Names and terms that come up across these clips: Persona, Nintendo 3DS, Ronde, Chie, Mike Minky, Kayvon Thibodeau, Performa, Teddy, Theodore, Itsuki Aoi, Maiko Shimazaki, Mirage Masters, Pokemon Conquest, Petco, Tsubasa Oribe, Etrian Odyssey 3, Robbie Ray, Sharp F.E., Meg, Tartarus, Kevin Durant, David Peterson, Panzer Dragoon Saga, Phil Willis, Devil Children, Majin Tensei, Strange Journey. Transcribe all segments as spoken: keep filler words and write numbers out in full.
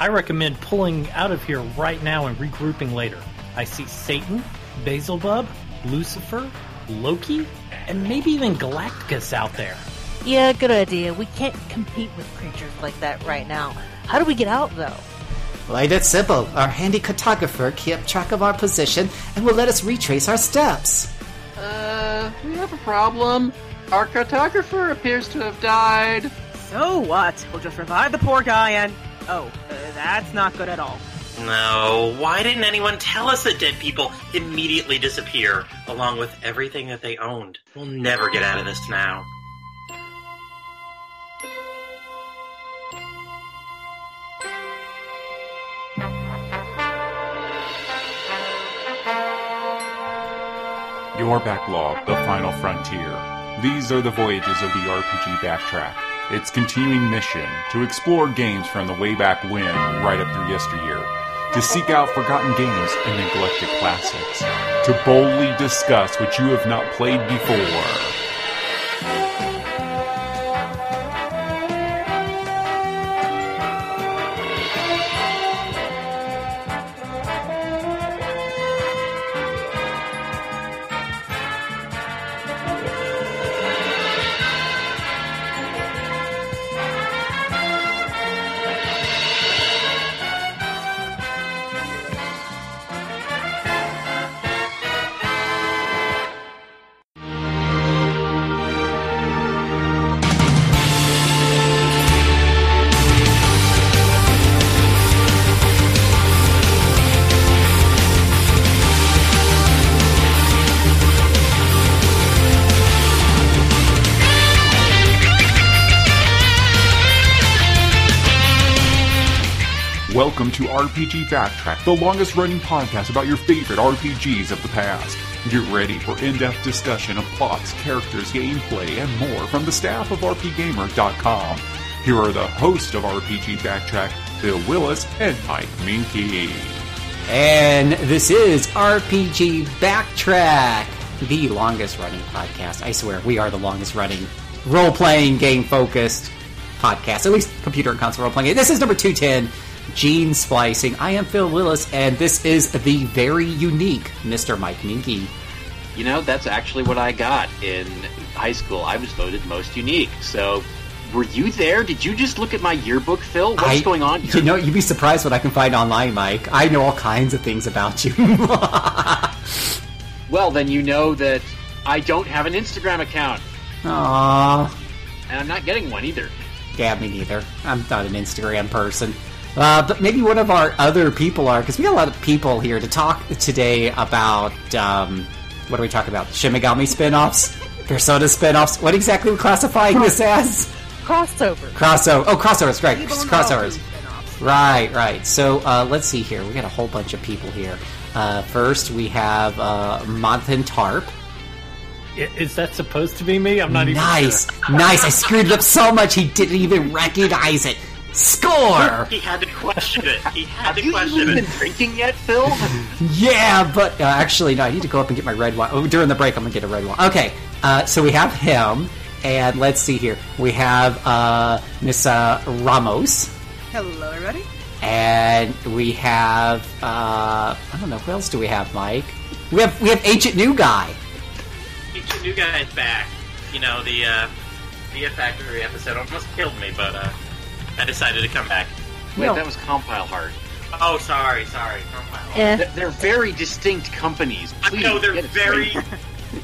I recommend pulling out of here right now and regrouping later. I see Satan, Beelzebub, Lucifer, Loki, and maybe even Galactus out there. Yeah, good idea. We can't compete with creatures like that right now. How do we get out, though? Like it's simple. Our handy cartographer kept track of our position and will let us retrace our steps. Uh, we have a problem. Our cartographer appears to have died. So what? We'll just revive the poor guy and... Oh, uh, that's not good at all. No, why didn't anyone tell us that dead people immediately disappear, along with everything that they owned? We'll never get out of this now. Your backlog, the final frontier. These are the voyages of the R P G Backtrack. Its continuing mission to explore games from the way back when, right up through yesteryear, to seek out forgotten games and neglected classics, to boldly discuss what you have not played before. Welcome to R P G Backtrack, the longest-running podcast about your favorite R P Gs of the past. Get ready for in-depth discussion of plots, characters, gameplay, and more from the staff of R P Gamer dot com. Here are the hosts of R P G Backtrack, Phil Willis and Mike Minky. And this is R P G Backtrack, the longest-running podcast. I swear, we are the longest-running, role-playing, game-focused podcast, at least computer and console role-playing. This is number two ten. Gene Splicing. I am Phil Willis, and this is the very unique Mister Mike Minky. You know, that's actually what I got in high school. I was voted most unique. So, were you there? Did you just look at my yearbook, Phil? What's I, going on here? You know, you'd be surprised what I can find online, Mike. I know all kinds of things about you. Well, then you know that I don't have an Instagram account. Aww. And I'm not getting one either. Yeah, me neither. I'm not an Instagram person. Uh, but maybe one of our other people are, because we got a lot of people here to talk today about, um, what are we talking about? Shin Megami spinoffs? Persona spinoffs? What exactly are we classifying this as? Crossover. Crossover. Oh, crossovers, right. Crossovers. Right, right. So, uh, let's see here. We got a whole bunch of people here. Uh, first, we have, uh, Monthan Tarp. Is that supposed to be me? I'm not even Nice. Sure. Nice. I screwed it up so much he didn't even recognize it. Score! He had to question it. He had to question it. Have you even been drinking yet, Phil? Yeah, but uh, actually, no, I need to go up and get my red wine. Oh, during the break, I'm going to get a red wine. Okay, uh, so we have him, and let's see here. We have uh, Miss uh, Ramos. Hello, everybody. And we have, uh, I don't know, who else do we have, Mike? We have we have Ancient New Guy. Ancient New Guy is back. You know, the uh, Via Factory episode almost killed me, but... Uh... I decided to come back. Wait, no. That was Compile Heart. Oh, sorry, sorry. Compile Heart. Yeah. They're, they're very distinct companies. Please, I know, they're very...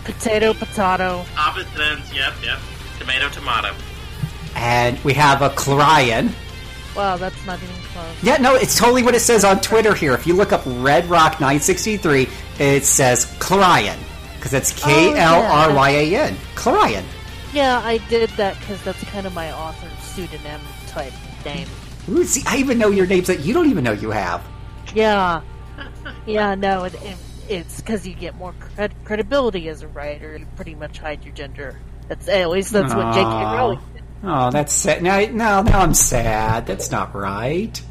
potato, potato. Opposite ends, yep, yep. Tomato, tomato. And we have a Clarion. Wow, that's not even close. Yeah, no, it's totally what it says on Twitter here. If you look up Red Rock nine sixty-three, it says Clarion. Because that's K L R Y A N. Clarion. Yeah, I did that because that's kind of my author pseudonym. Type name. Ooh, see, I even know your names that you don't even know you have. Yeah. Yeah, no, it, it, it's because you get more cred- credibility as a writer. You pretty much hide your gender. That's At least that's Aww. What J K Rowling did. Oh, that's sad. Now, now, now I'm sad. That's not right.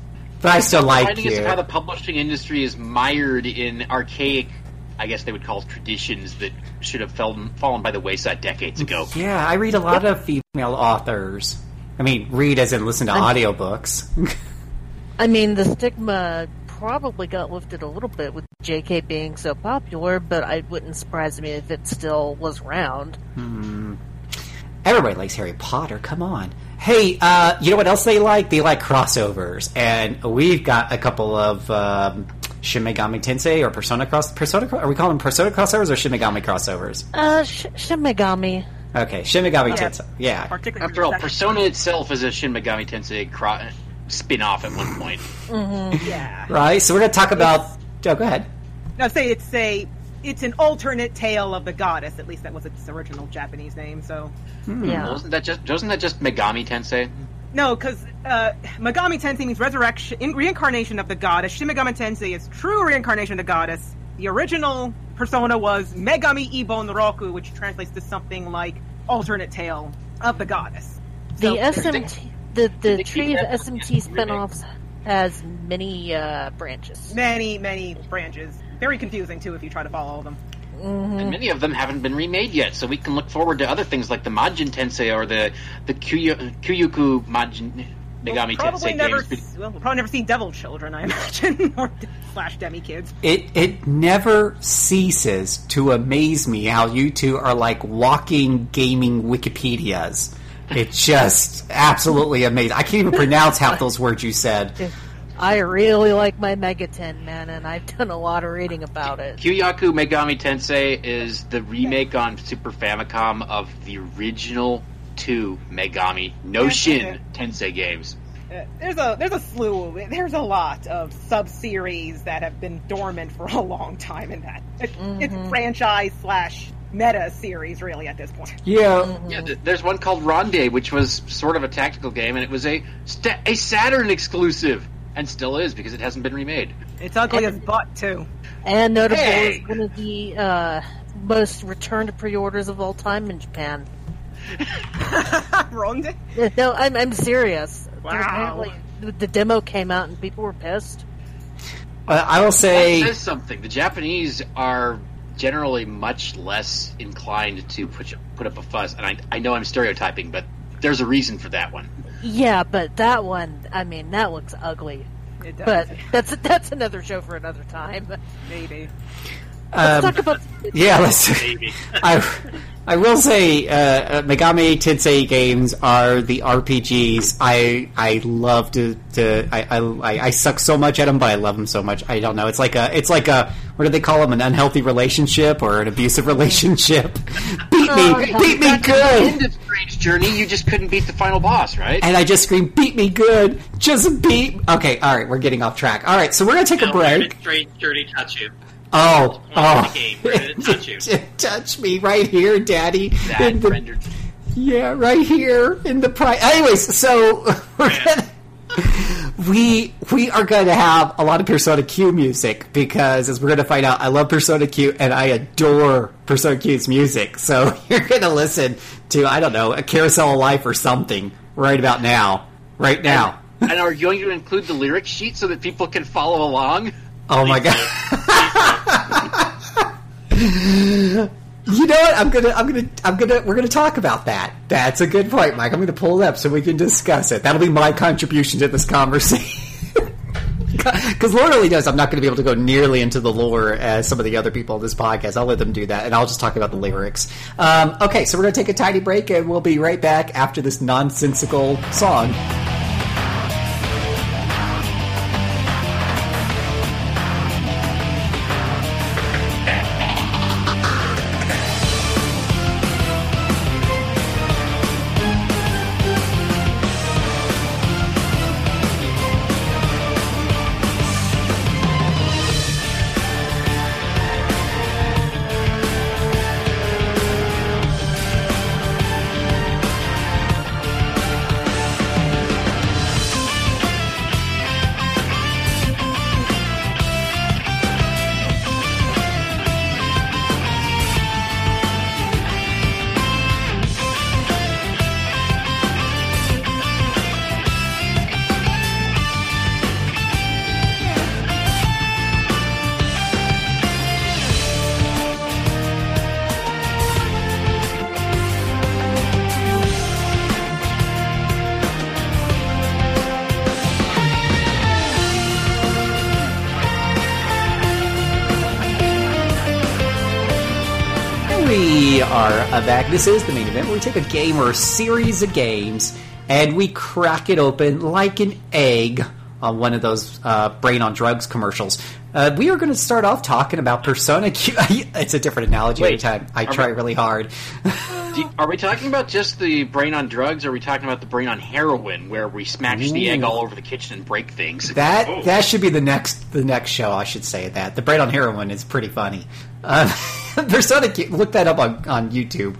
But I still like you. How the publishing industry is mired in archaic, I guess they would call traditions that should have fell, fallen by the wayside decades ago. Yeah, I read a lot yep. of female authors. I mean, read as in listen to audiobooks. I mean, the stigma probably got lifted a little bit with J K being so popular, but it wouldn't surprise me if it still was around. Hmm. Everybody likes Harry Potter, come on. Hey, uh, you know what else they like? They like crossovers. And we've got a couple of um, Shin Megami Tensei or Persona cross... Persona, are we calling them Persona crossovers or Shin Megami crossovers? Uh, sh- Shin Megami. Okay, Shin Megami oh, Tensei. Yeah. yeah. After all, Persona itself is a Shin Megami Tensei cro- spin-off at one point. Mm-hmm. Yeah. Right, so we're going to talk about... It's... Oh, go ahead. No, say it's a... It's an alternate tale of the goddess. At least that was its original Japanese name. So, hmm. yeah. Wasn't that just wasn't that just Megami Tensei? No, because uh, Megami Tensei means resurrection, in, reincarnation of the goddess. Shin Megami Tensei is true reincarnation of the goddess. The original persona was Megami Ibon Roku, which translates to something like alternate tale of the goddess. So, the S M T, the the, the tree of S M T spinoffs has many uh, branches. Many many branches. Very confusing, too, if you try to follow all of them. Mm-hmm. And many of them haven't been remade yet, so we can look forward to other things like the Majin Tensei or the, the Kyu- Kyuuku Majin Megami we'll Tensei never, games. We'll probably never see Devil Children, I imagine, or slash Demi-Kids. It, it never ceases to amaze me how you two are like walking gaming Wikipedias. It's just absolutely amazing. I can't even pronounce half those words you said. I really like my Megaten, man, and I've done a lot of reading about it. Kyuuku Megami Tensei is the remake on Super Famicom of the original two Megami no Shin Tensei games. Uh, there's a there's a slew, there's a lot of sub-series that have been dormant for a long time in that. It, mm-hmm. It's franchise slash meta series, really, at this point. Yeah. Mm-hmm. yeah th- there's one called Ronde, which was sort of a tactical game, and it was a st- a Saturn exclusive. And still is, because it hasn't been remade. It's ugly and, as butt, too. And notable hey. is one of the uh, most returned pre-orders of all time in Japan. Ronde? No, I'm, I'm serious. Wow. The, the demo came out and people were pissed. Uh, I will say... That says something. The Japanese are generally much less inclined to put, put up a fuss. And I, I know I'm stereotyping, but there's a reason for that one. Yeah, but that one, I mean, that looks ugly. It does. But that's that's another show for another time. Maybe. Let's um, talk about... Yeah, let's... Maybe. I, I will say, uh, Megami Tensei games are the R P Gs. I I love to... to I, I I suck so much at them, but I love them so much. I don't know. It's like a... It's like a what do they call them? An unhealthy relationship or an abusive relationship? Beat oh, me! Beat me good! Journey, you just couldn't beat the final boss, right? And I just screamed, beat me good, just beat... Okay, all right, we're getting off track. All right, so we're going to take no, a break. Strange Journey touch you. Oh, oh. Game. We're gonna touch you. Touch me right here, Daddy. That the... rendered. Yeah, right here in the... Pri... Anyways, so... We're yeah. gonna... We we are going to have a lot of Persona Q music because, as we're going to find out, I love Persona Q and I adore Persona Q's music. So you're going to listen to, I don't know, a Carousel of Life or something right about now. Right now. And, and are you going to include the lyric sheet so that people can follow along? Oh, please, my God. You know what? I'm gonna, I'm gonna, I'm gonna. We're gonna talk about that. That's a good point, Mike. I'm gonna pull it up so we can discuss it. That'll be my contribution to this conversation. Because Lord only knows I'm not gonna be able to go nearly into the lore as some of the other people on this podcast. I'll let them do that, and I'll just talk about the lyrics. Um, okay, so we're gonna take a tiny break, and we'll be right back after this nonsensical song. We are back. This is the main event where we take a game or a series of games and we crack it open like an egg on one of those uh, Brain on Drugs commercials. Uh, we are going to start off talking about Persona Q. It's a different analogy Wait, every time. I try we, really hard. do you, are we talking about just the Brain on Drugs, or are we talking about the Brain on Heroin, where we smash Ooh. the egg all over the kitchen and break things? That oh. that should be the next the next show, I should say that. The Brain on Heroin is pretty funny. Uh, Persona Q, look that up on, on YouTube.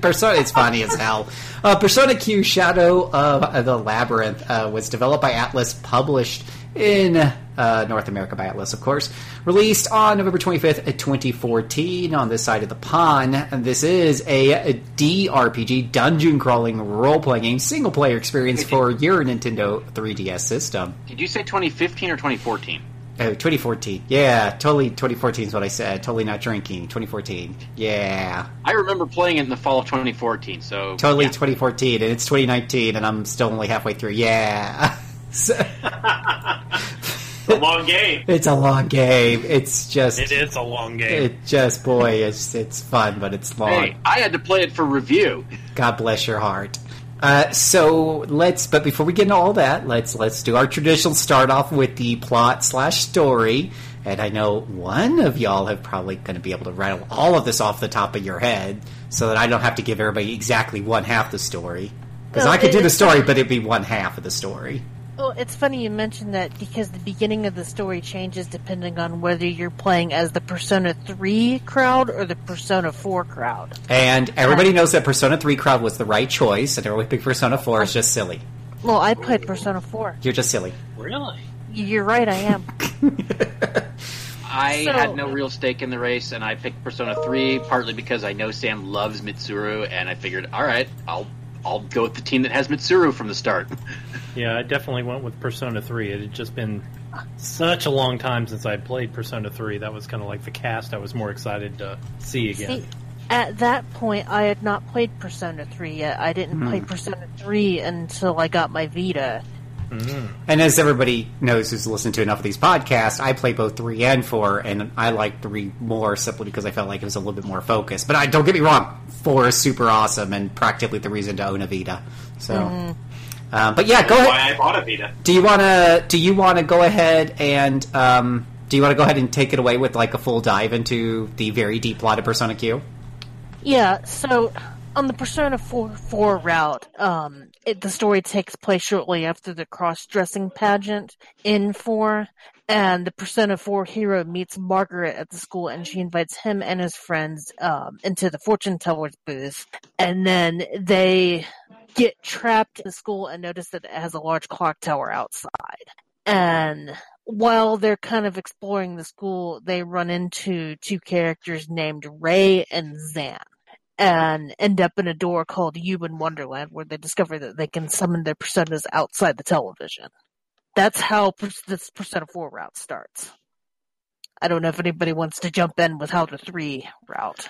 Persona, it's funny as hell. Uh, Persona Q Shadow of the Labyrinth uh, was developed by Atlus, published in uh, North America by Atlus, of course. Released on November twenty-fifth, twenty fourteen on this side of the pond. And this is a, a D R P G, dungeon crawling, role-playing game, single-player experience for your Nintendo three D S system. Did you say twenty fifteen or twenty fourteen? Oh, twenty fourteen. Yeah, totally twenty fourteen is what I said. Totally not drinking. twenty fourteen. Yeah. I remember playing it in the fall of twenty fourteen, so... Totally yeah. twenty fourteen, and it's twenty nineteen, and I'm still only halfway through. Yeah. so, it's a long game. It's a long game. It's just... It is a long game. It just, boy, it's, it's fun, but it's long. Hey, I had to play it for review. God bless your heart. Uh, so let's, but before we get into all that, let's let's do our traditional start off with the plot slash story. And I know one of y'all have probably going to be able to rattle all of this off the top of your head, so that I don't have to give everybody exactly one half the story, because well, I could do the story, funny. but it'd be one half of the story. Well, it's funny you mentioned that, because the beginning of the story changes depending on whether you're playing as the Persona three crowd or the Persona four crowd. And everybody knows that Persona three crowd was the right choice, and everybody picked Persona four is just silly. Well, I played Persona four. You're just silly. Really? You're right, I am. I so, had no real stake in the race, and I picked Persona three partly because I know Sam loves Mitsuru, and I figured, all right, I'll... I'll go with the team that has Mitsuru from the start. Yeah, I definitely went with Persona three. It had just been such a long time since I played Persona three. That was kind of like the cast I was more excited to see again. See, at that point, I had not played Persona three yet. I didn't mm. play Persona three until I got my Vita. Mm. And as everybody knows who's listened to enough of these podcasts, I play both three and four, and I like three more simply because I felt like it was a little bit more focused. But I, don't get me wrong, four is super awesome and practically the reason to own a Vita. So, mm. um, but yeah, go That's ahead. Why I bought a Vita. Do you wanna? Do you wanna go ahead and um, do you wanna go ahead and take it away with like a full dive into the very deep plot of Persona Q? Yeah. So on the Persona four four route. Um, It, the story takes place shortly after the cross-dressing pageant in four, and the Persona four hero meets Margaret at the school, and she invites him and his friends um, into the fortune teller's booth, and then they get trapped in the school and notice that it has a large clock tower outside. And while they're kind of exploring the school, they run into two characters named Ray and Zan, and end up in a door called You in Wonderland, where they discover that they can summon their personas outside the television. That's how this Persona four route starts. I don't know if anybody wants to jump in with how the three route.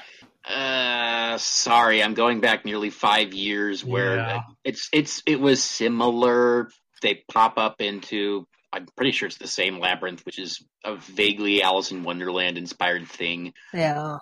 Uh, sorry, I'm going back nearly five years where yeah. it's it's it was similar. They pop up into, I'm pretty sure it's the same labyrinth, which is a vaguely Alice in Wonderland inspired thing. Yeah.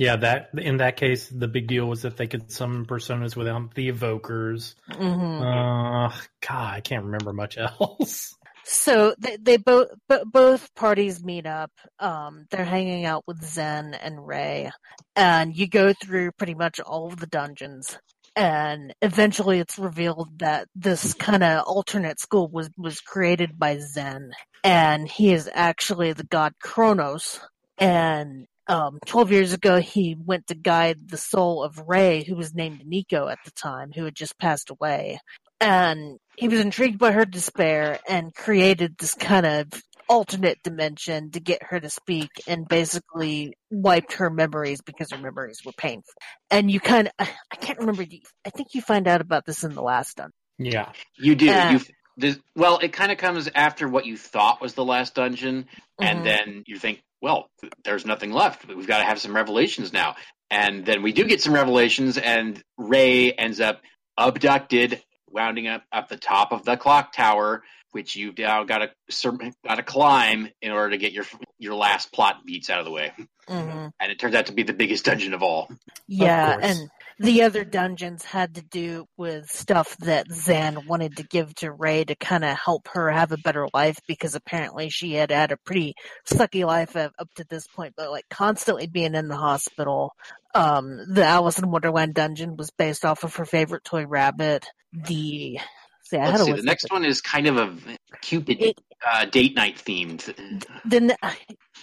Yeah, that in that case, the big deal was that they could summon personas without the evokers. Mm-hmm. Uh, God, I can't remember much else. So they, they both bo- both parties meet up. Um, they're hanging out with Zen and Ray, and you go through pretty much all of the dungeons. And eventually, it's revealed that this kind of alternate school was was created by Zen, and he is actually the god Kronos, and Um, twelve years ago, he went to guide the soul of Ray, who was named Nico at the time, who had just passed away. And he was intrigued by her despair and created this kind of alternate dimension to get her to speak, and basically wiped her memories because her memories were painful. And you kind of, I can't remember, I think you find out about this in the last one. Yeah, you do. Uh, you this, well, it kind of comes after what you thought was the last dungeon, mm-hmm. and then you think, well, there's nothing left. We've got to have some revelations now. And then we do get some revelations, and Ray ends up abducted, wounding up at the top of the clock tower, which you've now got to got to climb in order to get your your last plot beats out of the way. Mm-hmm. And it turns out to be the biggest dungeon of all. Yeah, of and the other dungeons had to do with stuff that Zan wanted to give to Ray to kind of help her have a better life, because apparently she had had a pretty sucky life up to this point, but like constantly being in the hospital. Um, the Alice in Wonderland dungeon was based off of her favorite toy rabbit. The... See, I Let's had see, the next it. one is kind of a Cupid it, uh, date night themed. Then,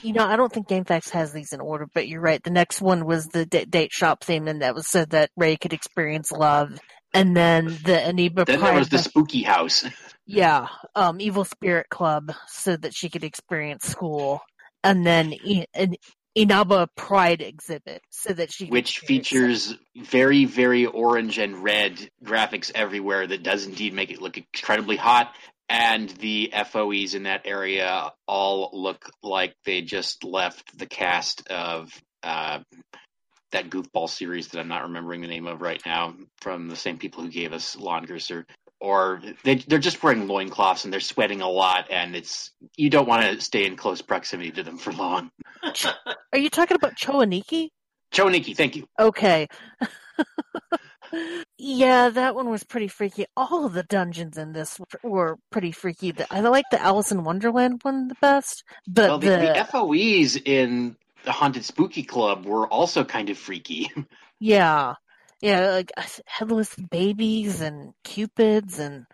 you know, I don't think GameFAQs has these in order, but you're right. The next one was the d- date shop theme, and that was so that Ray could experience love. And then the Aniba. Then Pride there was the Spooky House. Yeah, um, Evil Spirit Club, so that she could experience school. And then e- an Inaba Pride exhibit, so that she which features it. very, very orange and red graphics everywhere that does indeed make it look incredibly hot, and the F O Es in that area all look like they just left the cast of uh, that goofball series that I'm not remembering the name of right now, from the same people who gave us Lawn Grocer. Or they, they're just wearing loincloths and they're sweating a lot, and it's you don't want to stay in close proximity to them for long. Are you talking about Choaniki? Choaniki, thank you. Okay. Yeah, that one was pretty freaky. All of the dungeons in this were pretty freaky. I like the Alice in Wonderland one the best. But well, the, the... the F O Es in the Haunted Spooky Club were also kind of freaky. Yeah. Yeah, like headless babies and cupids and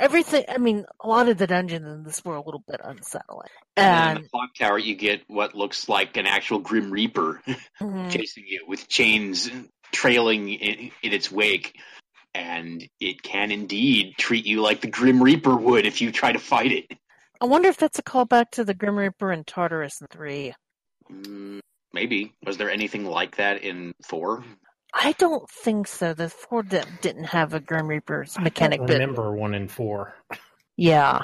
everything. I mean, a lot of the dungeons in this were a little bit unsettling. And, and in the clock tower, you get what looks like an actual Grim Reaper mm-hmm. chasing you with chains trailing in, in its wake. And it can indeed treat you like the Grim Reaper would if you try to fight it. I wonder if that's a callback to the Grim Reaper in Tartarus three. Mm, maybe. Was there anything like that in four? I don't think so. The four that didn't have a Grim Reaper's mechanic. I don't remember but... one in four. Yeah.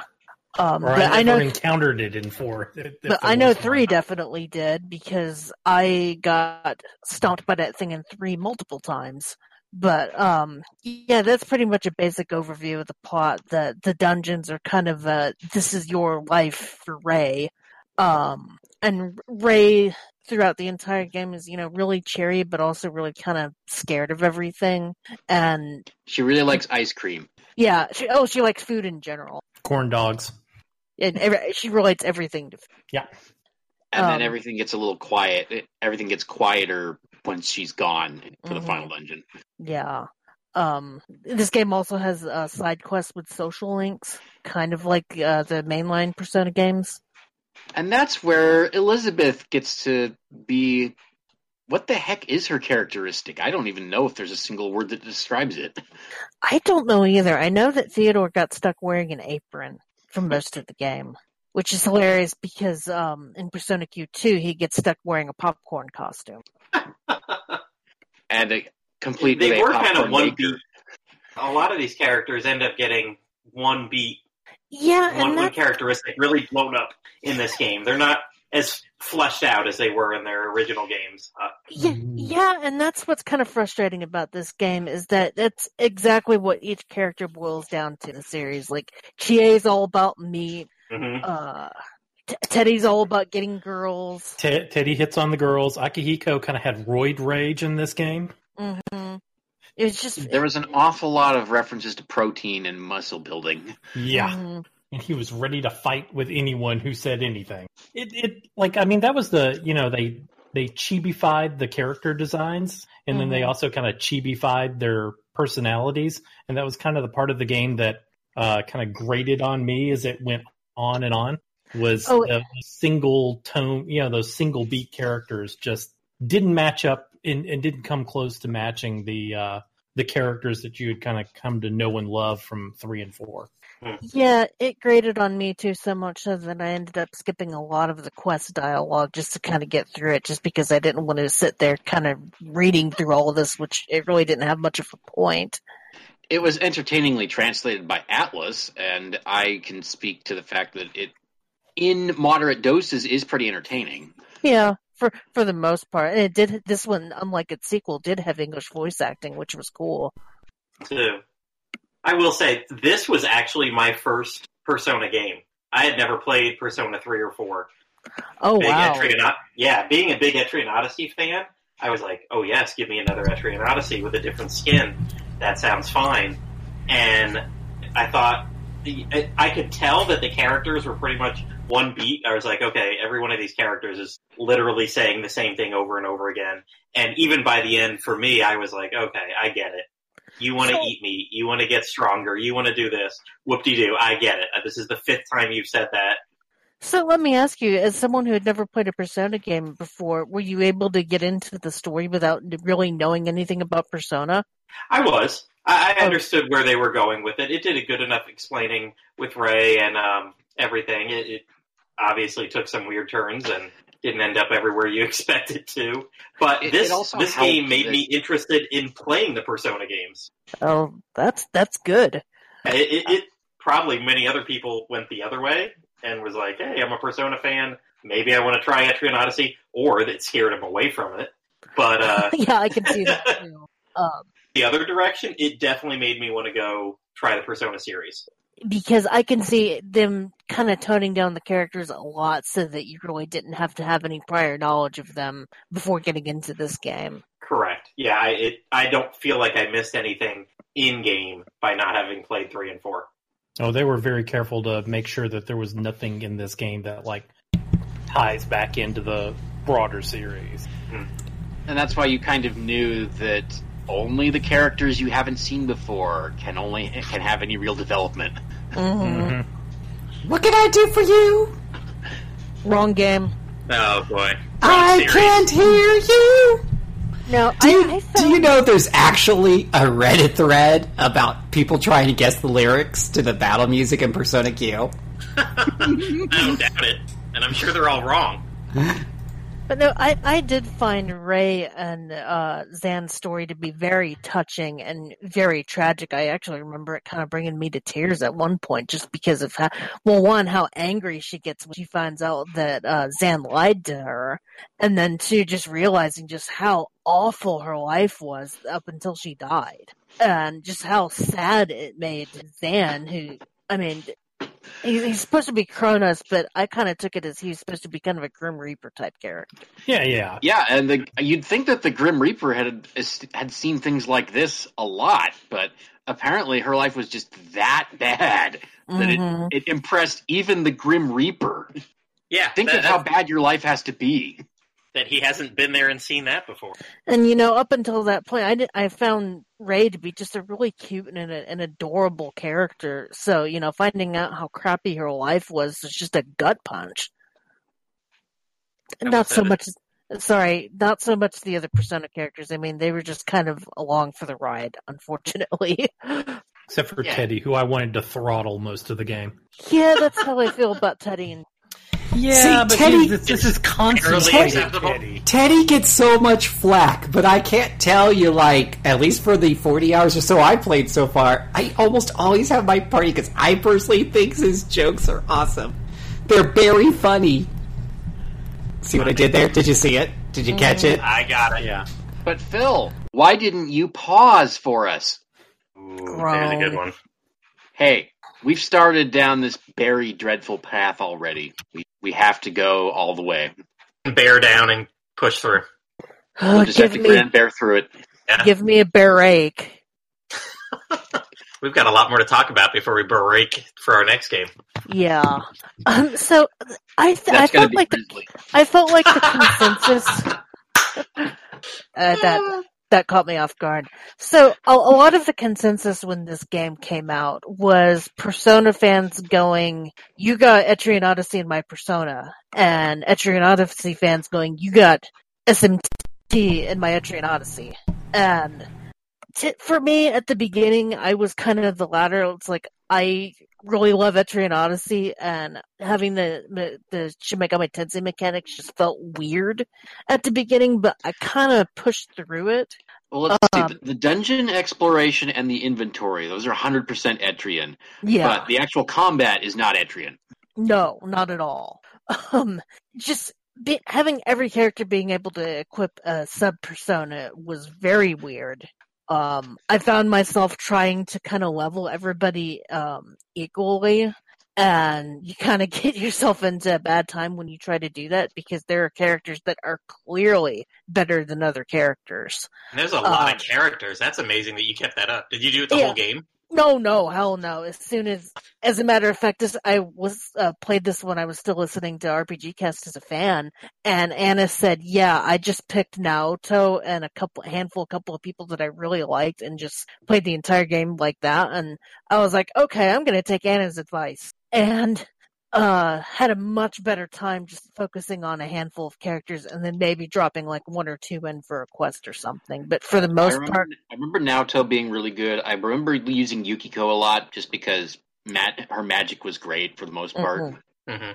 Um, or but I never I know... encountered it in four. If, if but I know three one. Definitely did, because I got stomped by that thing in three multiple times. But, um, yeah, that's pretty much a basic overview of the plot. The, the dungeons are kind of a, this is your life for Ray. Um, and Ray... throughout the entire game is, you know, really cheery, but also really kind of scared of everything. And she really likes ice cream. Yeah. She, oh, she likes food in general. Corn dogs. And every, she relates everything to food. Yeah. And um, then everything gets a little quiet. Everything gets quieter once she's gone for mm-hmm. the final dungeon. Yeah. Um, this game also has a side quest with social links, kind of like uh, the mainline Persona games. And that's where Elizabeth gets to be... What the heck is her characteristic? I don't even know if there's a single word that describes it. I don't know either. I know that Theodore got stuck wearing an apron for most of the game, which is hilarious because um, in Persona Q two, he gets stuck wearing a popcorn costume. And a complete... They were kind of one beat. A lot of these characters end up getting one beat. Yeah, one, and one characteristic really blown up in this game. They're not as fleshed out as they were in their original games. Uh, yeah, yeah, and that's what's kind of frustrating about this game is that that's exactly what each character boils down to in the series. Like, Chie's all about meat. Mm-hmm. Uh, t- Teddy's all about getting girls. T- Teddy hits on the girls. Akihiko kind of had roid rage in this game. Mm-hmm. It was just there was an awful lot of references to protein and muscle building. Yeah, mm-hmm. And he was ready to fight with anyone who said anything. It, it, like, I mean, that was the, you know, they they chibified the character designs, and mm-hmm. then they also kind of chibified their personalities, and that was kind of the part of the game that uh, kind of grated on me as it went on and on. Was oh, the single tone, you know, those single beat characters just didn't match up and, and didn't come close to matching the. Uh, the characters that you had kind of come to know and love from three and four. Yeah, it grated on me too so much so that I ended up skipping a lot of the quest dialogue just to kind of get through it, just because I didn't want to sit there kind of reading through all of this, which it really didn't have much of a point. It was entertainingly translated by Atlus, and I can speak to the fact that it, in moderate doses, is pretty entertaining. Yeah. For for the most part, and it did. This one, unlike its sequel, did have English voice acting, which was cool. Too, I will say this was actually my first Persona game. I had never played Persona three or four. Oh, big wow. Etrian, yeah, being a big Etrian Odyssey fan, I was like, oh yes, give me another Etrian Odyssey with a different skin. That sounds fine. And I thought, the, I could tell that the characters were pretty much one beat. I was like, okay, every one of these characters is literally saying the same thing over and over again. And even by the end, for me, I was like, okay, I get it. You want to so, eat meat. You want to get stronger. You want to do this. Whoop-de-doo. I get it. This is the fifth time you've said that. So let me ask you, as someone who had never played a Persona game before, were you able to get into the story without really knowing anything about Persona? I was. I, I understood where they were going with it. It did a good enough explaining with Ray and um, everything. It, it obviously took some weird turns and didn't end up everywhere you expect it to. But it, this it this game made it. me interested in playing the Persona games. Oh, that's that's good. It, it, it probably many other people went the other way and was like, hey, I'm a Persona fan. Maybe I want to try Etrian Odyssey. Or that scared him away from it. But uh, yeah, I can see that too. Um, the other direction, it definitely made me want to go try the Persona series. Because I can see them kind of toning down the characters a lot so that you really didn't have to have any prior knowledge of them before getting into this game. Correct. Yeah, I, it, I don't feel like I missed anything in-game by not having played three and four. Oh, they were very careful to make sure that there was nothing in this game that, like, ties back into the broader series. And that's why you kind of knew that only the characters you haven't seen before can only can have any real development. Mm-hmm. What can I do for you? Wrong game. Oh boy! Wrong I series. Can't hear you. No, do you, I, I do you know there's actually a Reddit thread about people trying to guess the lyrics to the battle music in Persona Q? I don't doubt it, and I'm sure they're all wrong. But no, I, I did find Ray and uh, Zan's story to be very touching and very tragic. I actually remember it kind of bringing me to tears at one point just because of how, well, one, how angry she gets when she finds out that uh, Zan lied to her. And then two, just realizing just how awful her life was up until she died. And just how sad it made Zan, who, I mean... He's supposed to be Kronos, but I kind of took it as he's supposed to be kind of a Grim Reaper type character. Yeah, yeah, yeah. And the, you'd think that the Grim Reaper had had seen things like this a lot, but apparently her life was just that bad that mm-hmm. it, it impressed even the Grim Reaper. Yeah, think that, of how bad your life has to be. That he hasn't been there and seen that before. And, you know, up until that point, I, did, I found Ray to be just a really cute and an, an adorable character. So, you know, finding out how crappy her life was was just a gut punch. Not so much, sorry, not so much the other Persona characters. I mean, they were just kind of along for the ride, unfortunately. Except for yeah. Teddy, who I wanted to throttle most of the game. Yeah, that's how I feel about Teddy and Yeah, See, but Teddy, this, this is constantly Teddy, Teddy gets so much flack, but I can't tell you, like, at least for the forty hours or so I played so far, I almost always have my party because I personally think his jokes are awesome. They're very funny. See what I did there? Did you see it? Did you catch it? I got it, yeah. But Phil, why didn't you pause for us? Ooh, there's a good one. Hey, we've started down this very dreadful path already. We We have to go all the way. Bear down and push through. Oh, we'll just have to me, grand bear through it. Yeah. Give me a break. We've got a lot more to talk about before we break for our next game. Yeah. Um, so I, th- I felt like the, I felt like the consensus uh, that that caught me off guard. So a, a lot of the consensus when this game came out was Persona fans going, you got Etrian Odyssey in my Persona, and Etrian Odyssey fans going, you got S M T in my Etrian Odyssey. And t- for me, at the beginning, I was kind of the latter. It's like, I really love Etrian Odyssey, and having the the Shin Megami Tensei mechanics just felt weird at the beginning, but I kind of pushed through it. Well, let's um, see. The, the dungeon exploration and the inventory, those are one hundred percent Etrian. Yeah. But the actual combat is not Etrian. No, not at all. Um, just be, having every character being able to equip a sub-persona was very weird. Um, I found myself trying to kind of level everybody um, equally, And you kind of get yourself into a bad time when you try to do that, because there are characters that are clearly better than other characters. And there's a um, lot of characters. That's amazing that you kept that up. Did you do it the yeah. whole game? No, no, hell no. As soon as, as a matter of fact, this, I was uh, played this when I was still listening to R P G Cast as a fan, and Anna said, yeah, I just picked Naoto and a couple, handful, a couple of people that I really liked, and just played the entire game like that. And I was like, okay, I'm going to take Anna's advice. And uh, had a much better time just focusing on a handful of characters, and then maybe dropping like one or two in for a quest or something. But for the most I remember, part... I remember Naoto being really good. I remember using Yukiko a lot just because Matt, her magic was great for the most part. Mm-hmm. Mm-hmm.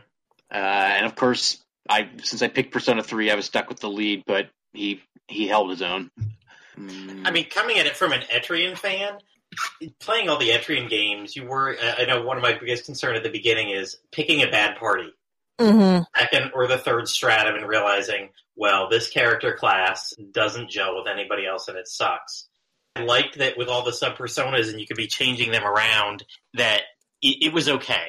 Uh, and of course, I since I picked Persona three, I was stuck with the lead, but he, he held his own. Mm. I mean, coming at it from an Etrian fan... Playing all the Etrian games, you were, uh, I know one of my biggest concerns at the beginning is picking a bad party. Mm-hmm. Second or the third stratum and realizing, well, this character class doesn't gel with anybody else and it sucks. I liked that with all the sub-personas and you could be changing them around, that it, it was okay.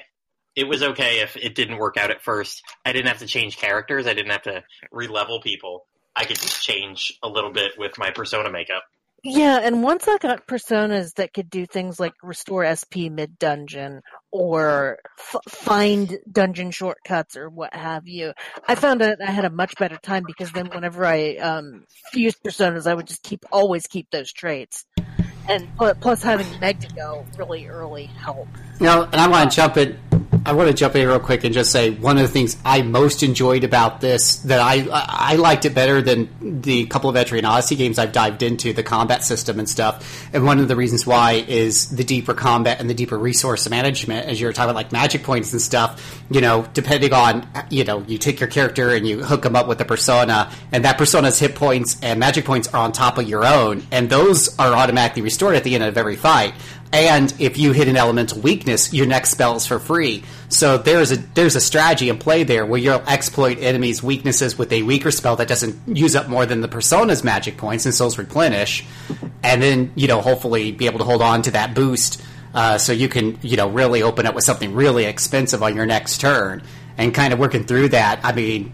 It was okay if it didn't work out at first. I didn't have to change characters. I didn't have to re-level people. I could just change a little bit with my persona makeup. Yeah, and once I got personas that could do things like restore S P mid-dungeon or f- find dungeon shortcuts or what have you, I found that I had a much better time, because then whenever I um, fused personas, I would just keep always keep those traits. And plus having Meg to go really early helped. You know, and I want to jump in. I want to jump in real quick and just say one of the things I most enjoyed about this, that I I liked it better than the couple of Etrian Odyssey games I've dived into, the combat system and stuff. And one of the reasons why is the deeper combat and the deeper resource management, as you were talking about, like magic points and stuff. You know, depending on, you know, you take your character and you hook them up with a persona, and that persona's hit points and magic points are on top of your own, and those are automatically restored at the end of every fight. And if you hit an elemental weakness, your next spell is for free. So there's a there's a strategy in play there where you'll exploit enemies' weaknesses with a weaker spell that doesn't use up more than the persona's magic points, and so those replenish. And then, you know, hopefully be able to hold on to that boost uh, so you can, you know, really open up with something really expensive on your next turn. And kind of working through that, I mean...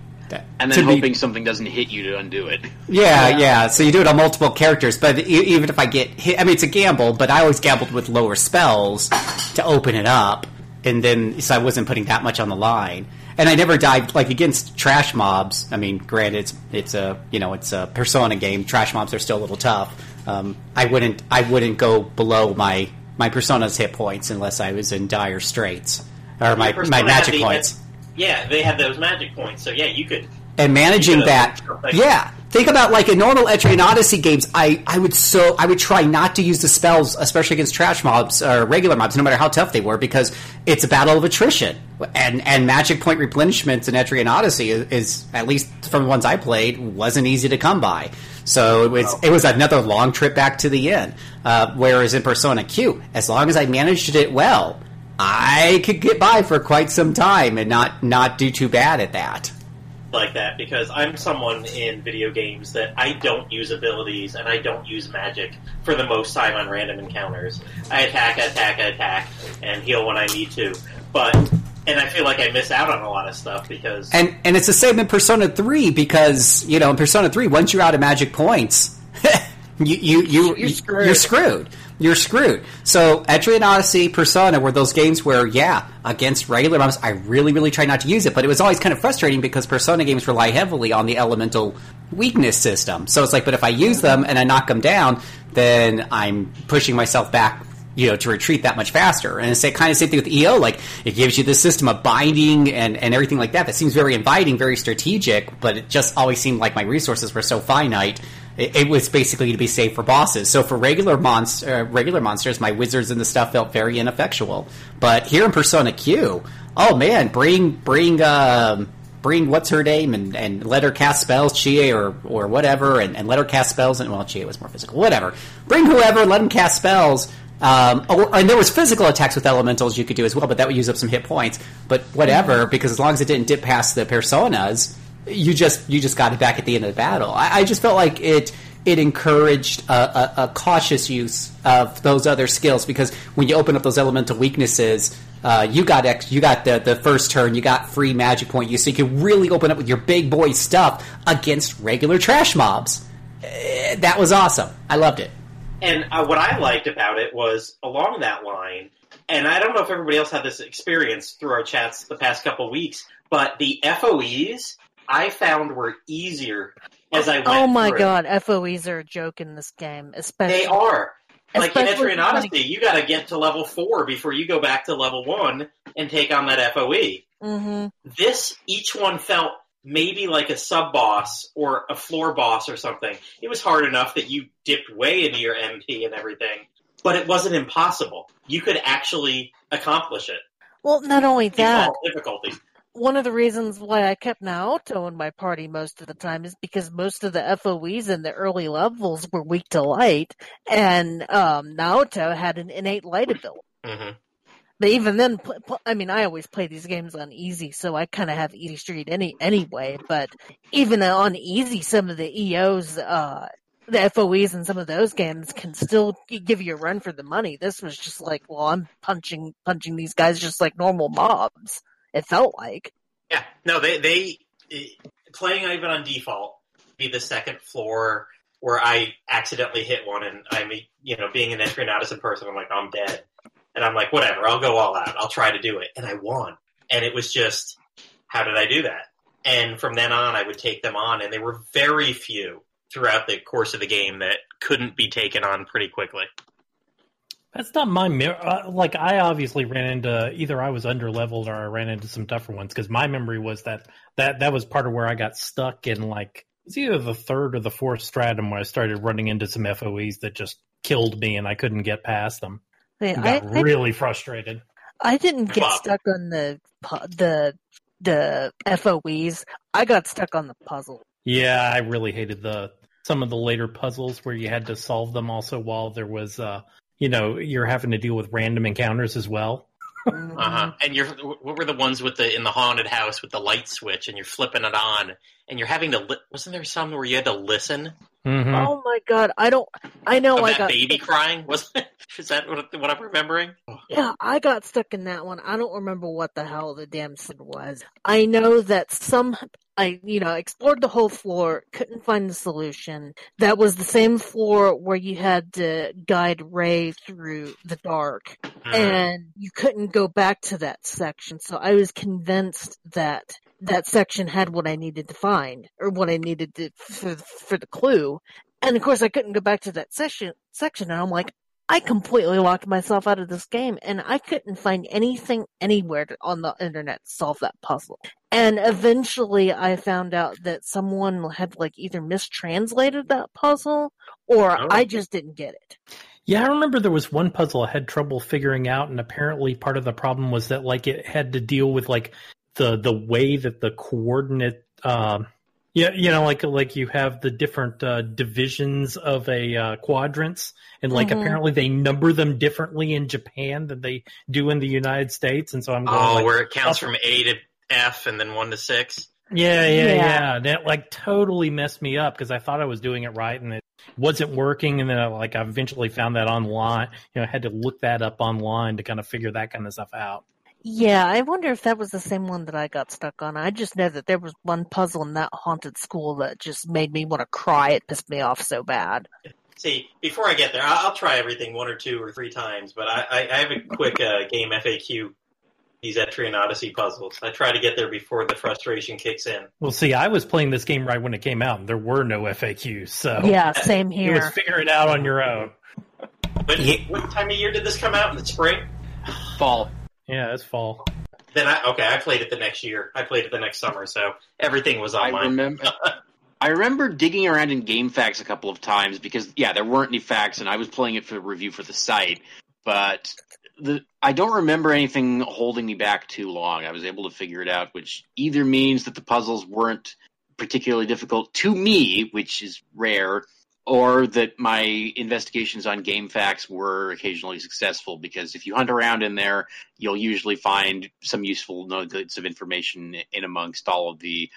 And then hoping be, something doesn't hit you to undo it. Yeah, yeah, yeah. So you do it on multiple characters, but even if I get hit... I mean, it's a gamble, but I always gambled with lower spells to open it up, and then so I wasn't putting that much on the line. And I never dived, like, against trash mobs. I mean, granted, it's, it's a, you know, it's a Persona game. Trash mobs are still a little tough. Um, I wouldn't I wouldn't go below my, my Persona's hit points unless I was in dire straits. Or my, my magic points. Yeah, they have those magic points, so yeah, you could... And managing that, yeah. Think about, like, in normal Etrian Odyssey games, I, I would so I would try not to use the spells, especially against trash mobs or regular mobs, no matter how tough they were, because it's a battle of attrition. And and magic point replenishments in Etrian Odyssey is, is, at least from the ones I played, wasn't easy to come by. So it was, oh. it was another long trip back to the inn. Uh, whereas in Persona Q, as long as I managed it well... I could get by for quite some time and not, not do too bad at that. Like that, because I'm someone in video games that I don't use abilities and I don't use magic for the most time on random encounters. I attack, I attack, I attack, and heal when I need to. But, and I feel like I miss out on a lot of stuff because... And, and it's the same in Persona three, because, you know, in Persona three, once you're out of magic points, you, you, you, you're screwed. You're screwed. You're screwed. So, Etrian Odyssey, Persona were those games where, yeah, against regular mobs, I really, really tried not to use it, but it was always kind of frustrating because Persona games rely heavily on the elemental weakness system. So it's like, but if I use them and I knock them down, then I'm pushing myself back, you know, to retreat that much faster. And it's kind of the same thing with E O. Like, it gives you this system of binding and, and everything like that that seems very inviting, very strategic, but it just always seemed like my resources were so finite. It was basically to be safe for bosses. So for regular monster, uh, regular monsters, my wizards and the stuff felt very ineffectual. But here in Persona Q, oh man, bring bring um, bring what's her name and, and let her cast spells, Chie or or whatever, and, and let her cast spells. And well, Chie was more physical, whatever. Bring whoever, let them cast spells. Um, or, and there was physical attacks with elementals you could do as well, but that would use up some hit points. But whatever, because as long as it didn't dip past the personas. You just you just got it back at the end of the battle. I, I just felt like it it encouraged a, a, a cautious use of those other skills, because when you open up those elemental weaknesses, uh, you got ex- you got the, the first turn, you got free magic point use, so you could really open up with your big boy stuff against regular trash mobs. Uh, that was awesome. I loved it. And uh, what I liked about it was, along that line, and I don't know if everybody else had this experience through our chats the past couple weeks, but the F O Es I found were easier as I went through. Oh my through. God, F O Es are a joke in this game. Especially, they are. Like in Etrian Odyssey, you got to get to level four before you go back to level one and take on that F O E. Mm-hmm. This, each one felt maybe like a sub-boss or a floor boss or something. It was hard enough that you dipped way into your M P and everything, but it wasn't impossible. You could actually accomplish it. Well, not only that, difficulty. One of the reasons why I kept Naoto in my party most of the time is because most of the F O Es in the early levels were weak to light, and um, Naoto had an innate light ability. Mm-hmm. But even then, I mean, I always play these games on easy, so I kind of have easy street any anyway. But even on easy, some of the E Os, uh, the F O Es in some of those games can still give you a run for the money. This was just like, well, I'm punching punching these guys just like normal mobs. It felt like. Yeah, no, they they playing even on default be the second floor where I accidentally hit one, and I'm you know being an Etrian Odyssey person, I'm like, I'm dead. And I'm like, whatever, I'll go all out. I'll try to do it. And I won. And it was just, how did I do that? And from then on, I would take them on. And there were very few throughout the course of the game that couldn't be taken on pretty quickly. That's not my mirror. Uh, like, I obviously ran into, either I was under-leveled or I ran into some tougher ones. Because my memory was that, that that was part of where I got stuck in, like, it was either the third or the fourth stratum where I started running into some F O Es that just killed me and I couldn't get past them. I got I, really I, frustrated. I didn't get stuck on the the the F O Es. I got stuck on the puzzle. Yeah, I really hated the some of the later puzzles where you had to solve them also while there was, uh, you know, you're having to deal with random encounters as well. Mm-hmm. Uh-huh. And you're what were the ones with the in the haunted house with the light switch and you're flipping it on and you're having to li- wasn't there some where you had to listen? Mm-hmm. Oh my God, I don't I know of I that got baby stuck. Crying wasn't is that what, what I'm remembering? Yeah, I got stuck in that one. I don't remember what the hell the damn sin was. I know that some I you know explored the whole floor, couldn't find the solution. That was the same floor where you had to guide Ray through the dark, mm. and you couldn't go back to that section. So I was convinced that that section had what I needed to find, or what I needed to, for for the clue. And of course, I couldn't go back to that session section, and I'm like, I completely locked myself out of this game, and I couldn't find anything anywhere to, on the internet to solve that puzzle. And eventually I found out that someone had like either mistranslated that puzzle or oh. I just didn't get it. Yeah, I remember there was one puzzle I had trouble figuring out, and apparently part of the problem was that like it had to deal with like the, the way that the coordinate um, yeah, you know, like like you have the different uh, divisions of a uh, quadrants, and like mm-hmm. apparently they number them differently in Japan than they do in the United States, and so I'm going oh, like, where it counts up from A to F and then one to six. Yeah, yeah, yeah. yeah. That like totally messed me up because I thought I was doing it right and it wasn't working, and then I, like I eventually found that online. You know, I had to look that up online to kind of figure that kind of stuff out. Yeah, I wonder if that was the same one that I got stuck on. I just know that there was one puzzle in that haunted school that just made me want to cry. It pissed me off so bad. See, before I get there, I'll try everything one or two or three times, but I, I have a quick uh, game F A Q, these Etrian Odyssey puzzles. I try to get there before the frustration kicks in. Well, see, I was playing this game right when it came out, and there were no F A Qs, so... Yeah, same here. You was figure it out on your own. But what time of year did this come out? In the spring? Fall. Yeah, it's fall. Then I okay. I played it the next year. I played it the next summer, so everything was online. I remember, I remember digging around in game facts a couple of times because yeah, there weren't any facts, and I was playing it for review for the site. But the, I don't remember anything holding me back too long. I was able to figure it out, which either means that the puzzles weren't particularly difficult to me, which is rare, or that my investigations on game facts were occasionally successful, because if you hunt around in there, you'll usually find some useful nuggets of information in amongst all of the,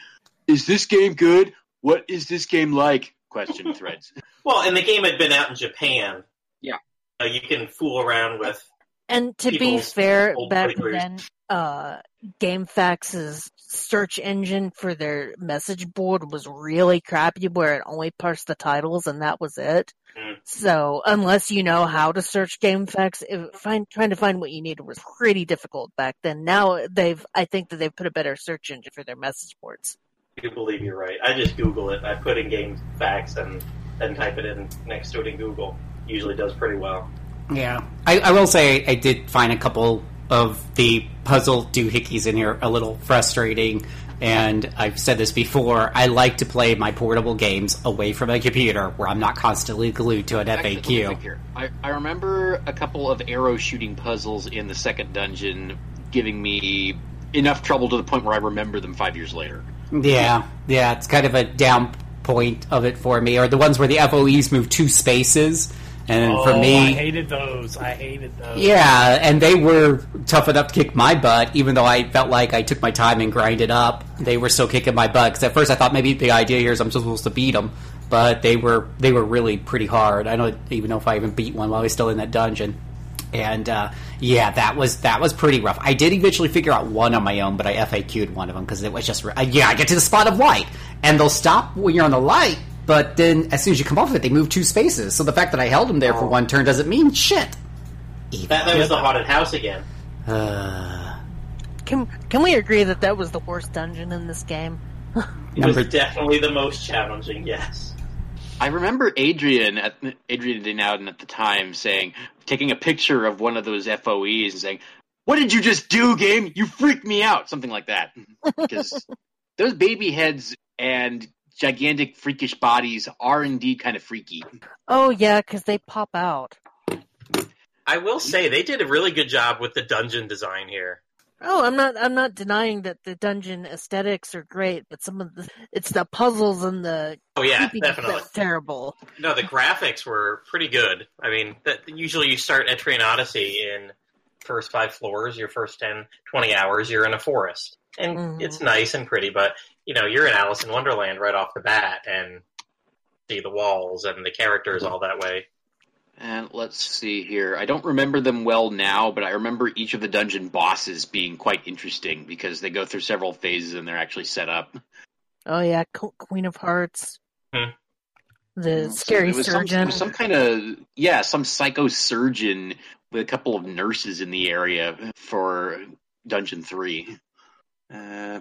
is this game good? What is this game like? question threads. Well, and the game had been out in Japan. Yeah. So you can fool around with. And to be fair, back then, uh, GameFAQs' search engine for their message board was really crappy, where it only parsed the titles, and that was it. Mm. So unless you know how to search GameFAQs, it, find, trying to find what you needed was pretty difficult back then. Now they've, I think that they've put a better search engine for their message boards. I do believe you're right. I just Google it. I put in GameFAQs and then type it in next to it in Google. Usually does pretty well. Yeah, I, I will say I did find a couple of the puzzle doohickeys in here a little frustrating, and I've said this before, I like to play my portable games away from a computer where I'm not constantly glued to an F A Q. I, I remember a couple of arrow shooting puzzles in the second dungeon giving me enough trouble to the point where I remember them five years later. Yeah, yeah, it's kind of a down point of it for me, or the ones where the F O Es move two spaces. And oh, for me, I hated those. I hated those. Yeah, and they were tough enough to kick my butt, even though I felt like I took my time and grinded up. They were still kicking my butt. Because at first I thought maybe the idea here is I'm supposed to beat them, but they were they were really pretty hard. I don't even know if I even beat one while I was still in that dungeon. And uh, yeah, that was that was pretty rough. I did eventually figure out one on my own, but I F A Q'd one of them because it was just uh, yeah. I get to the spot of light, and they'll stop when you're on the light. But then, as soon as you come off of it, they move two spaces. So the fact that I held them there oh. for one turn doesn't mean shit. Even that that was the haunted house again. Uh, can can we agree that that was the worst dungeon in this game? It was definitely the most challenging, yes. I remember Adrian, at, Adrian Dinauden at the time, saying, taking a picture of one of those F O Es and saying, "What did you just do, game? You freaked me out!" Something like that. Because those baby heads and gigantic, freakish bodies are indeed kind of freaky. Oh, yeah, because they pop out. I will say, they did a really good job with the dungeon design here. Oh, I'm not I'm not denying that the dungeon aesthetics are great, but some of the... It's the puzzles and the... Oh, yeah, definitely. Terrible. No, the graphics were pretty good. I mean, that, usually you start Etrian Odyssey in first five floors, your first ten, twenty hours, you're in a forest. And mm-hmm. It's nice and pretty, but... You know, you're in Alice in Wonderland right off the bat and see the walls and the characters all that way. And let's see here. I don't remember them well now, but I remember each of the dungeon bosses being quite interesting because they go through several phases and they're actually set up. Oh, yeah. Queen of Hearts. Hmm. The scary so surgeon. Some, some kind of, yeah, some psycho surgeon with a couple of nurses in the area for Dungeon three. Uh...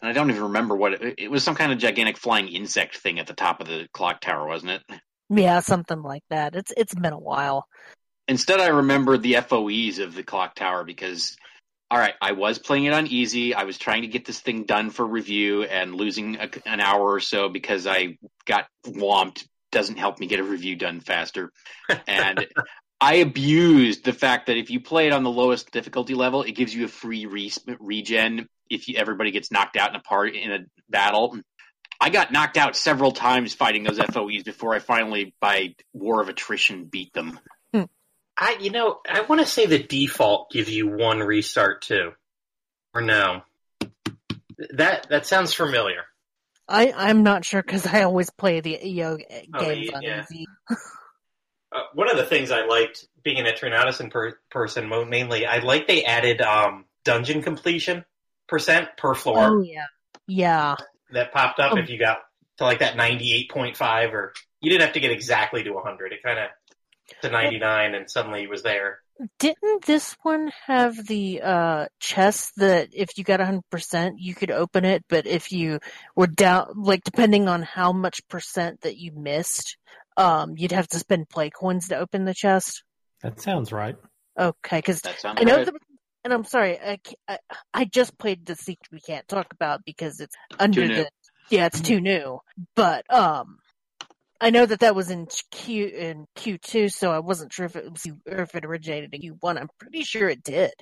And I don't even remember what it, it was. Some kind of gigantic flying insect thing at the top of the clock tower, wasn't it? Yeah, something like that. It's it's been a while. Instead, I remember the F O Es of the clock tower because, all right, I was playing it on easy. I was trying to get this thing done for review and losing a, an hour or so because I got whomped. Doesn't help me get a review done faster. And I abused the fact that if you play it on the lowest difficulty level, it gives you a free re- regen if you, everybody gets knocked out in a part in a battle. I got knocked out several times fighting those F O Es before I finally, by war of attrition, beat them. Hmm. I, you know, I want to say the default gives you one restart too, or no? That that sounds familiar. I I'm not sure because I always play the E O games oh, yeah, on yeah. easy. Uh, one of the things I liked being an Etrian Odyssey per- person, mainly, I like they added um, dungeon completion percent per floor. Oh, yeah. Yeah. That popped up um, if you got to like that ninety-eight point five, or you didn't have to get exactly to one hundred. It kind of to ninety-nine and suddenly it was there. Didn't this one have the uh, chest that if you got one hundred percent, you could open it, but if you were down, like depending on how much percent that you missed, Um, you'd have to spend play coins to open the chest. That sounds right. Okay, because I know, right. the, and I'm sorry, I, I, I just played the secret we can't talk about because it's under too the new. Yeah, it's too new. But um, I know that that was in Q in Q two, so I wasn't sure if it was or if it originated in Q one. I'm pretty sure it did.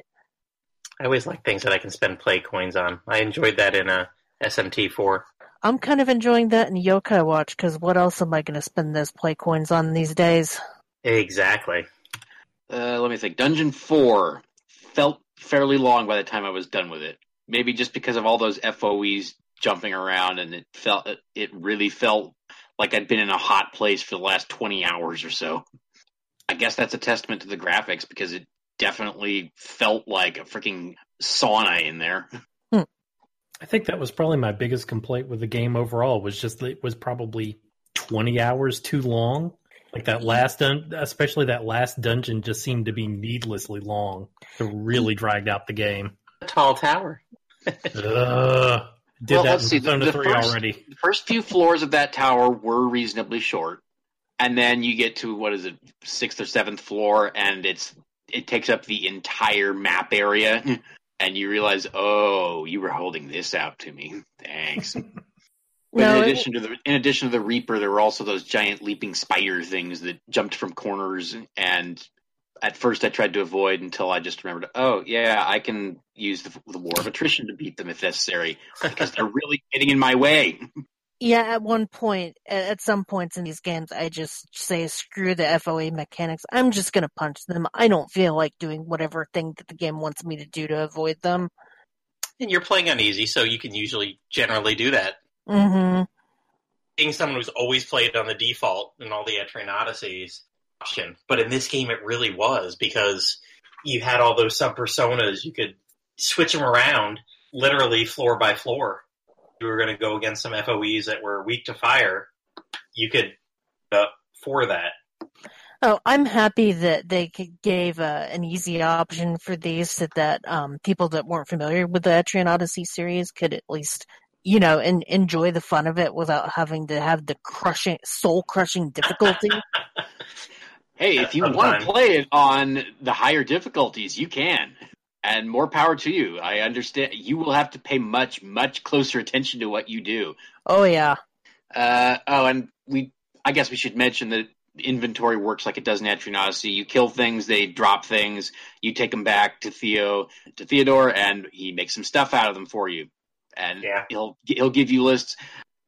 I always like things that I can spend play coins on. I enjoyed that in a uh, S M T four. I'm kind of enjoying that in Yokai Watch, because what else am I going to spend those play coins on these days? Exactly. Uh, let me think. Dungeon four felt fairly long by the time I was done with it. Maybe just because of all those F O Es jumping around, and it felt it really felt like I'd been in a hot place for the last twenty hours or so. I guess that's a testament to the graphics, because it definitely felt like a freaking sauna in there. Hmm. I think that was probably my biggest complaint with the game overall, was just that it was probably twenty hours too long. Like that last, dun- especially that last dungeon just seemed to be needlessly long. It really dragged out the game. A tall tower. uh, did well, that let's in see, Persona the, the three first, already. The first few floors of that tower were reasonably short. And then you get to, what is it, sixth or seventh floor, and it's it takes up the entire map area, and you realize, oh, you were holding this out to me. Thanks. No, in addition it... to the in addition to the Reaper, there were also those giant leaping spider things that jumped from corners, and at first I tried to avoid until I just remembered, oh, yeah, I can use the, the War of Attrition to beat them if necessary, because they're really getting in my way. Yeah, at one point, at some points in these games, I just say, screw the F O A mechanics. I'm just going to punch them. I don't feel like doing whatever thing that the game wants me to do to avoid them. And you're playing on easy, so you can usually generally do that. Mm-hmm. Being someone who's always played on the default in all the Etrian Odysseys, option. But in this game, it really was, because you had all those sub-personas. You could switch them around, literally floor by floor. You were going to go against some F O Es that were weak to fire, you could uh, for that. Oh, I'm happy that they gave uh, an easy option for these, so that um, people that weren't familiar with the Etrian Odyssey series could at least, you know, and enjoy the fun of it without having to have the crushing, soul-crushing difficulty. Hey, if you Sometimes. want to play it on the higher difficulties, you can. And more power to you. I understand. You will have to pay much, much closer attention to what you do. Oh, yeah. Uh, oh, and we. I guess we should mention that inventory works like it does in Etrian Odyssey. You kill things, they drop things. You take them back to Theo, to Theodore, and he makes some stuff out of them for you. And yeah. he'll he'll give you lists.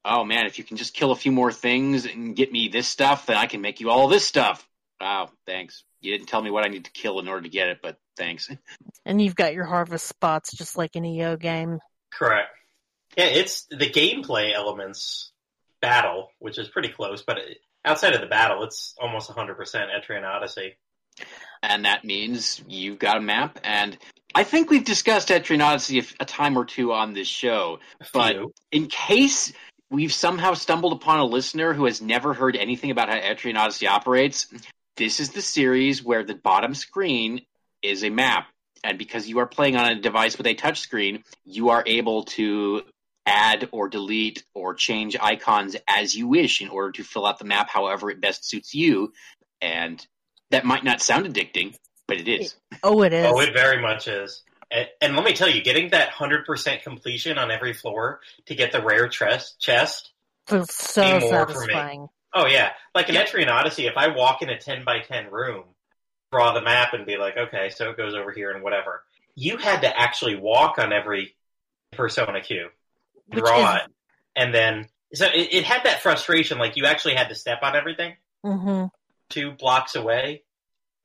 Oh, man, if you can just kill a few more things and get me this stuff, then I can make you all this stuff. Wow, thanks. You didn't tell me what I need to kill in order to get it, but thanks. And you've got your harvest spots just like an E O game. Correct. Yeah, it's the gameplay elements battle, which is pretty close, but outside of the battle, it's almost one hundred percent Etrian Odyssey. And that means you've got a map, and I think we've discussed Etrian Odyssey a time or two on this show, but in case we've somehow stumbled upon a listener who has never heard anything about how Etrian Odyssey operates, this is the series where the bottom screen is a map, and because you are playing on a device with a touch screen, you are able to add or delete or change icons as you wish in order to fill out the map however it best suits you, and that might not sound addicting, but it is. Oh, it is. Oh, it very much is. And, and let me tell you, getting that one hundred percent completion on every floor to get the rare tres- chest feels so satisfying. Oh, yeah. Like in yeah. Etrian Odyssey, if I walk in a ten by ten room, draw the map and be like, okay, so it goes over here and whatever. You had to actually walk on every Persona Q, draw is... it, and then... So it, it had that frustration, like you actually had to step on everything. Mm-hmm. Two blocks away,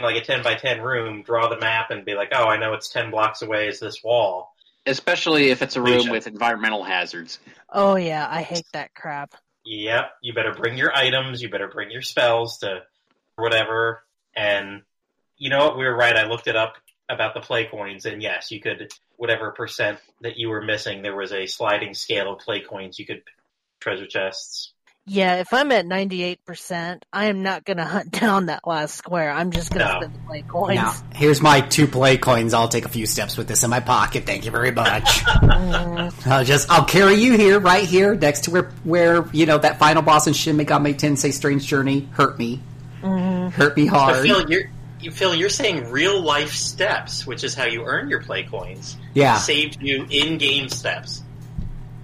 like a ten by ten room, draw the map and be like, oh, I know it's ten blocks away is this wall. Especially if it's a room Asia. with environmental hazards. Oh, yeah, I hate that crap. Yep, you better bring your items, you better bring your spells to whatever, and you know what, we were right, I looked it up about the play coins, and yes, you could, whatever percent that you were missing, there was a sliding scale of play coins, you could treasure chests. Yeah, if I'm at ninety-eight percent, I am not going to hunt down that last square, I'm just going to no. spend the play coins. No. Here's my two play coins, I'll take a few steps with this in my pocket, thank you very much. I'll just, I'll carry you here, right here, next to where, where, you know, that final boss in Shin Megami Tensei Strange Journey hurt me. Mm-hmm. Hurt me hard. But Phil, you Phil, you're saying real-life steps, which is how you earn your play coins. Yeah. Saved you in-game steps.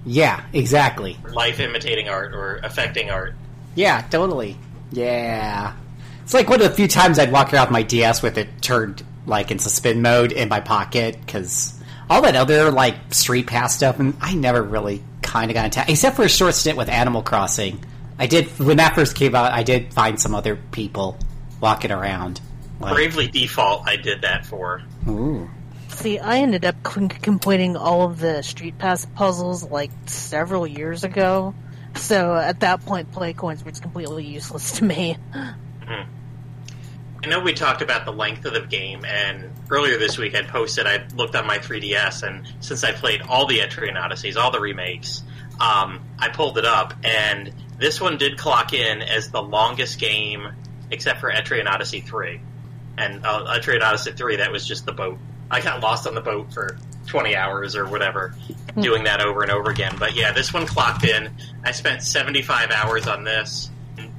Yeah, exactly. Life imitating art or affecting art. Yeah, totally. Yeah. It's like one of the few times I'd walk around with my D S with it turned, like, in suspend mode in my pocket, because all that other, like, street pass stuff, and I never really kind of got into it, except for a short stint with Animal Crossing. I did, when that first came out, I did find some other people walking around. Like, Bravely Default, I did that for. Ooh. See, I ended up completing all of the Street Pass puzzles, like, several years ago. So at that point, play coins were just completely useless to me. Hmm. I know we talked about the length of the game, and earlier this week I posted, I looked on my three D S, and since I played all the Etrian Odysseys, all the remakes, um, I pulled it up, and this one did clock in as the longest game, except for Etrian Odyssey three. And uh, Etrian Odyssey three, that was just the boat. I got lost on the boat for twenty hours or whatever, doing that over and over again. But yeah, this one clocked in. I spent seventy-five hours on this.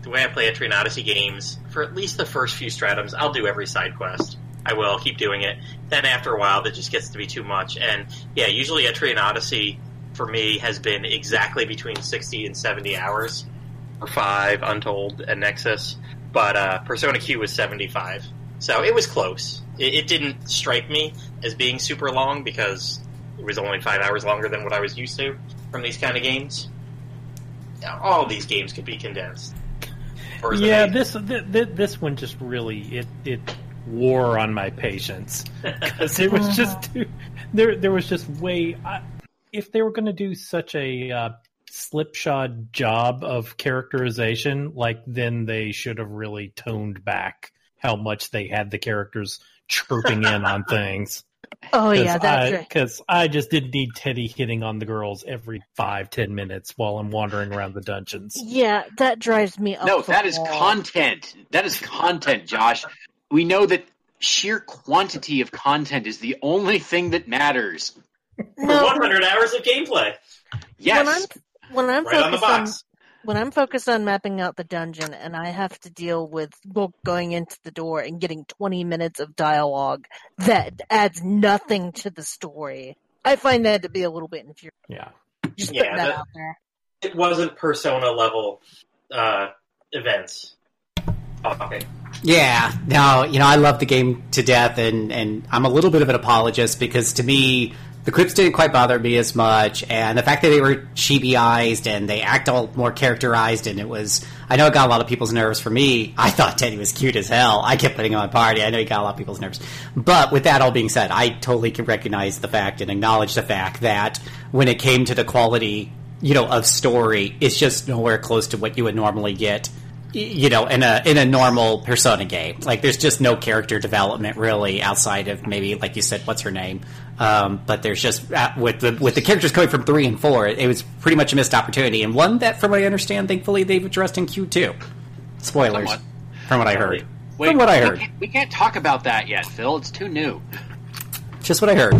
The way I play Etrian Odyssey games, for at least the first few stratums, I'll do every side quest. I will keep doing it. Then after a while, that just gets to be too much. And yeah, usually Etrian Odyssey for me has been exactly between sixty and seventy hours for five, Untold, and Nexus. But uh, Persona Q was seventy-five. So it was close. It, it didn't strike me as being super long because it was only five hours longer than what I was used to from these kind of games. Now, all these games could be condensed. Yeah, this th- this one just really it it wore on my patience because it was just too, there there was just way I, if they were going to do such a uh, slipshod job of characterization, like then they should have really toned back how much they had the characters chirping in on things. Oh yeah, that's I, right. Because I just didn't need Teddy hitting on the girls every five, ten minutes while I'm wandering around the dungeons. Yeah, that drives me up. No, that is content. That is content, Josh. We know that sheer quantity of content is the only thing that matters. No, for one hundred hours of gameplay. Yes. When I'm, when I'm right focused on the box. On, when I'm focused on mapping out the dungeon, and I have to deal with well, going into the door and getting twenty minutes of dialogue that adds nothing to the story, I find that to be a little bit infuriating. Yeah, just yeah, putting that the, out there. It wasn't Persona level uh, events. Oh, okay. Yeah, no, you know I love the game to death, and and I'm a little bit of an apologist because to me, the clips didn't quite bother me as much, and the fact that they were chibi-ized and they act all more characterized, and it was... I know it got a lot of people's nerves. For me, I thought Teddy was cute as hell. I kept putting him on party. I know he got a lot of people's nerves. But with that all being said, I totally can recognize the fact and acknowledge the fact that when it came to the quality, you know, of story, it's just nowhere close to what you would normally get, you know, in a in a normal Persona game. Like, there's just no character development, really, outside of maybe, like you said, what's her name? Um, but there's just, uh, with the with the characters coming from three and four, it, it was pretty much a missed opportunity. And one that, from what I understand, thankfully they've addressed in Q two. Spoilers. Somewhat. From what I heard. Wait, from what I heard. We can't, we can't talk about that yet, Phil. It's too new. Just what I heard.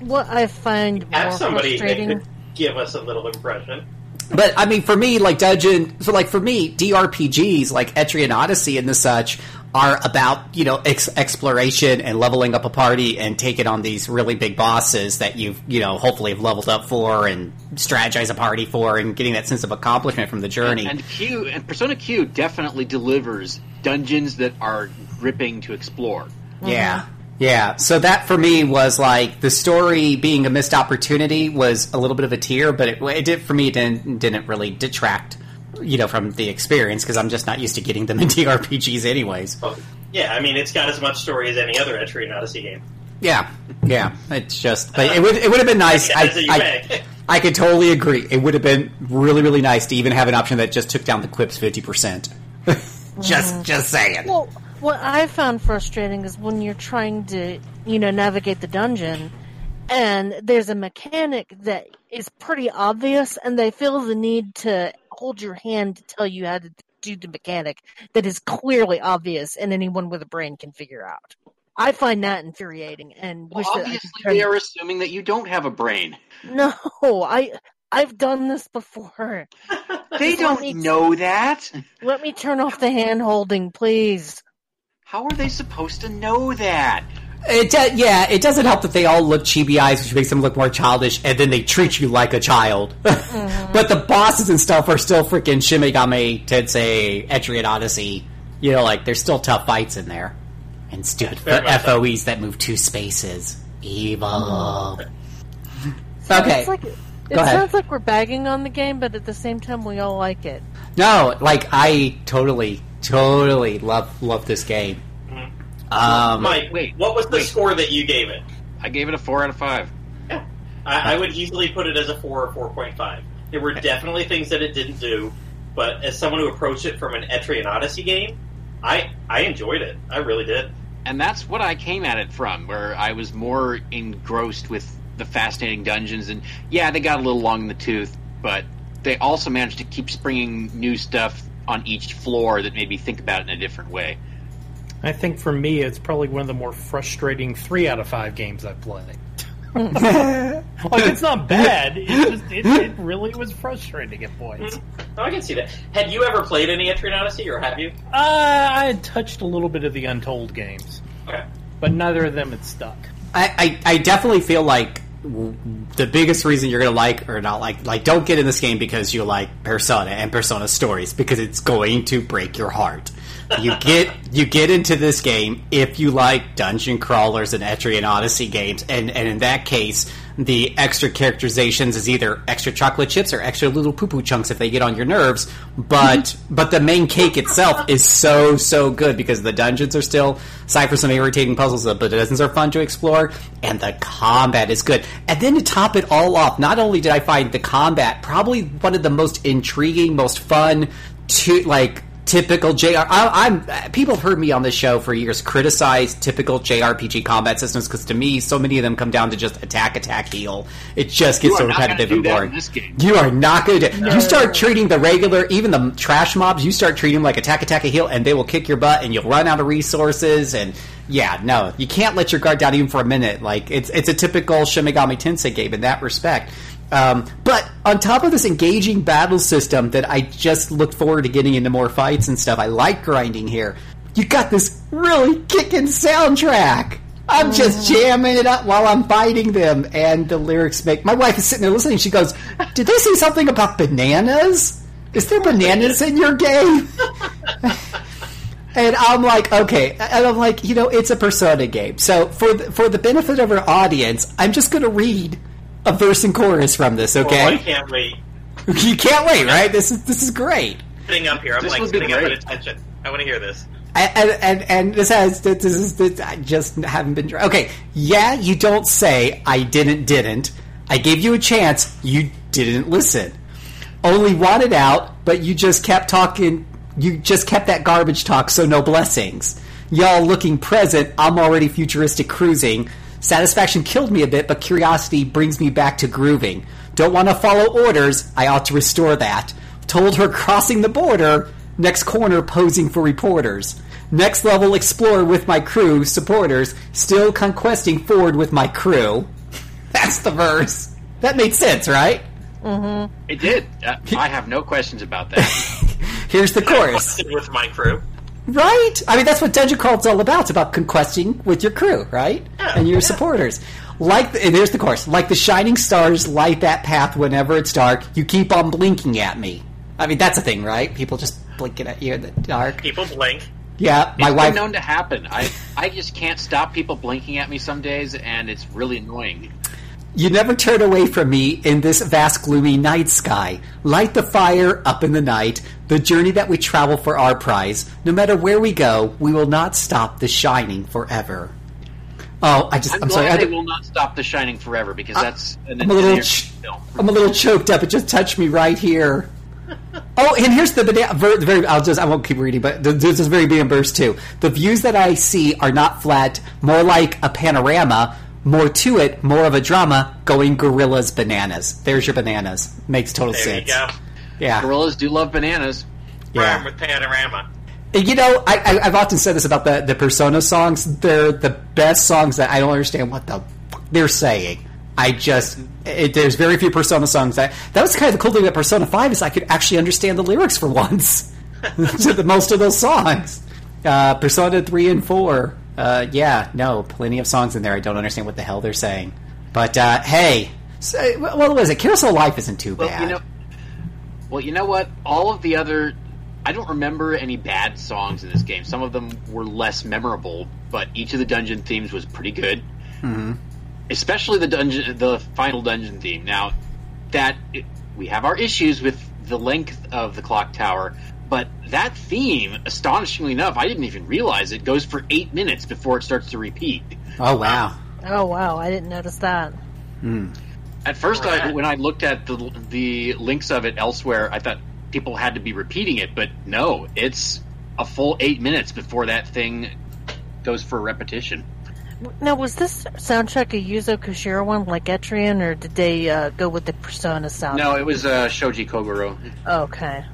What I find more have somebody frustrating. That could give us a little impression. But, I mean, for me, like, dungeon... So, like, for me, D R P Gs, like Etrian Odyssey and the such... are about, you know, ex- exploration and leveling up a party and taking on these really big bosses that you've, you know, hopefully have leveled up for and strategize a party for and getting that sense of accomplishment from the journey. And, and Q and Persona Q definitely delivers dungeons that are gripping to explore. Mm-hmm. Yeah. Yeah, so that for me was like the story being a missed opportunity was a little bit of a tear, but it, it did for me didn't, didn't really detract, you know, from the experience, because I'm just not used to getting them in D R P Gs anyways. Well, yeah, I mean, it's got as much story as any other Etrian Odyssey game. Yeah, yeah, it's just... But it would it would have been nice... I, I, I could totally agree. It would have been really, really nice to even have an option that just took down the quips fifty percent. just mm. just saying. Well, what I found frustrating is when you're trying to, you know, navigate the dungeon... And there's a mechanic that is pretty obvious, and they feel the need to hold your hand to tell you how to do the mechanic that is clearly obvious and anyone with a brain can figure out. I find that infuriating. And well, wish obviously that I they are to... assuming that you don't have a brain. No, I, I've done this before. They Just don't know t- that. Let me turn off the hand-holding, please. How are they supposed to know that? It do- yeah, it doesn't help that they all look chibi eyes, which makes them look more childish, and then they treat you like a child. Mm-hmm. But the bosses and stuff are still freaking Shin Megami Tensei, Etrian Odyssey. You know, like, there's still tough fights in there. And stupid F O Es that move two spaces. Evil. Mm-hmm. Okay. It's like, it Go sounds ahead. like we're bagging on the game, but at the same time, we all like it. No, like, I totally, totally love love this game. Um, Mike, wait, what was the wait. score that you gave it? I gave it a four out of five. Yeah. I, I would easily put it as a four or four point five. There were definitely things that it didn't do, but as someone who approached it from an Etrian Odyssey game, I I enjoyed it. I really did. And that's what I came at it from, where I was more engrossed with the fascinating dungeons. And yeah, they got a little long in the tooth, but they also managed to keep springing new stuff on each floor that made me think about it in a different way. I think for me, it's probably one of the more frustrating three out of five games I've played. Like, it's not bad. It, just, it, it really was frustrating at points. Oh, I can see that. Had you ever played any Etrian Odyssey, or have you? Uh, I had touched a little bit of the Untold games. Okay. But neither of them had stuck. I, I, I definitely feel like the biggest reason you're going to like or not like, like, don't get in this game because you like Persona and Persona stories, because it's going to break your heart. You get you get into this game if you like dungeon crawlers and Etrian Odyssey games, and, and in that case, the extra characterizations is either extra chocolate chips or extra little poo-poo chunks if they get on your nerves, but mm-hmm. but the main cake itself is so, so good, because the dungeons are still, aside from some irritating puzzles, the dungeons are fun to explore, and the combat is good. And then to top it all off, not only did I find the combat probably one of the most intriguing, most fun, to like... typical J R. I, I'm people have heard me on this show for years criticize typical J R P G combat systems, because to me, so many of them come down to just attack, attack, heal. It just gets so repetitive and boring. You are not going to do that. You start treating the regular, even the trash mobs, you start treating them like attack, attack, and heal, and they will kick your butt, and you'll run out of resources. And yeah, no, you can't let your guard down even for a minute. Like it's it's a typical Shin Megami Tensei game in that respect. Um, but on top of this engaging battle system that I just look forward to getting into more fights and stuff, I like grinding here. You got this really kicking soundtrack. I'm just jamming it up while I'm fighting them, and the lyrics make... My wife is sitting there listening, she goes, did they say something about bananas? Is there bananas in your game? And I'm like, okay. And I'm like, you know, it's a Persona game. So for the, for the benefit of our audience, I'm just going to read a verse and chorus from this, okay? Well, I can't wait. You can't wait, right? This is this is great. Sitting up here, I'm this like sitting up at attention. I want to hear this. And and, and this has this is this, I just haven't been. Okay, yeah, you don't say I didn't didn't. I gave you a chance. You didn't listen. Only wanted out, but you just kept talking. You just kept that garbage talk. So no blessings. Y'all looking present. I'm already futuristic cruising. Satisfaction killed me a bit, but curiosity brings me back to grooving. Don't want to follow orders. I ought to restore that. Told her crossing the border. Next corner posing for reporters. Next level explore with my crew. Supporters still conquesting forward with my crew. That's the verse. That made sense, right? Mm-hmm. It did. Uh, I have no questions about that. Here's the chorus. With my crew. Right? I mean, that's what Dungeon Crawl's all about. It's about conquesting with your crew, right? Yeah, and your yeah. supporters. Like, the, and here's the chorus. Like the shining stars light that path whenever it's dark, you keep on blinking at me. I mean, that's a thing, right? People just blinking at you in the dark. People blink. Yeah, my it's wife... It's known to happen. I, I just can't stop people blinking at me some days, and it's really annoying. You never turn away from me in this vast gloomy night sky. Light the fire up in the night, the journey that we travel for our prize. No matter where we go, we will not stop the shining forever. Oh, I just, I'm, I'm sorry. I will not stop the shining forever, because I, that's an I'm a little ch- film. I'm a little choked up. It just touched me right here. Oh, and here's the very. I'll just. I won't keep reading, but this is very being verse too. The views that I see are not flat, more like a panorama. More to it, more of a drama, going gorillas bananas. There's your bananas. Makes total there sense. There you go. Yeah. Gorillas do love bananas. Yeah. Rhyme with panorama. You know, I, I, I've often said this about the, the Persona songs. They're the best songs that I don't understand what the fuck they're saying. I just... It, there's very few Persona songs. That that was kind of the cool thing about Persona five, is I could actually understand the lyrics for once. To the most of those songs. Uh, Persona three and four... Uh, yeah, no, plenty of songs in there. I don't understand what the hell they're saying. But, uh, hey, say, well, what is it? Carousel Life isn't too well, bad. You know, well, you know what? All of the other... I don't remember any bad songs in this game. Some of them were less memorable, but each of the dungeon themes was pretty good. Mm-hmm. Especially the dungeon, the final dungeon theme. Now, that it, we have our issues with the length of the clock tower, but that theme, astonishingly enough, I didn't even realize it, goes for eight minutes before it starts to repeat. Oh, wow. Oh, wow. I didn't notice that. Mm. At first, I, when I looked at the the links of it elsewhere, I thought people had to be repeating it, but no, it's a full eight minutes before that thing goes for repetition. Now, was this soundtrack a Yuzo Koshiro one, like Etrian, or did they uh, go with the Persona soundtrack? No, it was uh, Shoji Kogoro. Okay.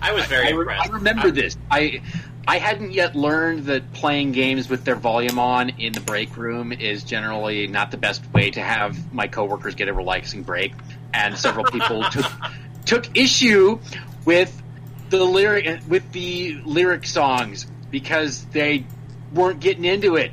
I was very I, impressed. I remember I, this. I I hadn't yet learned that playing games with their volume on in the break room is generally not the best way to have my coworkers get a relaxing break. And several people took took issue with the lyric with the lyric songs because they weren't getting into it.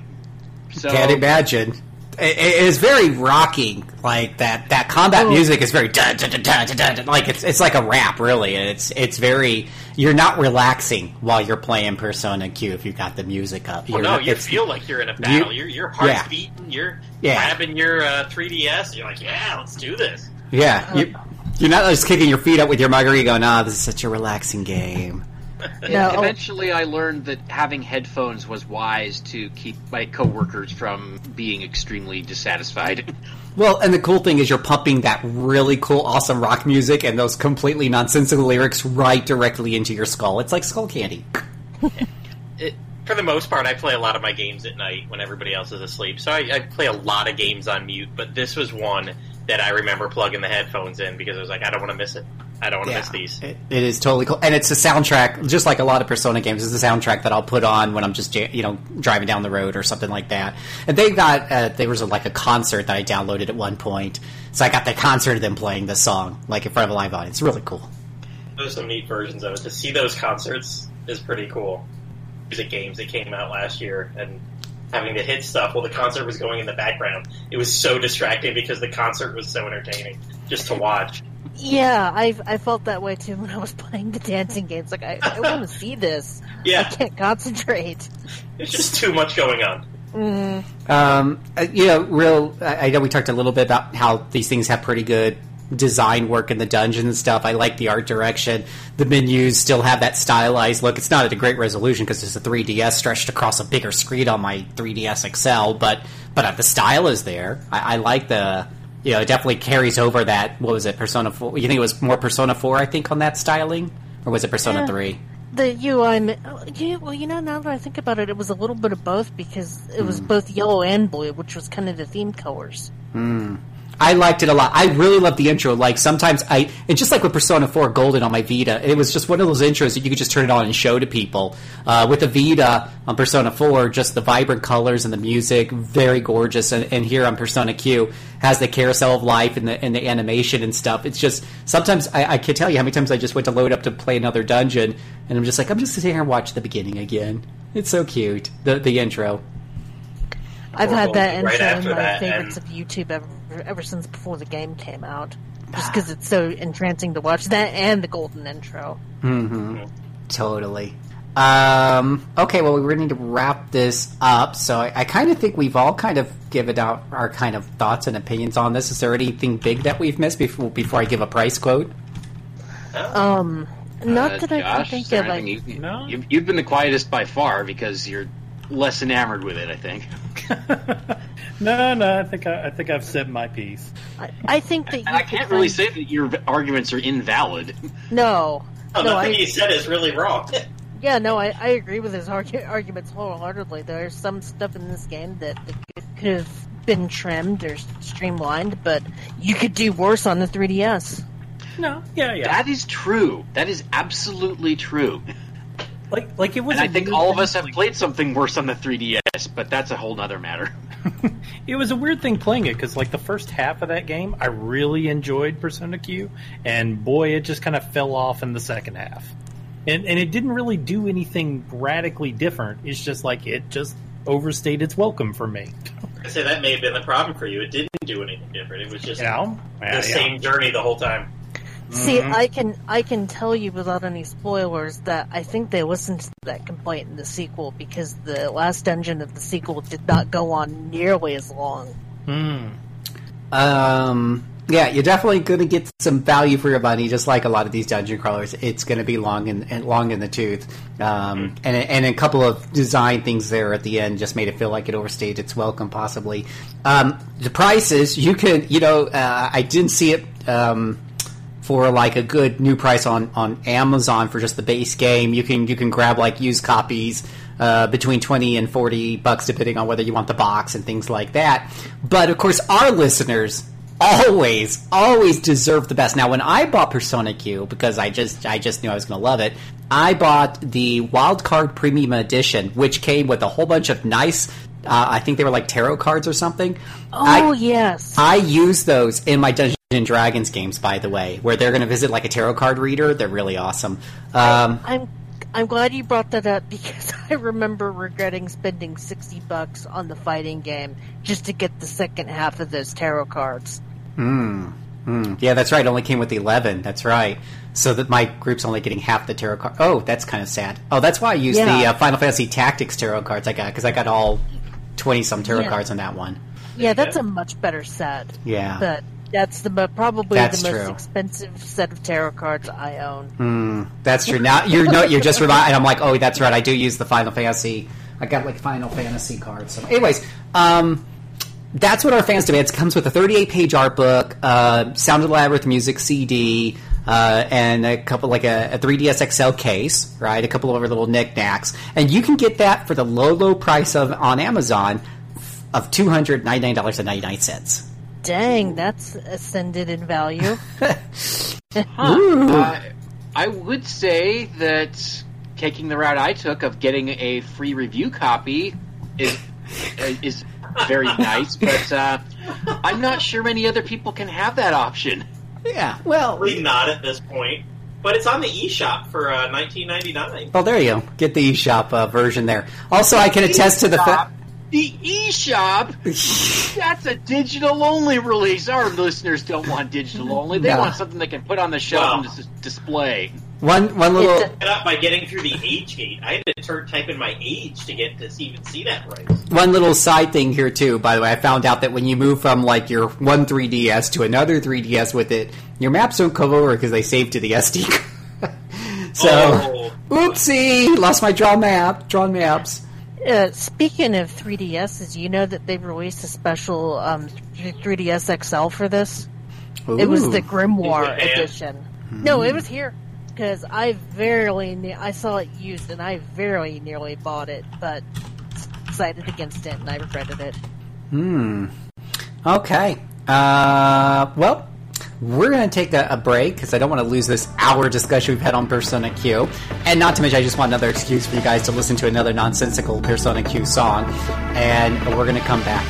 So, can't imagine. It, it is very rocking, like that. That combat oh. music is very dun, dun, dun, dun, dun, dun, like it's it's like a rap, really. And it's it's very. You're not relaxing while you're playing Persona Q if you've got the music up. Well, no, you feel like you're in a battle. You, your your heart's yeah. beating. You're yeah. grabbing your uh, three D S. You're like, yeah, let's do this. Yeah, you, you're not just kicking your feet up with your margarita going, "Ah, oh, this is such a relaxing game." No. Eventually I learned that having headphones was wise to keep my coworkers from being extremely dissatisfied. Well, and the cool thing is you're pumping that really cool, awesome rock music and those completely nonsensical lyrics right directly into your skull. It's like skull candy. it, for the most part, I play a lot of my games at night when everybody else is asleep, so I, I play a lot of games on mute, but this was one that I remember plugging the headphones in because I was like, I don't want to miss it. I don't want to yeah, miss these. It, it is totally cool. And it's a soundtrack, just like a lot of Persona games, it's a soundtrack that I'll put on when I'm just, you know, driving down the road or something like that. And they got, uh, there was a, like a concert that I downloaded at one point. So I got the concert of them playing the song, like in front of a live audience. Really cool. There's some neat versions of it. To see those concerts is pretty cool. Music games that came out last year and having to hit stuff while the concert was going in the background. It was so distracting because the concert was so entertaining just to watch. Yeah, I I felt that way too when I was playing the dancing games. Like, I, I want to see this. Yeah. I can't concentrate. It's just too much going on. Mm. Um, you know, real. I know we talked a little bit about how these things have pretty good design work in the dungeon and stuff. I like the art direction. The menus still have that stylized look. It's not at a great resolution because it's a three D S stretched across a bigger screen on my three D S X L, but but the style is there. I, I like the. You know, it definitely carries over that, what was it, Persona four? You think it was more Persona four, I think, on that styling? Or was it Persona three? The U I... Well, you know, now that I think about it, it was a little bit of both because it mm. was both yellow and blue, which was kind of the theme colors. Mm. I liked it a lot. I really loved the intro. Like, sometimes I... And just like with Persona four Golden on my Vita, it was just one of those intros that you could just turn it on and show to people. Uh, with the Vita on Persona four, just the vibrant colors and the music, very gorgeous. And, and here on Persona Q, has the Carousel of Life and the and the animation and stuff. It's just... Sometimes I, I can't tell you how many times I just went to load up to play another dungeon, and I'm just like, I'm just sitting here and watch the beginning again. It's so cute. The, the intro. I've had that intro right in my that, favorites and... of YouTube ever. ever since before the game came out, just because it's so entrancing to watch that and the golden intro. Mm-hmm. Totally. Um, okay, well, we're going to wrap this up, so I, I kind of think we've all kind of given out our kind of thoughts and opinions on this. Is there anything big that we've missed before before I give a price quote? Um, not uh, that Josh, I think of. Like, you, no? you've, you've been the quietest by far because you're less enamored with it, I think. No, no, I think I, I think I've said my piece. I, I think that you I can't really say that your arguments are invalid. No, no, no nothing I, he said is really wrong. Yeah, no, I, I agree with his argu- arguments wholeheartedly. There's some stuff in this game that, that could have been trimmed or streamlined, but you could do worse on the three D S. No, yeah, yeah, that is true. That is absolutely true. Like, like it was. And I think all of us have played something worse on the three D S, but that's a whole other matter. It was a weird thing playing it because, like, the first half of that game, I really enjoyed Persona Q, and boy, it just kind of fell off in the second half. And and it didn't really do anything radically different. It's just like it just overstayed its welcome for me. I say that may have been the problem for you. It didn't do anything different. It was just you know? the yeah, same yeah. journey the whole time. See, mm-hmm. I can I can tell you without any spoilers that I think they listened to that complaint in the sequel because the last dungeon of the sequel did not go on nearly as long. Mm. Um, Yeah, you're definitely going to get some value for your money, just like a lot of these dungeon crawlers. It's going to be long in, and long in the tooth. Um, mm-hmm. and, and a couple of design things there at the end just made it feel like it overstayed its welcome, possibly. Um, the prices, you could, you know, uh, I didn't see it um, for like a good new price on, on Amazon for just the base game. You can you can grab like used copies. Uh, between twenty and forty bucks, depending on whether you want the box and things like that. But, of course, our listeners always, always deserve the best. Now, when I bought Persona Q, because I just I just knew I was going to love it, I bought the Wildcard Premium Edition, which came with a whole bunch of nice, uh, I think they were like tarot cards or something. Oh, I, yes. I used those in my Dungeons and Dragons games, by the way, where they're going to visit like a tarot card reader. They're really awesome. Um, I'm I'm glad you brought that up because I remember regretting spending sixty bucks on the fighting game just to get the second half of those tarot cards. Mm. Mm. Yeah, that's right. It only came with eleven. That's right. So that my group's only getting half the tarot card. Oh, that's kind of sad. Oh, that's why I used yeah. the uh, Final Fantasy Tactics tarot cards I got because I got all twenty-some tarot yeah. cards on that one. Yeah, that's a much better set. Yeah. But... That's the probably that's the most true. expensive set of tarot cards I own. Mm, that's true. Now you're no, you're just reminded. And I'm like, oh, that's right. I do use the Final Fantasy. I got like Final Fantasy cards. So, anyways, um, that's what our fans demand. It comes with a thirty-eight page art book, uh, Sound of the Labyrinth music C D, uh, and a couple like a, a three D S X L case, right? A couple of other little knickknacks, and you can get that for the low, low price of on Amazon of two hundred ninety-nine dollars and ninety-nine cents. Dang, that's ascended in value. huh. uh, I would say that taking the route I took of getting a free review copy is is very nice, but uh, I'm not sure many other people can have that option. Yeah, well... Probably not at this point. But it's on the eShop for uh, nineteen ninety-nine. Well, there you go. Get the eShop uh, version there. Also, I can attest to the fact... The eShop, that's a digital-only release. Our listeners don't want digital-only. They no. want something they can put on the shelf wow. and dis- display. One one little... It's set up by getting through the age gate. I had to turn, type in my age to get to even see that right. One little side thing here, too, by the way. I found out that when you move from, like, your one three D S to another three D S with it, your maps don't come over because they save to the S D card. so, oh. oopsie, lost my draw map, drawn maps. Uh, speaking of three D S's, you know that they released a special um, three D S X L for this? Ooh. It was the Grimoire edition. Mm. No, it was here because I barely ne- I saw it used and I very nearly bought it, but decided against it and I regretted it. Hmm. Okay. Uh. Well. We're going to take a, a break because I don't want to lose this hour discussion we've had on Persona Q. And not to mention, I just want another excuse for you guys to listen to another nonsensical Persona Q song. And we're going to come back.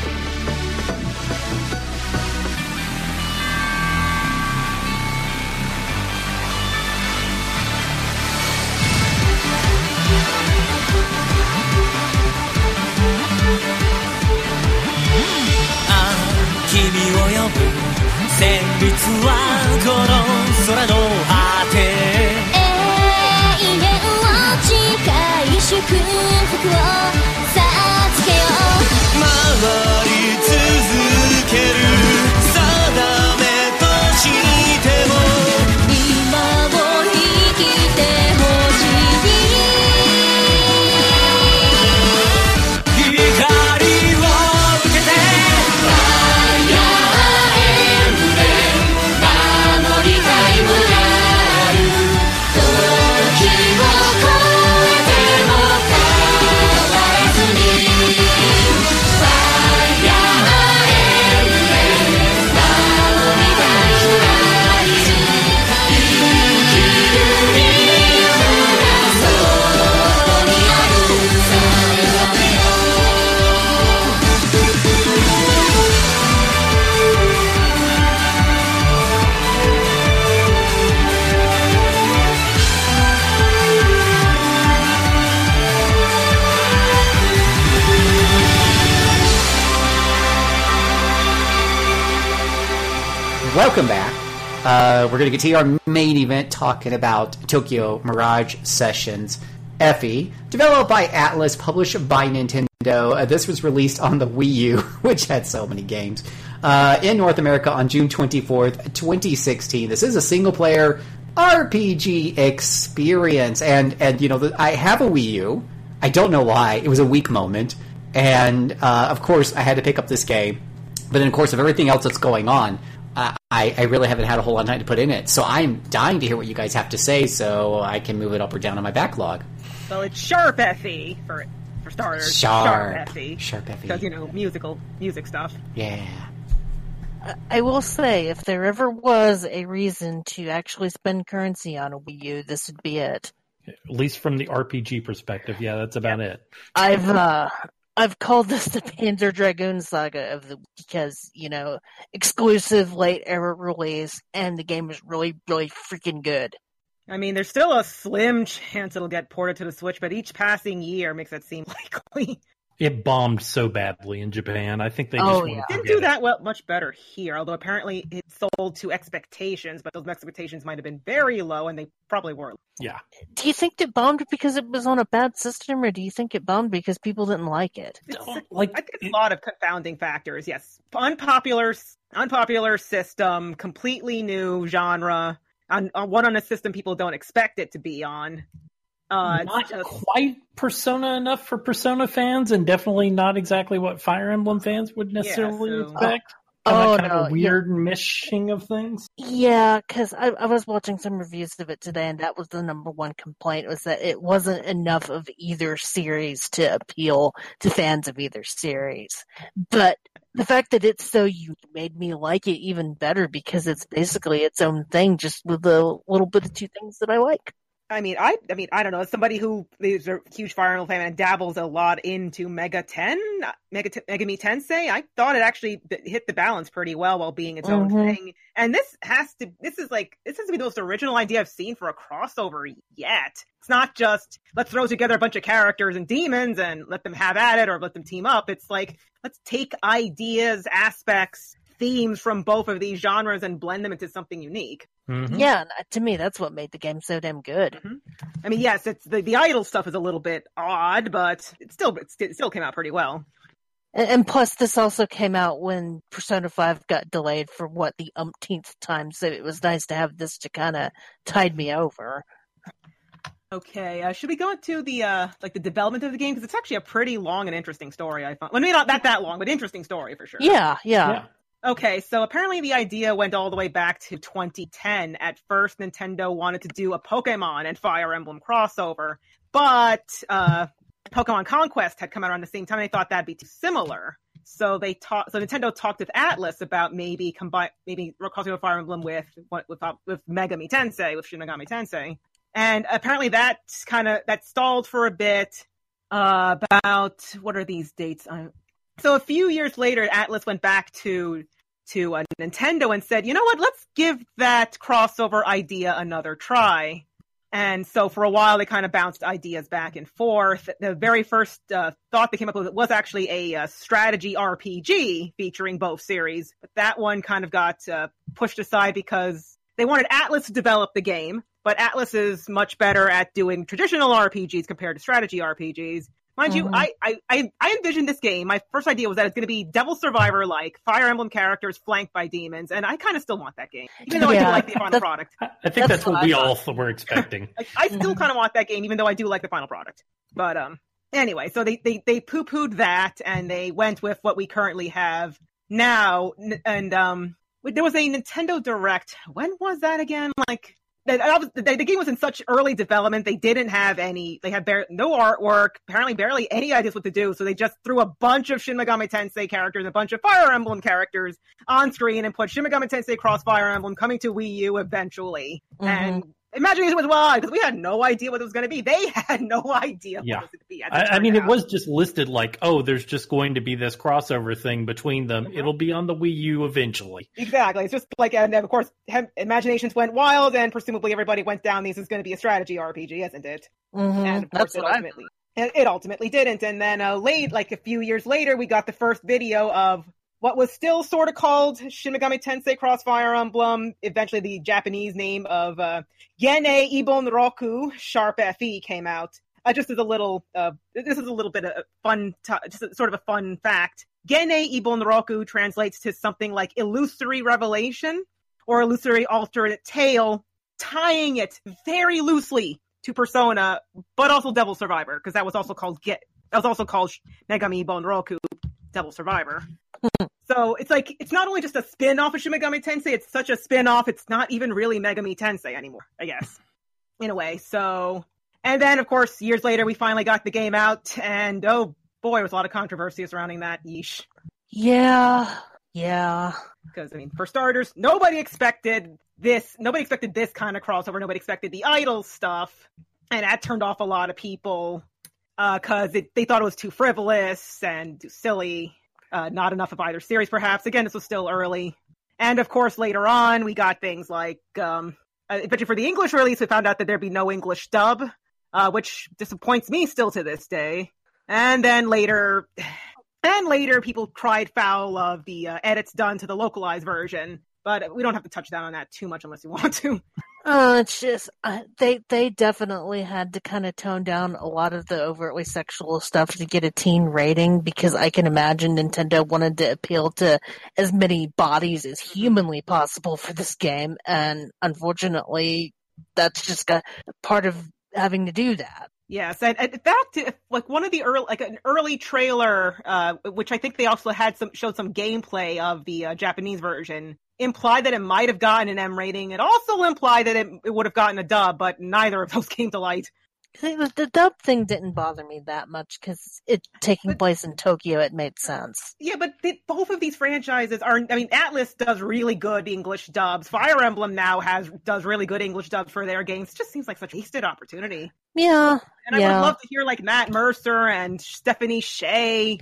Welcome back. Uh, we're going to get to our main event talking about Tokyo Mirage Sessions F E, developed by Atlus, published by Nintendo. Uh, this was released on the Wii U, which had so many games. uh, in North America on June twenty-fourth, twenty sixteen. This is a single-player R P G experience. And, and you know, the, I have a Wii U. I don't know why. It was a weak moment. And, uh, of course, I had to pick up this game. But in the course of everything else that's going on, I, I really haven't had a whole lot of time to put in it. So I'm dying to hear what you guys have to say so I can move it up or down on my backlog. So it's Sharp F E for for starters. Sharp. Sharp F E. Sharp F E. Because, you know, musical, music stuff. Yeah. I will say, if there ever was a reason to actually spend currency on a Wii U, this would be it. At least from the R P G perspective. Yeah, that's about yep. it. I've... uh I've called this the Panzer Dragoon Saga of the because, you know, exclusive late era release, and the game is really, really freaking good. I mean, there's still a slim chance it'll get ported to the Switch, but each passing year makes that seem likely. It bombed so badly in Japan. I think they just oh, yeah. didn't do that well, much better here, although apparently it sold to expectations, but those expectations might have been very low, and they probably weren't. Yeah. Do you think it bombed because it was on a bad system, or do you think it bombed because people didn't like it? It's, like, I think it's a lot of confounding factors, yes. Unpopular, unpopular system, completely new genre, on, on one on a system people don't expect it to be on. Uh, not just... quite Persona enough for Persona fans, and definitely not exactly what Fire Emblem fans would necessarily yeah, so... expect. Oh, oh kind no. of a weird yeah. mishing of things. Yeah, because I, I was watching some reviews of it today, and that was the number one complaint, was that it wasn't enough of either series to appeal to fans of either series. But the fact that it's so unique made me like it even better, because it's basically its own thing, just with a little bit of two things that I like. I mean, I I mean, I don't know. As somebody who is a huge Fire Emblem fan and dabbles a lot into Mega Ten, Mega T- Megami Tensei, I thought it actually hit the balance pretty well while being its mm-hmm. own thing. And this has to, this is like, this has to be the most original idea I've seen for a crossover yet. It's not just, let's throw together a bunch of characters and demons and let them have at it or let them team up. It's like, let's take ideas, aspects, themes from both of these genres and blend them into something unique. Mm-hmm. Yeah, to me, that's what made the game so damn good. Mm-hmm. I mean, yes, it's the, the idol stuff is a little bit odd, but it still it still came out pretty well. And, and plus, this also came out when Persona five got delayed for, what, the umpteenth time, so it was nice to have this to kind of tide me over. Okay, uh, should we go into the uh, like the development of the game? Because it's actually a pretty long and interesting story, I thought. Well, maybe not that, that long, but interesting story for sure. Yeah, yeah. yeah. Okay, so apparently the idea went all the way back to twenty ten. At first, Nintendo wanted to do a Pokemon and Fire Emblem crossover, but uh, Pokemon Conquest had come out around the same time, and they thought that'd be too similar. So they talked. So Nintendo talked with Atlus about maybe combine, maybe crossing Fire Emblem with with with Megami Tensei, with Shin Megami Tensei, and apparently that kind of that stalled for a bit. Uh, about what are these dates? I, so a few years later, Atlus went back to. to uh, Nintendo and said, you know what, let's give that crossover idea another try. And so for a while, they kind of bounced ideas back and forth. The very first uh, thought they came up with was actually a uh, strategy R P G featuring both series. But that one kind of got uh, pushed aside because they wanted Atlus to develop the game, but Atlus is much better at doing traditional R P Gs compared to strategy R P Gs. Mind mm-hmm. you, I, I, I, I envisioned this game. My first idea was that it's going to be Devil Survivor-like, Fire Emblem characters flanked by demons, and I kind of still want that game, even though yeah. I do like the final that's, product. I think that's, that's what, what we all were expecting. I, I still kind of want that game, even though I do like the final product. But um, anyway, so they, they, they poo-pooed that, and they went with what we currently have now. And um, there was a Nintendo Direct. When was that again? Like... The, the game was in such early development, they didn't have any, they had bare, no artwork, apparently barely any ideas what to do, so they just threw a bunch of Shin Megami Tensei characters, a bunch of Fire Emblem characters on screen and put Shin Megami Tensei Cross Fire Emblem coming to Wii U eventually. Mm-hmm. And imagination was wild, because we had no idea what it was going to be. They had no idea yeah. what it was going to be. I, I mean, out. It was just listed like, oh, there's just going to be this crossover thing between them. Mm-hmm. It'll be on the Wii U eventually. Exactly. It's just like, and of course, hem- imaginations went wild, and presumably everybody went down. This is going to be a strategy R P G, isn't it? Mm-hmm. And of course, That's it ultimately, and it ultimately didn't. And then uh, late, like a few years later, we got the first video of what was still sort of called Shin Megami Tensei Cross Fire Emblem, eventually the Japanese name of uh, Genei Ibon Roku Sharp F E came out. Uh, just as a little, uh, this is a little bit of fun, t- just a, sort of a fun fact. Gene Ibonroku translates to something like illusory revelation or illusory alternate tale, tying it very loosely to Persona, but also Devil Survivor, because that was also called Get. That was also called Megami Ibonroku, Devil Survivor. So it's like, it's not only just a spin-off of Shin Megami Tensei, it's such a spin-off, it's not even really Megami Tensei anymore, I guess, in a way. So, and then, of course, years later, we finally got the game out, and oh boy, there was a lot of controversy surrounding that. Yeesh. Yeah, yeah. Because, I mean, for starters, nobody expected this, nobody expected this kind of crossover, nobody expected the idol stuff, and that turned off a lot of people, because uh, they thought it was too frivolous and too silly. Uh, not enough of either series, perhaps. Again, this was still early. And, of course, later on, we got things like... Um, especially for the English release, we found out that there'd be no English dub, uh, which disappoints me still to this day. And then later... And later, people cried foul of the uh, edits done to the localized version. But we don't have to touch down on that too much unless you want to. Uh, it's just... Uh, they, they definitely had to kind of tone down a lot of the overtly sexual stuff to get a teen rating, because I can imagine Nintendo wanted to appeal to as many bodies as humanly possible for this game, and unfortunately, that's just got part of having to do that. Yes, and in fact, like one of the early, like an early trailer, uh, which I think they also had some showed some gameplay of the uh, Japanese version, implied that it might have gotten an M rating. It also implied that it, it would have gotten a dub, but neither of those came to light. The, the dub thing didn't bother me that much, because it taking but, place in Tokyo, it made sense. Yeah, but they, both of these franchises are, I mean, Atlus does really good English dubs. Fire Emblem now has does really good English dubs for their games. It just seems like such a wasted opportunity. Yeah. And I yeah. would love to hear, like, Matt Mercer and Stephanie Shea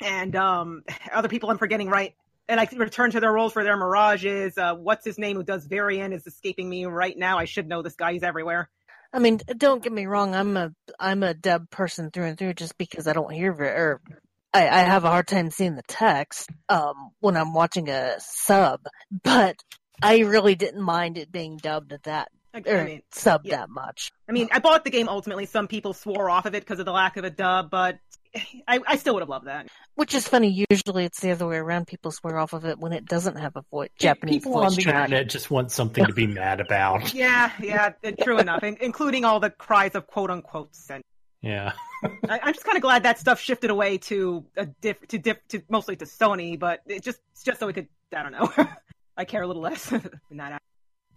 and um, other people I'm forgetting, right? And I return to their roles for their Mirages. Uh, what's his name who does Varian is escaping me right now. I should know this guy. He's everywhere. I mean, don't get me wrong. I'm a I'm a dub person through and through, just because I don't hear or I, I have a hard time seeing the text um, when I'm watching a sub. But I really didn't mind it being dubbed that I mean, sub yeah. that much. I mean, I bought the game ultimately. Some people swore off of it because of the lack of a dub, but I, I still would have loved that. Which is funny. Usually, it's the other way around. People swear off of it when it doesn't have a voice. Japanese people voice on the track. Internet just want something to be mad about. Yeah, yeah, true enough. In- including all the cries of "quote unquote" censor. Yeah, I- I'm just kind of glad that stuff shifted away to a diff, to diff, to mostly to Sony, but it just just so we could. I don't know. I care a little less than that.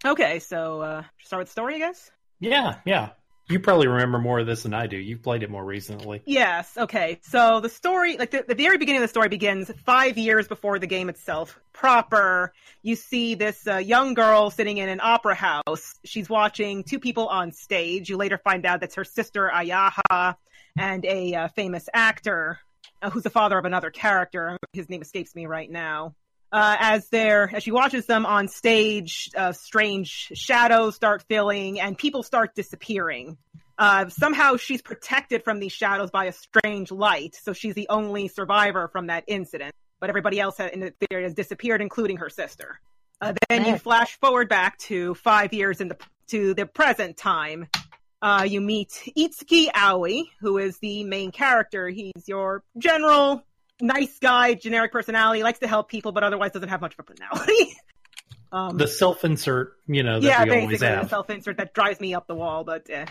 Okay, so uh, start with the story, I guess. Yeah, yeah. You probably remember more of this than I do. You've played it more recently. Yes, okay. So the story, like the, the very beginning of the story begins five years before the game itself proper. You see this uh, young girl sitting in an opera house. She's watching two people on stage. You later find out that's her sister, Ayaha, and a uh, famous actor uh, who's the father of another character. His name escapes me right now. Uh, as they're, as she watches them on stage, uh, strange shadows start filling and people start disappearing. Uh, somehow she's protected from these shadows by a strange light, so she's the only survivor from that incident. But everybody else in the theory has disappeared, including her sister. Uh, then you flash forward back to five years in the to the present time. Uh, you meet Itsuki Aoi, who is the main character. He's your general... nice guy, generic personality, likes to help people, but otherwise doesn't have much of a personality. um, the self-insert, you know, that yeah, we always have. Yeah, basically the self-insert that drives me up the wall, but... Eh.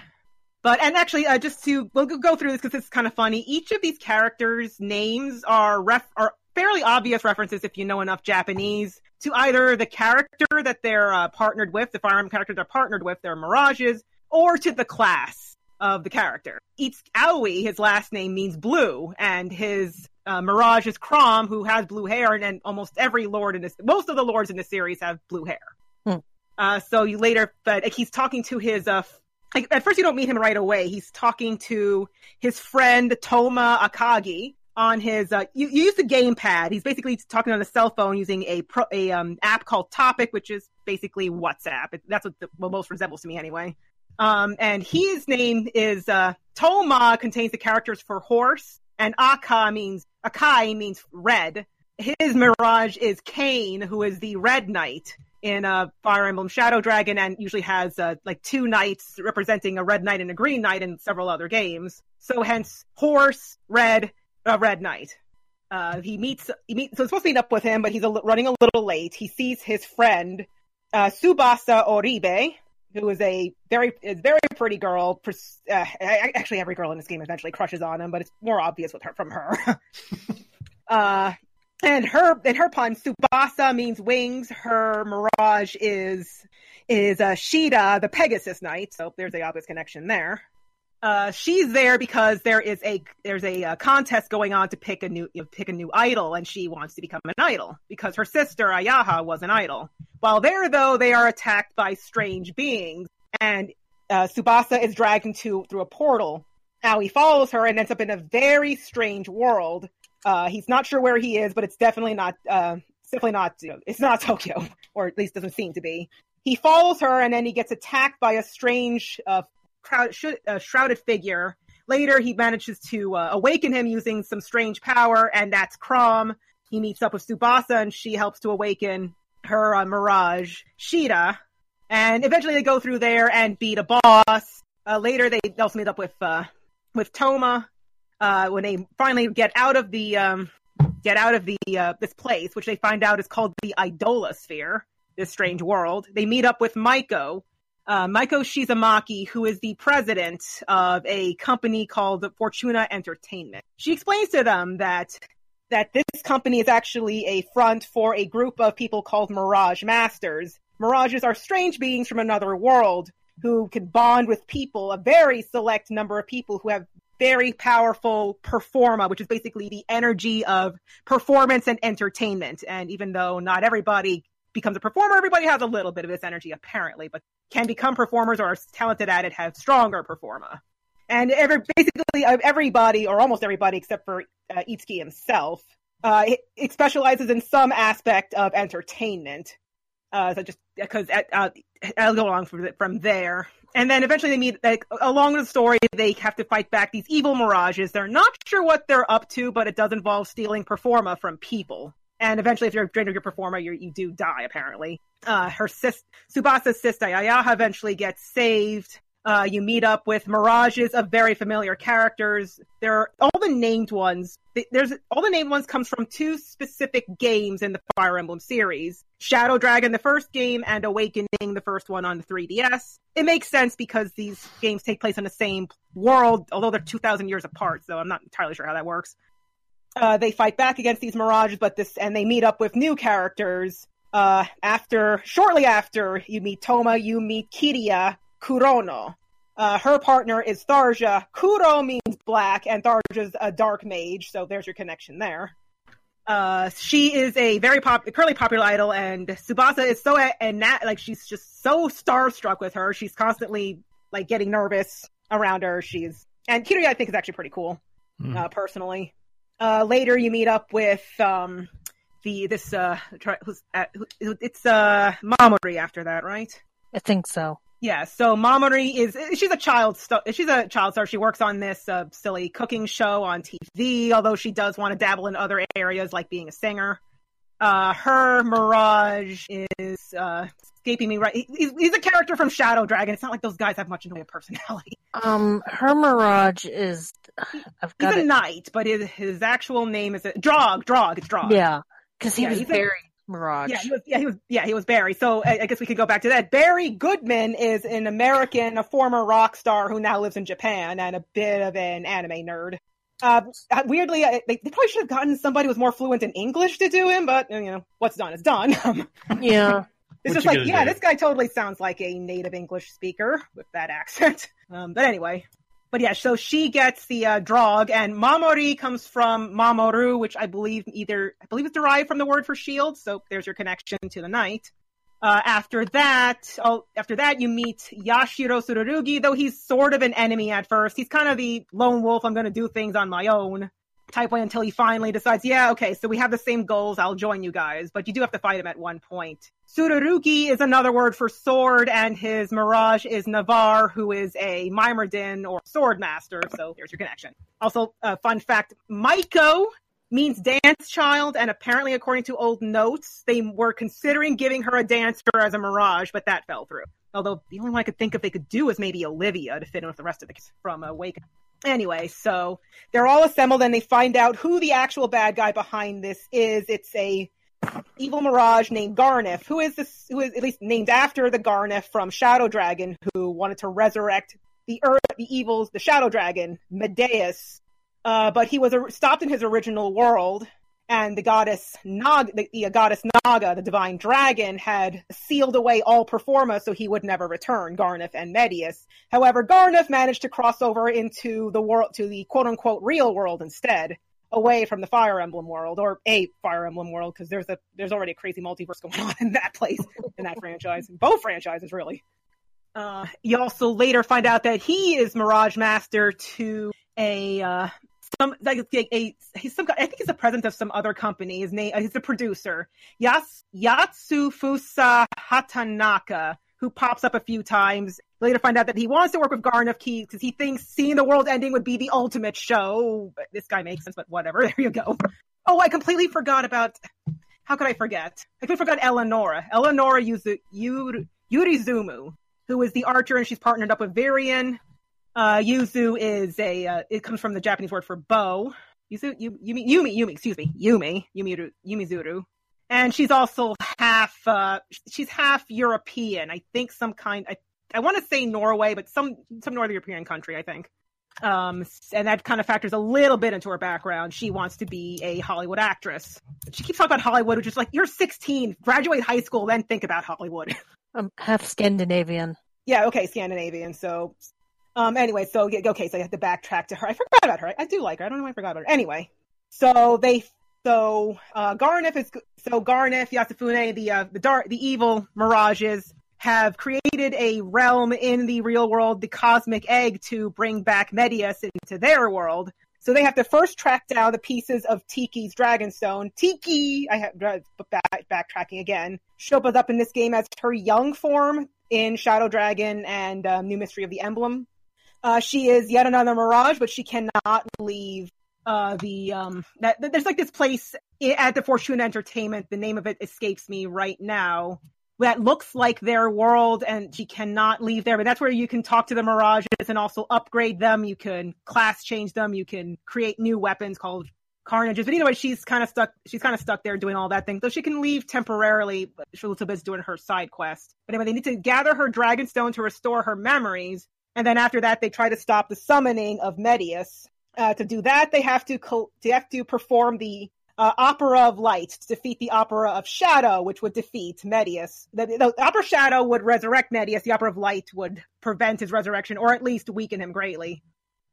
But, and actually, uh, just to... We'll go through this because it's kind of funny. Each of these characters' names are ref are fairly obvious references, if you know enough Japanese, to either the character that they're uh, partnered with, the firearm character they're partnered with, their Mirages, or to the class of the character. Itsuki Aoi, his last name means blue, and his... Uh, Mirage is Crom, who has blue hair, and, and almost every lord in this, most of the lords in the series have blue hair. Hmm. Uh, so you later, but like, he's talking to his, uh, f- like, at first you don't meet him right away. He's talking to his friend Toma Akagi on his, uh, you, you use the gamepad. He's basically talking on a cell phone using a pro, a um, app called Topic, which is basically WhatsApp. It, that's what, the, what most resembles to me anyway. Um, and his name is, uh, Toma contains the characters for horse. And Aka means, Akai means red. His Mirage is Kane, who is the Red Knight in uh, Fire Emblem Shadow Dragon, and usually has uh, like two knights representing a Red Knight and a Green Knight in several other games. So hence, Horse, Red, uh, Red Knight. Uh, he meets, he meets, so he's supposed to meet up with him, but he's a, running a little late. He sees his friend, uh, Tsubasa Oribe, who is a very, a very pretty girl. Pers- uh, actually, every girl in this game eventually crushes on him, but it's more obvious with her from her. uh, and her, in her pun, Tsubasa means wings. Her mirage is, is uh, Shida, the Pegasus Knight. So there's the obvious connection there. Uh, she's there because there is a there's a, a contest going on to pick a new you know, pick a new idol, and she wants to become an idol because her sister Ayaha was an idol. While there, though, they are attacked by strange beings, and uh, Tsubasa is dragged into through a portal. Aoi follows her and ends up in a very strange world. Uh, he's not sure where he is, but it's definitely not uh, it's definitely not you know, it's not Tokyo, or at least doesn't seem to be. He follows her, and then he gets attacked by a strange. Uh, Crowd, sh- uh, shrouded figure. Later, he manages to uh, awaken him using some strange power, and that's Crom. He meets up with Tsubasa, and she helps to awaken her uh, mirage, Shida. And eventually, they go through there and beat a boss. Uh, later, they also meet up with uh, with Toma uh, when they finally get out of the um, get out of the uh, this place, which they find out is called the Idolosphere. This strange world. They meet up with Maiko. Uh, Maiko Shimazaki, who is the president of a company called Fortuna Entertainment. She explains to them that that this company is actually a front for a group of people called Mirage Masters. Mirages are strange beings from another world who can bond with people, a very select number of people who have very powerful Performa, which is basically the energy of performance and entertainment. And even though not everybody becomes a performer, everybody has a little bit of this energy, apparently, but can become performers or are talented at it, have stronger performa. And every, basically everybody, or almost everybody, except for uh, Itsuki himself, uh, it, it specializes in some aspect of entertainment. Uh, so just because uh, I'll go along from, from there. And then eventually they meet, like, along with the story, they have to fight back these evil mirages. They're not sure what they're up to, but it does involve stealing performa from people. And eventually, if you're drained of your performer, you you do die, apparently. Uh, her sis, Tsubasa's sister, Ayaha, eventually gets saved. Uh, you meet up with mirages of very familiar characters. There are all the named ones. There's all the named ones comes from two specific games in the Fire Emblem series. Shadow Dragon, the first game, and Awakening, the first one on the three D S. It makes sense because these games take place in the same world, although they're two thousand years apart, so I'm not entirely sure how that works. Uh, they fight back against these mirages, but this, and they meet up with new characters. Uh, after, shortly after you meet Toma, you meet Kiria Kurono. Uh, her partner is Tharja. Kuro means black, and Tharja's a dark mage, so there's your connection there. Uh, she is a very pop, currently popular idol, and Tsubasa is so, and that, like, she's just so starstruck with her. She's constantly, like, getting nervous around her. She's, and Kiria, I think, is actually pretty cool, mm. uh, personally. Uh, later, you meet up with um, the this uh, try, who's at, who, it's uh, Mamori. After that, right? I think so. Yeah. So Mamori is she's a child. St- she's a child star. She works on this uh, silly cooking show on T V. Although she does want to dabble in other areas, like being a singer. Uh, her mirage is uh, escaping me. Right? He, he's, he's a character from Shadow Dragon. It's not like those guys have much in the way of personality. Um, her mirage is. I've got he's a it. knight, but his, his actual name is a, Drog. Drog. It's Drog. Yeah, because he yeah, was Barry a, Mirage. Yeah, he was. Yeah, he was. Yeah, he was Barry. So I, I guess we could go back to that. Barry Goodman is an American, a former rock star who now lives in Japan, and a bit of an anime nerd. Uh, weirdly, they, they probably should have gotten somebody who was more fluent in English to do him, but you know, what's done is done. Yeah. It's what just like, yeah, do? This guy totally sounds like a native English speaker with that accent. Um, but anyway. But yeah, so she gets the uh, drog, and Mamori comes from Mamoru, which I believe either, I believe it's derived from the word for shield, so there's your connection to the knight. Uh, after that, oh, after that, you meet Yashiro Tsurugi, though he's sort of an enemy at first. He's kind of the lone wolf, I'm going to do things on my own type way until he finally decides, yeah, okay, so we have the same goals, I'll join you guys, but you do have to fight him at one point. Tsurugi is another word for sword, and his mirage is Navarre, who is a Myrmidon or sword master, so there's your connection. Also, uh, fun fact, Maiko means dance child, and apparently, according to old notes, they were considering giving her a dancer as a mirage, but that fell through. Although, the only one I could think of they could do is maybe Olivia to fit in with the rest of the kids from Awakening. Anyway, so they're all assembled and they find out who the actual bad guy behind this is. It's a evil mirage named Garneth, who is this, who is at least named after the Garneth from Shadow Dragon, who wanted to resurrect the earth, the evils, the Shadow Dragon, Medeus. Uh, but he was a, stopped in his original world, and the goddess Naga, the, the goddess Naga, the divine dragon, had sealed away all Performa, so he would never return, Garneth and Medeus. However, Garneth managed to cross over into the world, to the quote-unquote real world instead, away from the Fire Emblem world, or a Fire Emblem world, because there's a there's already a crazy multiverse going on in that place, in that franchise, both franchises really. Uh, you also later find out that he is Mirage Master to a. Uh, Some like a he's some I think he's the president of some other company. His name he's the producer Yas, Yatsufusa Hatanaka, who pops up a few times. Later, find out that he wants to work with Garneth Key because he thinks seeing the world ending would be the ultimate show. This guy makes sense, but whatever. There you go. Oh, I completely forgot about. How could I forget? I completely forgot Eleonora. Eleonora Yuzu, Yur, Yurizumu, who is the archer, and she's partnered up with Varian. Uh, Yuzu is a, uh, it comes from the Japanese word for bow. Yuzu, you, Yumi, Yumi, Yumi, excuse me, Yumi, Yumi, Yumizuru. And she's also half, uh, she's half European. I think some kind, I, I want to say Norway, but some, some Northern European country, I think. Um, and that kind of factors a little bit into her background. She wants to be a Hollywood actress. She keeps talking about Hollywood, which is like, you're sixteen, graduate high school, then think about Hollywood. I'm half Scandinavian. Yeah, okay, Scandinavian, so... Um, anyway, so, okay, so I have to backtrack to her. I forgot about her. I, I do like her. I don't know why I forgot about her. Anyway, so they, so, uh, Garneth is, so Garneth, Yasufune, the, uh, the dark, the evil mirages have created a realm in the real world, the cosmic egg, to bring back Medeus into their world. So they have to first track down the pieces of Tiki's Dragonstone. Tiki, I have, back, backtracking again, shows up in this game as her young form in Shadow Dragon and, um, New Mystery of the Emblem. Uh, she is yet another mirage, but she cannot leave uh, the... Um, that, there's like this place at the Fortune Entertainment, the name of it escapes me right now, that looks like their world, and she cannot leave there. But that's where you can talk to the mirages and also upgrade them. You can class change them. You can create new weapons called carnages. But either way, she's kind of stuck She's kind of stuck there doing all that thing. So she can leave temporarily, but she's a little bit doing her side quest. But anyway, they need to gather her Dragonstone to restore her memories. And then after that, they try to stop the summoning of Medeus. Uh, to do that, they have to co- they have to perform the uh, Opera of Light to defeat the Opera of Shadow, which would defeat Medeus. The, the Opera of Shadow would resurrect Medeus. The Opera of Light would prevent his resurrection, or at least weaken him greatly.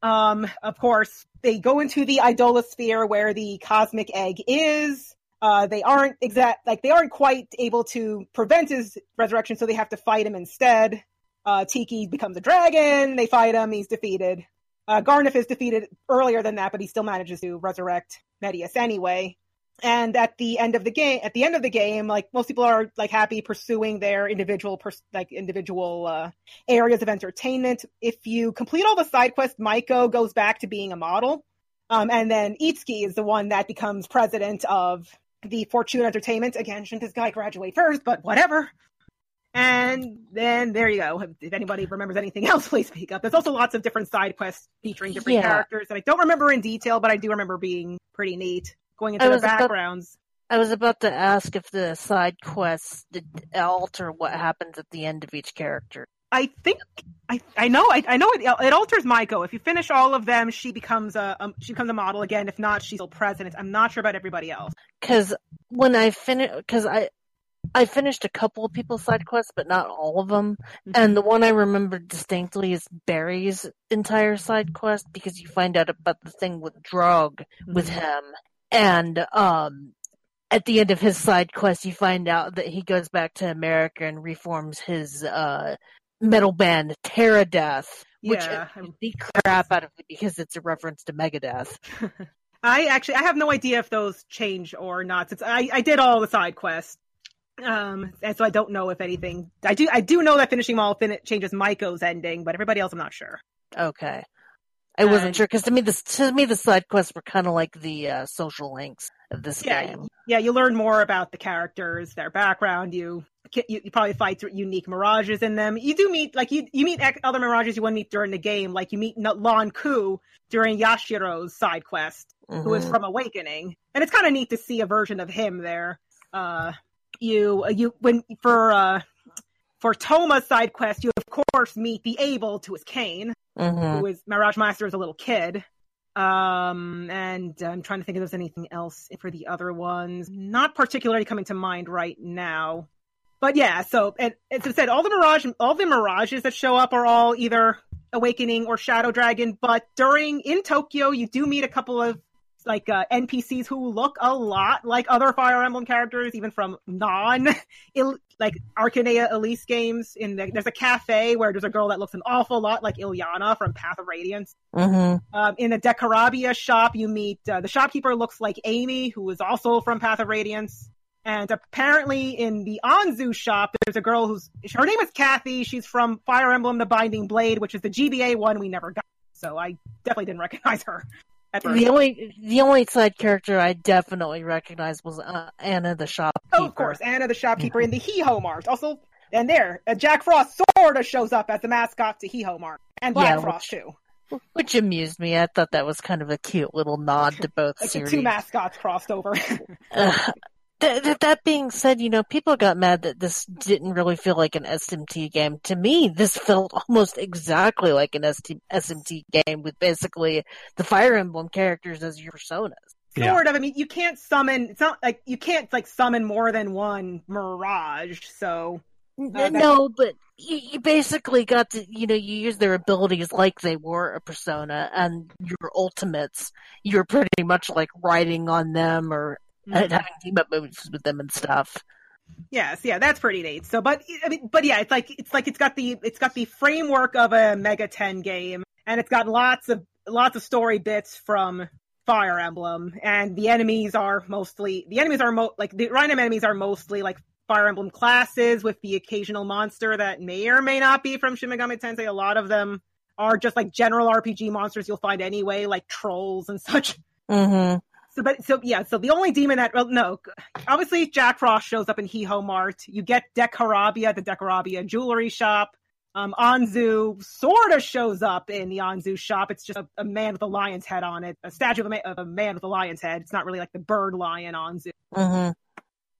Um, of course, they go into the Idolosphere where the cosmic egg is. Uh, they aren't exact like they aren't quite able to prevent his resurrection, so they have to fight him instead. Uh, Tiki becomes a dragon, they fight him, he's defeated. Uh, Garneth is defeated earlier than that, but he still manages to resurrect Medeus anyway. And at the end of the game, at the end of the game, like, most people are, like, happy pursuing their individual, pers- like, individual, uh, areas of entertainment. If you complete all the side quests, Maiko goes back to being a model. Um, and then Itsuki is the one that becomes president of the Fortune Entertainment. Again, shouldn't this guy graduate first, but whatever. And then there you go. If anybody remembers anything else, please speak up. There's also lots of different side quests featuring different yeah. characters that I don't remember in detail, but I do remember being pretty neat, going into the backgrounds. About, I was about to ask if the side quests did alter what happens at the end of each character. I think I I know I, I know it, it alters Maiko. If you finish all of them, she becomes a um, she becomes a model again. If not, she's still president. I'm not sure about everybody else. Because when I finish, because I. I finished a couple of people's side quests, but not all of them. Mm-hmm. And the one I remember distinctly is Barry's entire side quest, because you find out about the thing with drug mm-hmm. with him. And um, at the end of his side quest, you find out that he goes back to America and reforms his uh, metal band, Teradeath, which yeah. I beat the crap out of it because it's a reference to Megadeth. I actually I have no idea if those change or not. Since I, I did all the side quests. Um, and so I don't know if anything. I do. I do know that finishing them all fin- changes Maiko's ending, but everybody else, I'm not sure. Okay, I wasn't and, sure because to me, the to me the side quests were kind of like the uh, social links. of this yeah, game. Yeah, you learn more about the characters, their background. You you, you probably fight through unique mirages in them. You do meet like you you meet other mirages you wouldn't meet during the game. Like you meet Lan Ku during Yashiro's side quest, mm-hmm. who is from Awakening, and it's kind of neat to see a version of him there. Uh, you you when for uh, for Toma's side quest, you of course meet the Able to his cane, mm-hmm. who is Mirage Master as a little kid. Um, and I'm trying to think if there's anything else for the other ones. Not particularly coming to mind right now. But yeah, so, and as I said, all the Mirage, all the Mirages that show up are all either Awakening or Shadow Dragon, but during, in Tokyo, you do meet a couple of, like, uh, N P Cs who look a lot like other Fire Emblem characters, even from non, like, Arcanea Elise games. In the, there's a cafe where there's a girl that looks an awful lot like Ilyana from Path of Radiance. Mm-hmm. Um, in the Decarabia shop, you meet, uh, the shopkeeper looks like Amy, who is also from Path of Radiance. And apparently in the Anzu shop, there's a girl who's, her name is Kathy. She's from Fire Emblem The Binding Blade, which is the G B A one we never got. So I definitely didn't recognize her. The only the only side character I definitely recognized was uh, Anna the shopkeeper. Oh, of course, Anna the shopkeeper in the Hee-Ho Mart. Also, and there, uh, Jack Frost sorta shows up as the mascot to Hee-Ho Mart. And Black yeah, Frost, which, too. Which amused me. I thought that was kind of a cute little nod to both like series. Two mascots crossed over. uh, th- th- that being said, you know, people got mad that this didn't really feel like an S M T game. To me, this felt almost exactly like an S M T game with basically the Fire Emblem characters as your personas. Yeah. Sort of. I mean, you can't summon. It's not like you can't like summon more than one Mirage. So uh, no, but you, you basically got to, you know, you use their abilities like they were a persona, and your ultimates. You're pretty much like riding on them or. And having team-up moves with them and stuff. Yes, yeah, that's pretty neat. So, but I mean, but yeah, it's like it's like it's got the it's got the framework of a Mega ten game, and it's got lots of lots of story bits from Fire Emblem, and the enemies are mostly the enemies are mo- like the random enemies are mostly like Fire Emblem classes, with the occasional monster that may or may not be from Shin Megami Tensei. A lot of them are just like general R P G monsters you'll find anyway, like trolls and such. Mm-hmm. So, but, so yeah, so the only demon that, well, no, obviously Jack Frost shows up in Hee-Ho Mart. You get Decarabia, the Decarabia jewelry shop. Um, Anzu sort of shows up in the Anzu shop. It's just a, a man with a lion's head on it, a statue of a, ma- of a man with a lion's head. It's not really like the bird lion Anzu. Mm-hmm.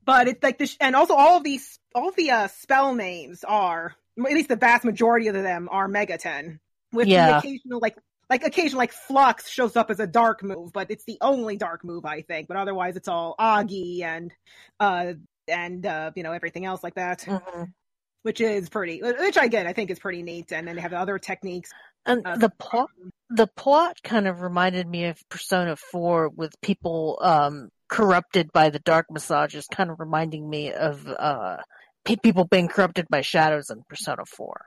But it's like this, and also all of these, all of the uh, spell names are, at least the vast majority of them are Mega ten. With yeah. the occasional, like, Like, occasionally, like, Flux shows up as a dark move, but it's the only dark move, I think. But otherwise, it's all Agi and, uh, and uh, you know, everything else like that. Mm-hmm. Which is pretty, which, again, I think is pretty neat. And then they have other techniques. And uh, the plot, the plot kind of reminded me of Persona four with people um, corrupted by the dark massages, kind of reminding me of uh, people being corrupted by shadows in Persona four.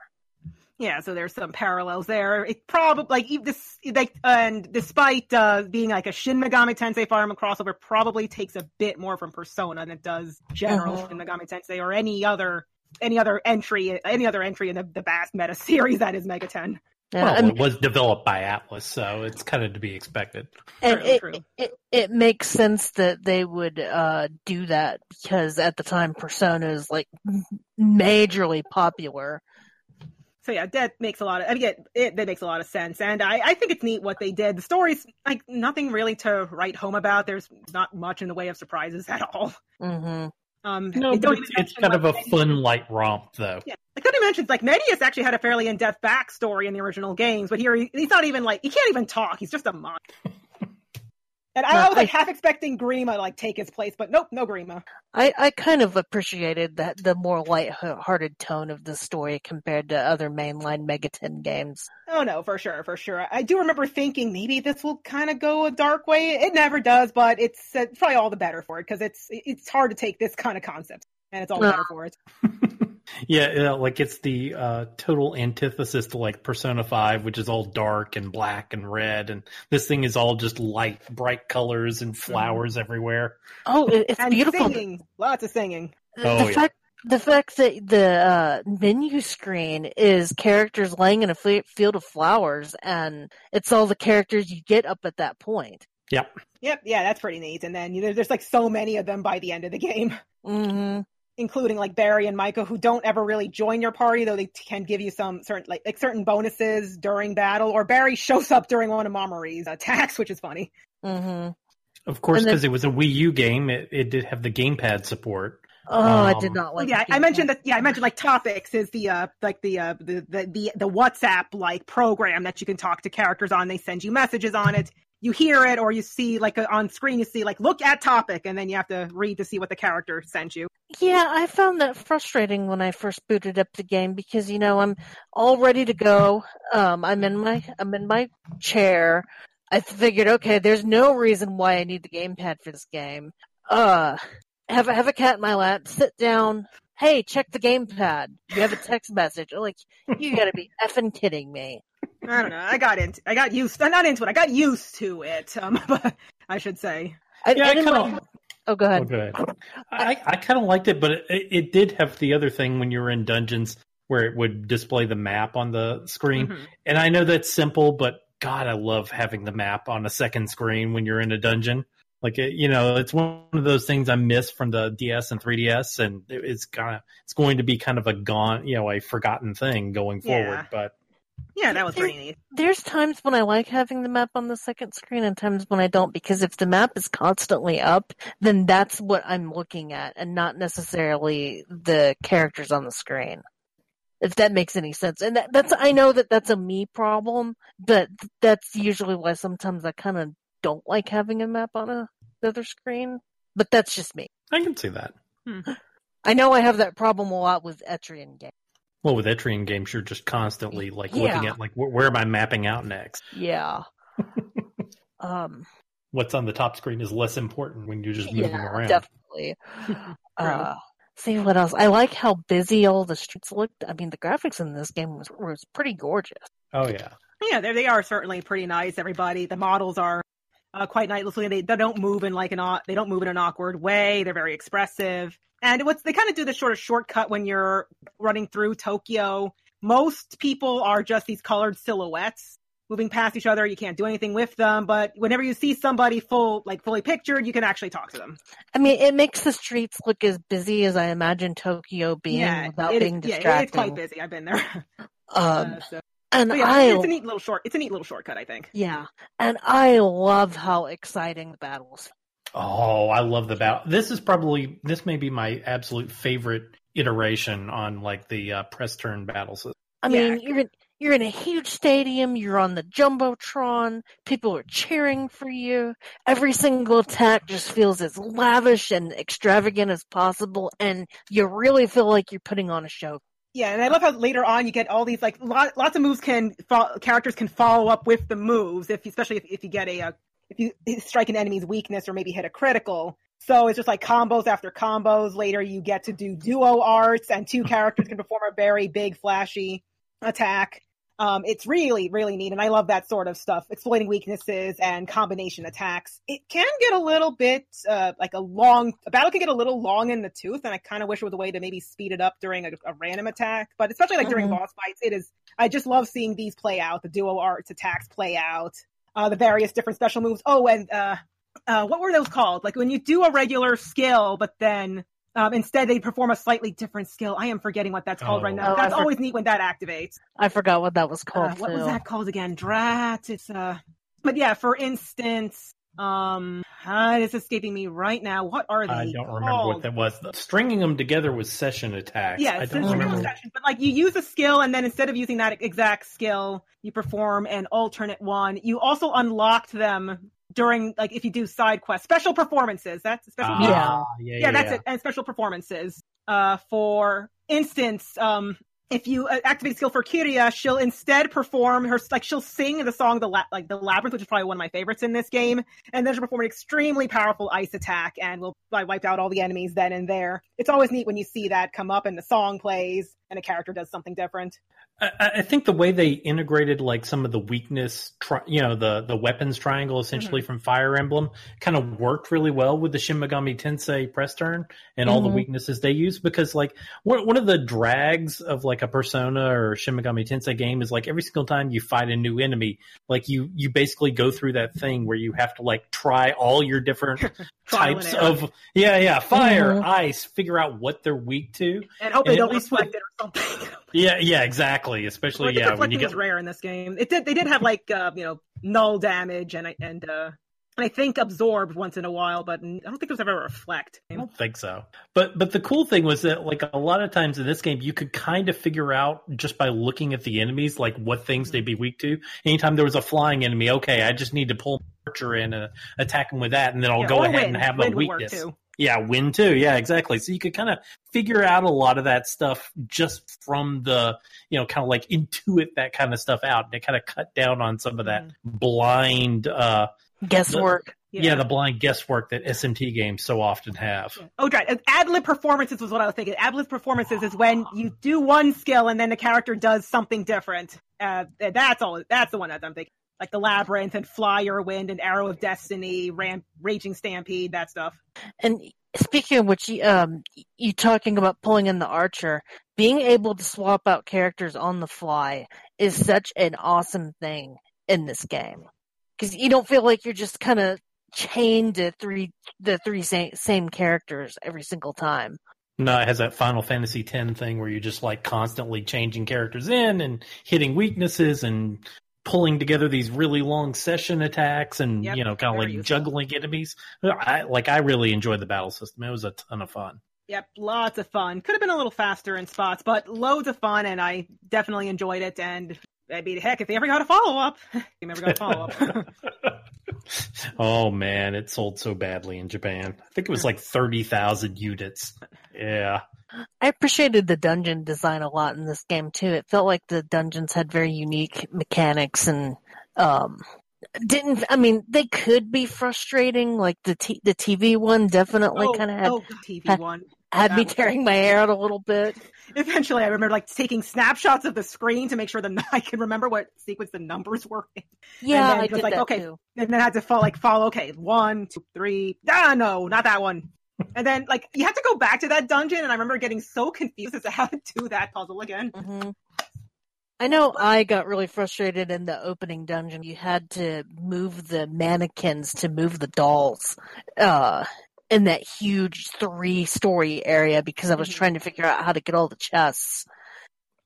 Yeah, so there's some parallels there. It probably like this, like, and despite uh, being like a Shin Megami Tensei Fire Emblem crossover, probably takes a bit more from Persona than it does general mm-hmm. Shin Megami Tensei or any other any other entry any other entry in the, the vast meta series that is Mega ten. Yeah, well, I mean, it was developed by Atlus, so it's kind of to be expected. And it, it, it, it makes sense that they would uh, do that because at the time Persona is like majorly popular. So yeah, that makes a lot of. I mean, it, it that makes a lot of sense, and I, I think it's neat what they did. The story's like nothing really to write home about. There's not much in the way of surprises at all. Mm-hmm. Um, no, but it's, it's kind of a Medi- fun light romp, though. Yeah, like I mentioned, like Medius actually had a fairly in-depth backstory in the original games, but here he, he's not even like he can't even talk. He's just a monster. And I, no, I was like I, half expecting Grima to like take his place, but nope, no Grima. I, I kind of appreciated that the more light-hearted tone of the story compared to other mainline Mega ten games. Oh no, for sure, for sure. I do remember thinking maybe this will kind of go a dark way. It never does, but it's uh, probably all the better for it because it's it's hard to take this kind of concept, and it's all the uh. better for it. Yeah, you know, like it's the uh, total antithesis to like Persona five, which is all dark and black and red, and this thing is all just light, bright colors and flowers everywhere. Oh, it's and beautiful! Singing. Lots of singing. Oh, the yeah. fact, the fact that the uh, menu screen is characters laying in a f- field of flowers, and it's all the characters you get up at that point. Yep. Yep, yeah, that's pretty neat. And then you know, there's like so many of them by the end of the game, mm-hmm. including like Barry and Micah, who don't ever really join your party, though they can give you some certain like, like certain bonuses during battle. Or Barry shows up during one of Mamori's attacks, which is funny. Mm-hmm. Of course, because it was a Wii U game, it, it did have the gamepad support. Oh, um, I did not like. Yeah, I mentioned that. Yeah, I mentioned like Topics is the uh, like the uh, the the the, the WhatsApp like program that you can talk to characters on. They send you messages on it. You hear it, or you see like a, on screen. You see like look at Topic, and then you have to read to see what the character sent you. Yeah, I found that frustrating when I first booted up the game because you know I'm all ready to go. Um, I'm in my I'm in my chair. I figured, okay, there's no reason why I need the gamepad for this game. Uh. Have have a cat in my lap. Sit down. Hey, check the gamepad. You have a text message. Like you gotta be effing kidding me. I don't know. I got into. I got used. I'm not into it. I got used to it. Um, but I should say. I, yeah, I kind of. Oh, go ahead. Oh, go ahead. I I kind of liked it, but it, it did have the other thing when you were in dungeons where it would display the map on the screen. Mm-hmm. And I know that's simple, but God, I love having the map on a second screen when you're in a dungeon. Like, you know, it's one of those things I miss from the D S and three D S, and it's kind of it's going to be kind of a gone, you know, a forgotten thing going yeah. forward. But yeah, that was there, pretty neat. There's times when I like having the map on the second screen, and times when I don't, because if the map is constantly up, then that's what I'm looking at, and not necessarily the characters on the screen. If that makes any sense. And that, that's I know that that's a me problem, but that's usually why sometimes I kind of. Don't like having a map on a, another screen, but that's just me. I can see that. Hmm. I know I have that problem a lot with Etrian games. Well, with Etrian games, you're just constantly like yeah. looking at like where, where am I mapping out next? Yeah. um. What's on the top screen is less important when you're just moving yeah, around. Definitely. uh, see what else? I like how busy all the streets looked. I mean, the graphics in this game was was pretty gorgeous. Oh yeah. Yeah, they they are certainly pretty nice. Everybody, the models are. Uh, quite nightlessly, they, they don't move in like an au- they don't move in an awkward way. They're very expressive, and what's they kind of do the sort of shortcut when you're running through Tokyo. Most people are just these colored silhouettes moving past each other. You can't do anything with them, but whenever you see somebody full like fully pictured, you can actually talk to them. I mean, it makes the streets look as busy as I imagine Tokyo being yeah, without being is, distracting. Yeah, it's quite busy. I've been there. um, uh, so. And yeah, I, it's a neat little short. It's a neat little shortcut, I think. Yeah, and I love how exciting the battles. Oh, I love the battle. This is probably this may be my absolute favorite iteration on like the uh, press turn battle system. I mean, yeah. you're in, you're in a huge stadium. You're on the jumbotron. People are cheering for you. Every single attack just feels as lavish and extravagant as possible, and you really feel like you're putting on a show. Yeah, and I love how later on you get all these like lot, lots of moves can fo- characters can follow up with the moves, if especially if, if you get a, a if you strike an enemy's weakness or maybe hit a critical. So it's just like combos after combos. Later you get to do duo arts, and two characters can perform a very big flashy attack. Um, it's really really neat, and I love that sort of stuff, exploiting weaknesses and combination attacks. It can get a little bit uh, like a long a battle can get a little long in the tooth, and I kind of wish it was a way to maybe speed it up during a, a random attack. But especially like mm-hmm. during boss fights, it is. I just love seeing these play out, the duo arts attacks play out, uh, the various different special moves. Oh, and uh, uh, what were those called? Like when you do a regular skill, but then. Um, instead, they perform a slightly different skill. I am forgetting what that's called oh. right now. Oh, that's for- always neat when that activates. I forgot what that was called. Uh, what too. was that called again? Drat. It's uh. But yeah, for instance, um, uh, it's escaping me right now. What are they? I don't called? remember what that was. Stringing them together was session attacks. Yeah, I don't remember. Session, but like you use a skill, and then instead of using that exact skill, you perform an alternate one. You also unlocked them. During, like, if you do side quests, special performances, that's a special. Ah, yeah. Yeah, yeah, yeah, that's yeah. it. And special performances. Uh, for instance, um, if you activate skill for Kiria, she'll instead perform her, like, she'll sing the song, the La- like the Labyrinth, which is probably one of my favorites in this game, and then she'll perform an extremely powerful ice attack and will wipe out all the enemies then and there. It's always neat when you see that come up and the song plays. and a character does something different. I, I think the way they integrated like some of the weakness, tri- you know, the, the weapons triangle essentially mm-hmm. from Fire Emblem kind of worked really well with the Shin Megami Tensei press turn and all mm-hmm. the weaknesses they use, because like one, one of the drags of like a Persona or Shin Megami Tensei game is like every single time you fight a new enemy, like you, you basically go through that thing where you have to like try all your different types of, yeah, yeah, fire, mm-hmm. ice, figure out what they're weak to. And hope and they don't reflect it or something. Yeah, yeah, exactly. Especially, well, yeah, when you get... is rare in this game. It did, they did have, like, uh, you know, null damage and, and, uh, and I think absorbed once in a while, but I don't think it was ever reflect. I don't think so. But, but the cool thing was that, like, a lot of times in this game, you could kind of figure out just by looking at the enemies, like, what things mm-hmm. they'd be weak to. Anytime there was a flying enemy, okay, I just need to pull Archer and uh, attack him with that, and then I'll yeah, go ahead win. and have win my weakness. Yeah, win too. Yeah, exactly. So you could kind of figure out a lot of that stuff just from the, you know, kind of like intuit that kind of stuff out. And it kind of cut down on some of that mm-hmm. blind uh, guesswork. The, yeah. yeah, the blind guesswork that S M T games so often have. Yeah. Oh, right. Ad-lib performances was what I was thinking. Ad-lib performances is when you do one skill and then the character does something different. Uh, that's all. That's the one that I'm thinking. Like the Labyrinth and Flyer Wind and Arrow of Destiny, Ram- Raging Stampede, that stuff. And speaking of which, um, you talking about pulling in the Archer, being able to swap out characters on the fly is such an awesome thing in this game. Because you don't feel like you're just kind of chained to three the three same, same characters every single time. No, it has that Final Fantasy X thing where you're just like constantly changing characters in and hitting weaknesses and pulling together these really long session attacks and, yep, you know, kind of like useful. Juggling enemies. I, like, I really enjoyed the battle system. It was a ton of fun. Yep, lots of fun. Could have been a little faster in spots, but loads of fun, and I definitely enjoyed it. And I mean, heck, if they ever got a follow-up, they never got a follow-up. Oh, man, it sold so badly in Japan. I think it was like thirty thousand units. Yeah. I appreciated the dungeon design a lot in this game, too. It felt like the dungeons had very unique mechanics and um, didn't... I mean, they could be frustrating. Like, the t- the T V one definitely oh, kind of had, oh, had, one. had me tearing my hair out a little bit. Eventually, I remember, like, taking snapshots of the screen to make sure that I could remember what sequence the numbers were in. Yeah, and then I it was did like, that, okay, too. And then I had to follow, like, follow, okay, one, two, three... Ah, no, not that one. And then, like, you have to go back to that dungeon, and I remember getting so confused as to how to do that puzzle again. Mm-hmm. I know I got really frustrated in the opening dungeon. You had to move the mannequins to move the dolls uh, in that huge three-story area because I was mm-hmm. trying to figure out how to get all the chests.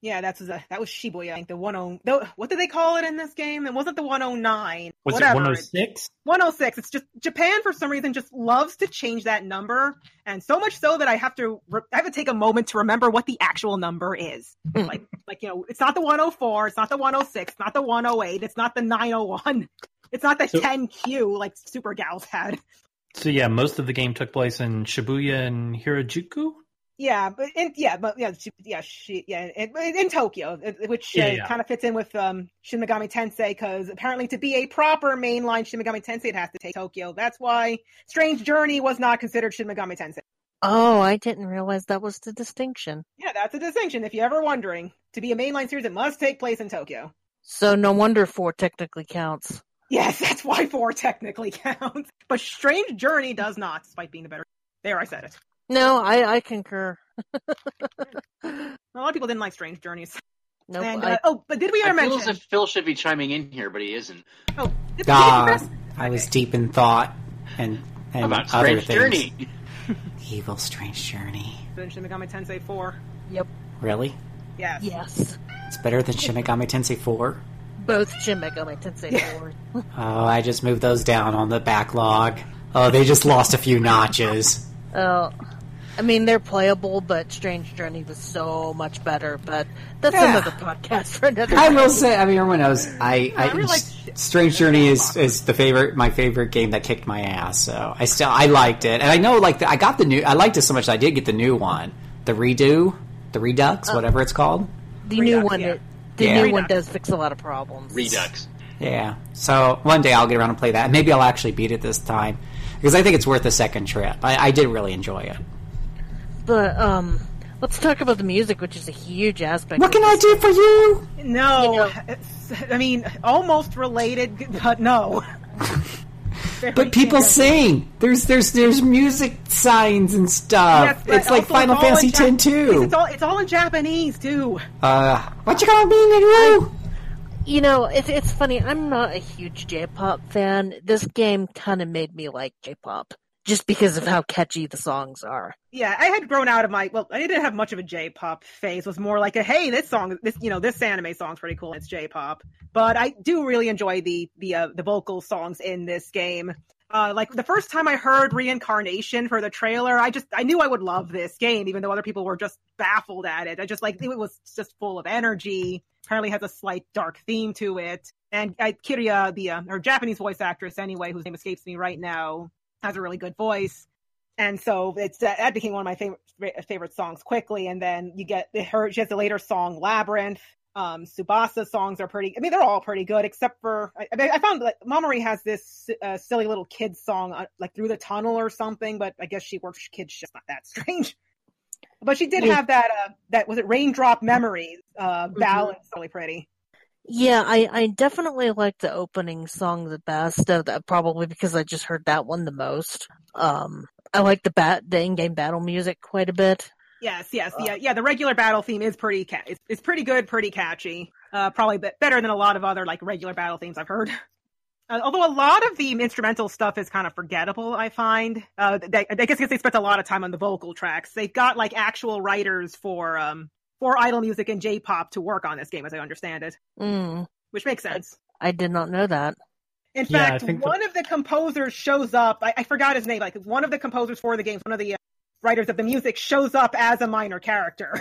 Yeah, that's a, that was Shibuya, I think. The one oh the, what do they call it in this game? It wasn't the one oh nine. Was whatever. It one oh six? one oh six. It's just Japan for some reason just loves to change that number, and so much so that I have to re- I have to take a moment to remember what the actual number is. Mm. Like like you know, it's not the one oh four, it's not the one oh six, it's not the one oh eight, it's not the nine oh one. It's not the so, ten Q like Super Gals had. So yeah, most of the game took place in Shibuya and Harajuku. Yeah, but in, yeah, but yeah, she, yeah, she, yeah, in, in Tokyo, which yeah, uh, yeah. kind of fits in with um, Shin Megami Tensei, because apparently to be a proper mainline Shin Megami Tensei, it has to take Tokyo. That's why Strange Journey was not considered Shin Megami Tensei. Oh, I didn't realize that was the distinction. Yeah, that's a distinction. If you're ever wondering, to be a mainline series, it must take place in Tokyo. So no wonder four technically counts. Yes, that's why four technically counts. But Strange Journey does not, despite being the better. There, I said it. No, I, I concur. A lot of people didn't like Strange Journeys. Nope, and, uh, I, oh, but did we ever mention... I feel as if Phil should be chiming in here, but he isn't. Oh, did, uh, did I was deep in thought and, and about other Strange things. Journey. Evil Strange Journey. Better than Shin Megami Tensei four. Yep. Really? Yes. Yes. It's better than Shin Megami Tensei four? Both Shin Megami Tensei four. Oh, I just moved those down on the backlog. Oh, they just lost a few notches. Oh. I mean, they're playable, but Strange Journey was so much better. But that's yeah. another podcast for another. I time. will say, I mean, everyone knows I, I, I really like Strange Journey is, is the favorite, my favorite game that kicked my ass. So I still I liked it, and I know like the, I got the new. I liked it so much that I did get the new one, the redo, the Redux, um, whatever it's called. The Redux, new one, yeah. the yeah. new Redux. one does fix a lot of problems. Redux. Yeah. So one day I'll get around and play that. Maybe I'll actually beat it this time because I think it's worth a second trip. I, I did really enjoy it. But um, Let's talk about the music, which is a huge aspect. What can I do for you? No, you know. I mean, almost related, but no. But people sing. There's there's there's music signs and stuff. Yes, it's like Final Fantasy Ten too. It's all it's all in Japanese too. Uh, what you gonna mean you? You know, it's it's funny. I'm not a huge J-pop fan. This game kind of made me like J-pop. Just because of how catchy the songs are. Yeah, I had grown out of my, well, I didn't have much of a J-pop phase. It was more like a, hey, this song, this, you know, this anime song's pretty cool. It's J-pop. But I do really enjoy the the uh, the vocal songs in this game. Uh, like the first time I heard Reincarnation for the trailer, I just, I knew I would love this game, even though other people were just baffled at it. I just like, it was just full of energy. Apparently has a slight dark theme to it. And uh, Kiria, the, uh, her Japanese voice actress anyway, whose name escapes me right now, has a really good voice, and so it's uh, that became one of my favorite favorite songs quickly. And then you get her; she has the later song Labyrinth. Um, Tsubasa songs are pretty. I mean, they're all pretty good, except for I, I found like Mamori has this uh, silly little kid song, uh, like Through the Tunnel or something. But I guess she works kids; just not that strange. But she did yeah. have that. Uh, that was it. Raindrop Memories uh, ballad, mm-hmm. really pretty. Yeah, I, I definitely like the opening song the best, uh, that probably because I just heard that one the most. Um, I like the bat, the in-game battle music quite a bit. Yes, yes, uh, yeah, yeah. The regular battle theme is pretty, ca- it's, it's pretty good, pretty catchy. Uh, probably be- better than a lot of other like regular battle themes I've heard. Uh, although a lot of the instrumental stuff is kind of forgettable, I find. Uh, they, I guess because they spent a lot of time on the vocal tracks. They've got like actual writers for um. for idol music and J-pop to work on this game, as I understand it. Mm. Which makes sense. I, I did not know that. In yeah, fact, one the... of the composers shows up, I, I forgot his name, like one of the composers for the games, one of the uh, writers of the music shows up as a minor character.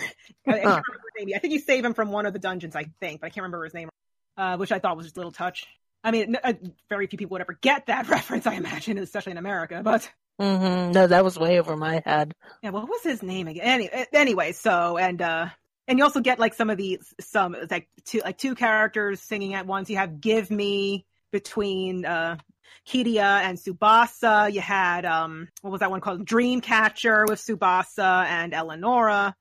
I, I can't remember his name. I think you save him from one of the dungeons, I think, but I can't remember his name, uh, which I thought was just a little touch. I mean, uh, very few people would ever get that reference, I imagine, especially in America, but... Mm-hmm. No, that was way over my head. Yeah, what was his name again? Any, anyway, so, and... uh And you also get like some of the some like two like two characters singing at once. You have "Give Me" between uh, Kiria and Tsubasa. You had um, what was that one called? "Dreamcatcher" with Tsubasa and Eleonora.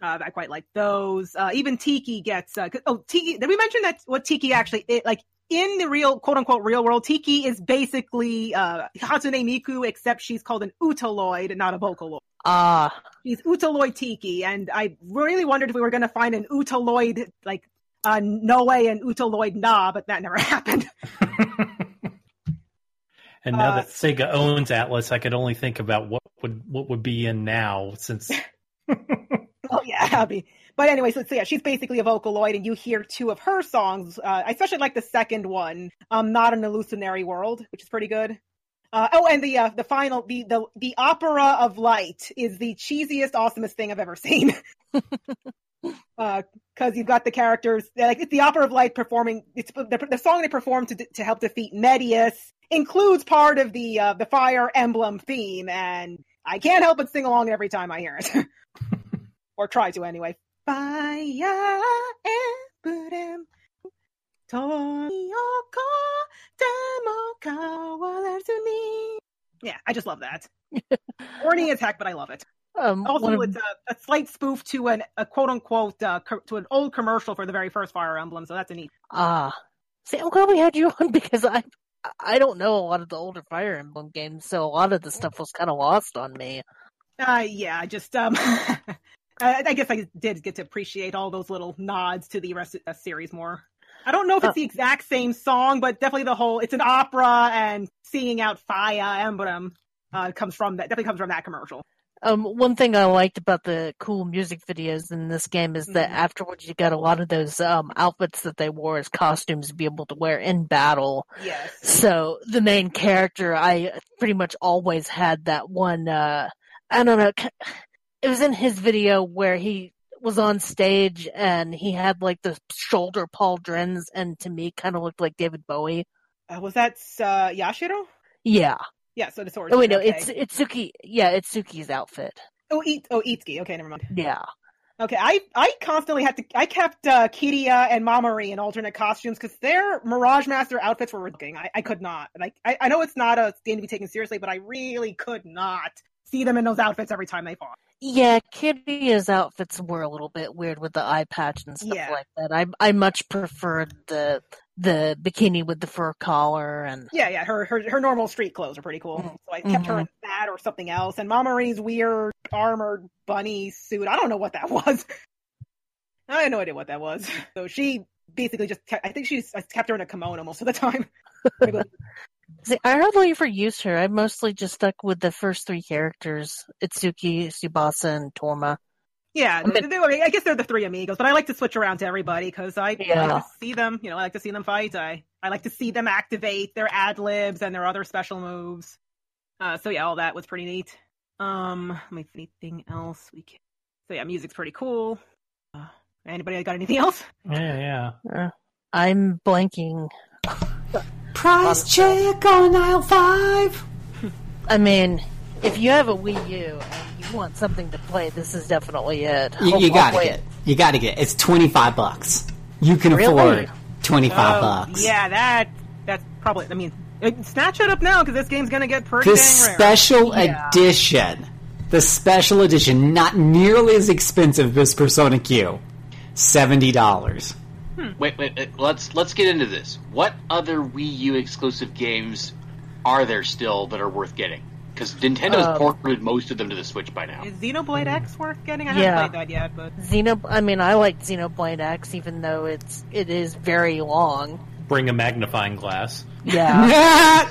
Uh, I quite like those. Uh, even Tiki gets uh, oh Tiki. Did we mention that what Tiki actually is, like in the real quote unquote real world? Tiki is basically uh, Hatsune Miku, except she's called an utaloid, not a vocaloid. Ah, uh, she's Utaloid Tiki, and I really wondered if we were going to find an Utaloid like uh, Noe and Utaloid Na, but that never happened. And now uh, that Sega owns Atlus, I could only think about what would what would be in now since. Oh yeah, I mean, but anyway, so, so yeah, she's basically a Vocaloid, and you hear two of her songs. Uh, I especially like the second one, um, "Not an Illusionary World," which is pretty good. Uh, oh, and the uh, the final, the, the the Opera of Light is the cheesiest, awesomest thing I've ever seen. Because uh, you've got the characters, like it's the Opera of Light performing. It's the, the song they perform to to help defeat Medius includes part of the uh, the Fire Emblem theme, and I can't help but sing along every time I hear it, or try to anyway. Fire Emblem. Yeah, I just love that. Corny as heck, but I love it. Um, also, it's of... a, a slight spoof to an, a quote-unquote uh, co- to an old commercial for the very first Fire Emblem, so that's a neat. Ah, uh, see, I'm glad we had you on because I I don't know a lot of the older Fire Emblem games, so a lot of the stuff was kind of lost on me. Uh, yeah, I just um, I, I guess I did get to appreciate all those little nods to the rest of the series more. I don't know if it's uh, the exact same song, but definitely the whole, it's an opera and singing out Fire Emblem uh, comes from that, definitely comes from that commercial. Um, one thing I liked about the cool music videos in this game is that mm-hmm. afterwards you got a lot of those um, outfits that they wore as costumes to be able to wear in battle. Yes. So the main character, I pretty much always had that one, uh, I don't know, it was in his video where he was on stage and he had like the shoulder pauldrons and to me kind of looked like David Bowie. Uh, was that uh, Yashiro? Yeah. Yeah, so the sword. Oh wait, no, okay. it's Itsuki. Yeah, Itsuki's outfit. Oh, it, oh, Itsuki. Okay, never mind. Yeah. Okay, I, I constantly had to, I kept uh, Kiria and Mamori in alternate costumes because their Mirage Master outfits were looking. I, I could not. Like, I, I know it's not a game to be taken seriously, but I really could not see them in those outfits every time they fought. Yeah, Kiria's outfits were a little bit weird with the eye patch and stuff yeah. like that. I I much preferred the the bikini with the fur collar and yeah, yeah. Her her, her normal street clothes are pretty cool. Mm-hmm. So I kept mm-hmm. her in that or something else. And Mama Rainey's weird armored bunny suit. I don't know what that was. I had no idea what that was. So she basically just kept, I think she just, I kept her in a kimono most of the time. See, I hardly ever used her. I mostly just stuck with the first three characters, Itsuki, Tsubasa, and Torma. Yeah, I, mean, they, they, I guess they're the three amigos, but I like to switch around to everybody because I yeah. like to see them, you know, I like to see them fight. I, I like to see them activate their ad-libs and their other special moves. Uh, so yeah, all that was pretty neat. Um, let me see anything else we can... So yeah, music's pretty cool. Uh, anybody got anything else? Yeah, yeah. Uh, I'm blanking. Price check on aisle five. I mean, if you have a Wii U and you want something to play, this is definitely it. You, you gotta get it. You gotta get it. It's twenty five bucks. You can really? afford twenty five oh, bucks. Yeah, that that's probably. I mean, snatch it up now because this game's gonna get pretty. The dang rare. special yeah. edition, the special edition, not nearly as expensive as Persona Q, seventy dollars. Hmm. Wait, wait, wait, let's let's get into this. What other Wii U exclusive games are there still that are worth getting? Because Nintendo's um, ported most of them to the Switch by now. Is Xenoblade X worth getting? I haven't yeah. played that yet, but Xeno. I mean, I like Xenoblade X, even though it's it is very long. Bring a magnifying glass. Yeah.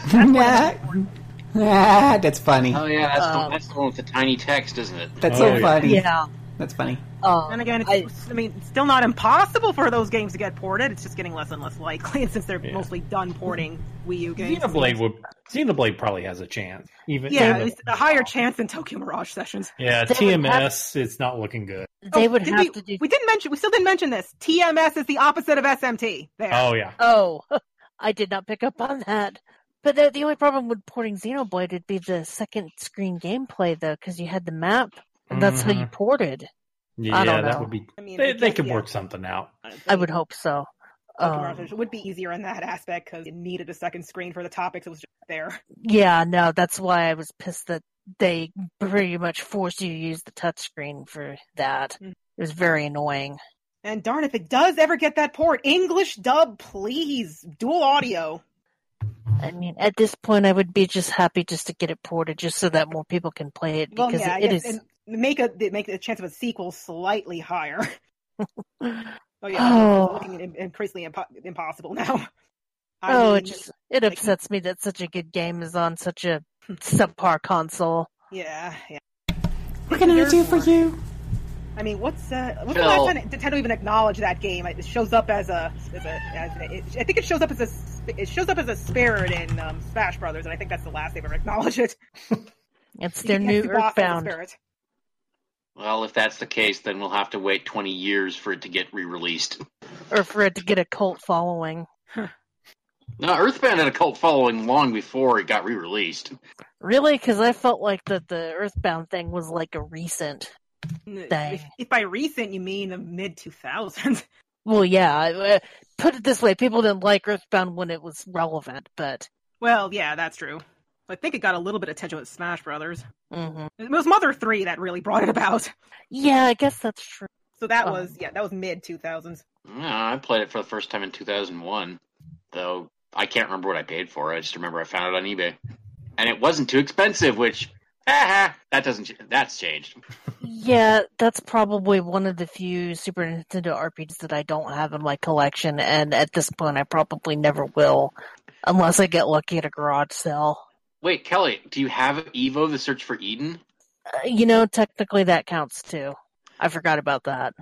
That's funny. Oh yeah, that's, um, the, that's the one with the tiny text, isn't it? That's oh, so yeah. funny. Yeah. That's funny. Um, and again, it's, I, I mean, it's still not impossible for those games to get ported. It's just getting less and less likely since they're yeah. mostly done porting Wii U games. Xenoblade would, Xenoblade probably has a chance. Even yeah, even, it's a higher chance than Tokyo Mirage Sessions. Yeah, they T M S, have, it's not looking good. They oh, would have we, to do. We didn't mention. We still didn't mention this. T M S is the opposite of S M T. There. Oh yeah. Oh, I did not pick up on that. But the, the only problem with porting Xenoblade would be the second screen gameplay, though, because you had the map. And that's mm-hmm. how you ported. Yeah, I don't know. That would be. I mean, they, they could yeah. work something out. I would hope so. Um, it would be easier in that aspect because it needed a second screen for the topics. It was just there. Yeah, no, that's why I was pissed that they pretty much forced you to use the touchscreen for that. Mm-hmm. It was very annoying. And darn, if it does ever get that port, English dub, please, dual audio. I mean, at this point, I would be just happy just to get it ported, just so that more people can play it because well, yeah, it, it guess, is. And- Make a make the chance of a sequel slightly higher. oh yeah, it's looking increasingly impo- impossible now. I oh, mean, it just it like, upsets me that such a good game is on such a subpar console. Yeah, yeah. What can I do for you? I mean, what's uh, what's the last time Nintendo even acknowledged that game? It shows up as a as a. As a it, I think it shows up as a it shows up as a spirit in um, Smash Brothers, and I think that's the last they've ever acknowledged it. It's their new Earthbound. Well, if that's the case, then we'll have to wait twenty years for it to get re-released. Or for it to get a cult following. Huh. No, Earthbound had a cult following long before it got re-released. Really? Because I felt like that the Earthbound thing was like a recent thing. If, if by recent you mean the mid two thousands. Well, yeah. Put it this way, people didn't like Earthbound when it was relevant, but... Well, yeah, that's true. I think it got a little bit of attention with Smash Brothers. Mm-hmm. It was Mother three that really brought it about. Yeah, I guess that's true. So that oh. was, yeah, that was mid two thousands. Yeah, I played it for the first time in two thousand one, though I can't remember what I paid for it. I just remember I found it on eBay. And it wasn't too expensive, which, ah, that doesn't, that's changed. Yeah, that's probably one of the few Super Nintendo R P Gs that I don't have in my collection, and at this point I probably never will, unless I get lucky at a garage sale. Wait, Kelly, do you have Evo, The Search for Eden? Uh, you know, technically that counts too. I forgot about that.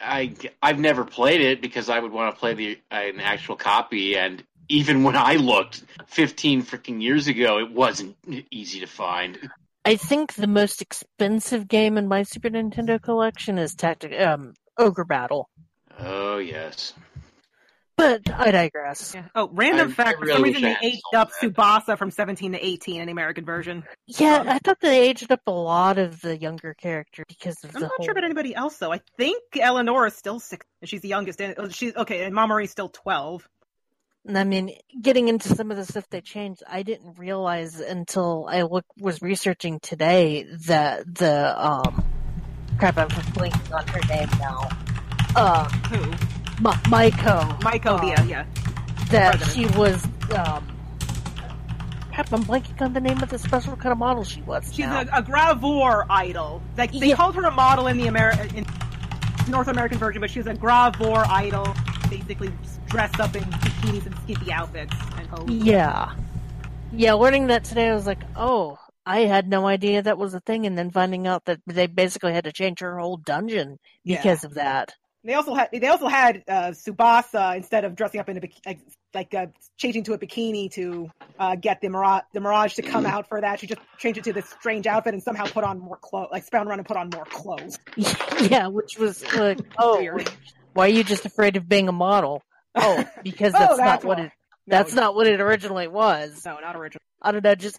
I, I've never played it because I would want to play the uh, an actual copy, and even when I looked fifteen freaking years ago, it wasn't easy to find. I think the most expensive game in my Super Nintendo collection is Tactic, um, Ogre Battle. Oh, yes. But I digress. Yeah. Oh, random I fact. Really for some reason, they aged up that. Tsubasa from seventeen to eighteen in the American version. Yeah, um, I thought they aged up a lot of the younger characters because of I'm the I'm not whole... sure about anybody else, though. I think Eleanor is still six. She's the youngest. And she's okay, and Mamori's still twelve. And I mean, getting into some of the stuff they changed, I didn't realize until I look, was researching today that the um, Crap, I'm blanking on her name now. Uh, Who? Ma- Maiko. Maiko, um, yeah, yeah. That Brother. She was, um... Crap, I'm blanking on the name of the special kind of model she was. She's now. A, a gravure idol. Like, they yeah. called her a model in the Ameri- in North American version, but she was a gravure idol, basically dressed up in bikinis and skimpy outfits. And hoes. Yeah. Yeah, learning that today, I was like, oh... I had no idea that was a thing, and then finding out that they basically had to change her whole dungeon because yeah. of that. They also had they also had uh, Tsubasa, instead of dressing up in a bikini, like uh, changing to a bikini to uh, get the mirage, the mirage to come out for that. She just changed it to this strange outfit and somehow put on more clothes, like spun around and put on more clothes. Yeah, which was like, oh, weird. Why are you just afraid of being a model? Oh, because that's, oh, that's not what, what it no, that's no. not what it originally was. No, not originally. I don't know, just.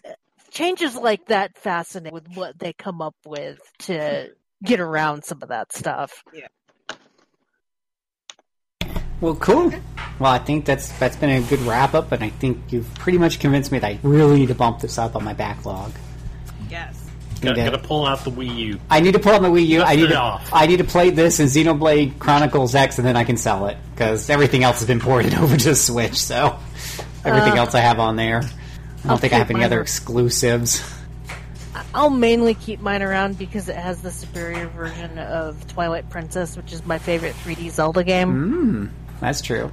Changes like that fascinate with what they come up with to get around some of that stuff. Yeah. Well, cool. Well, I think that's that's been a good wrap up, and I think you've pretty much convinced me that I really need to bump this up on my backlog. Yes. Got to pull out the Wii U. I need to pull out my Wii U. Dust I need to. Off. I need to play this and Xenoblade Chronicles X, and then I can sell it because everything else has been ported over to Switch. So everything uh, else I have on there. I don't I'll think I have any other exclusives. I'll mainly keep mine around because it has the superior version of Twilight Princess, which is my favorite three D Zelda game. Mm, that's true.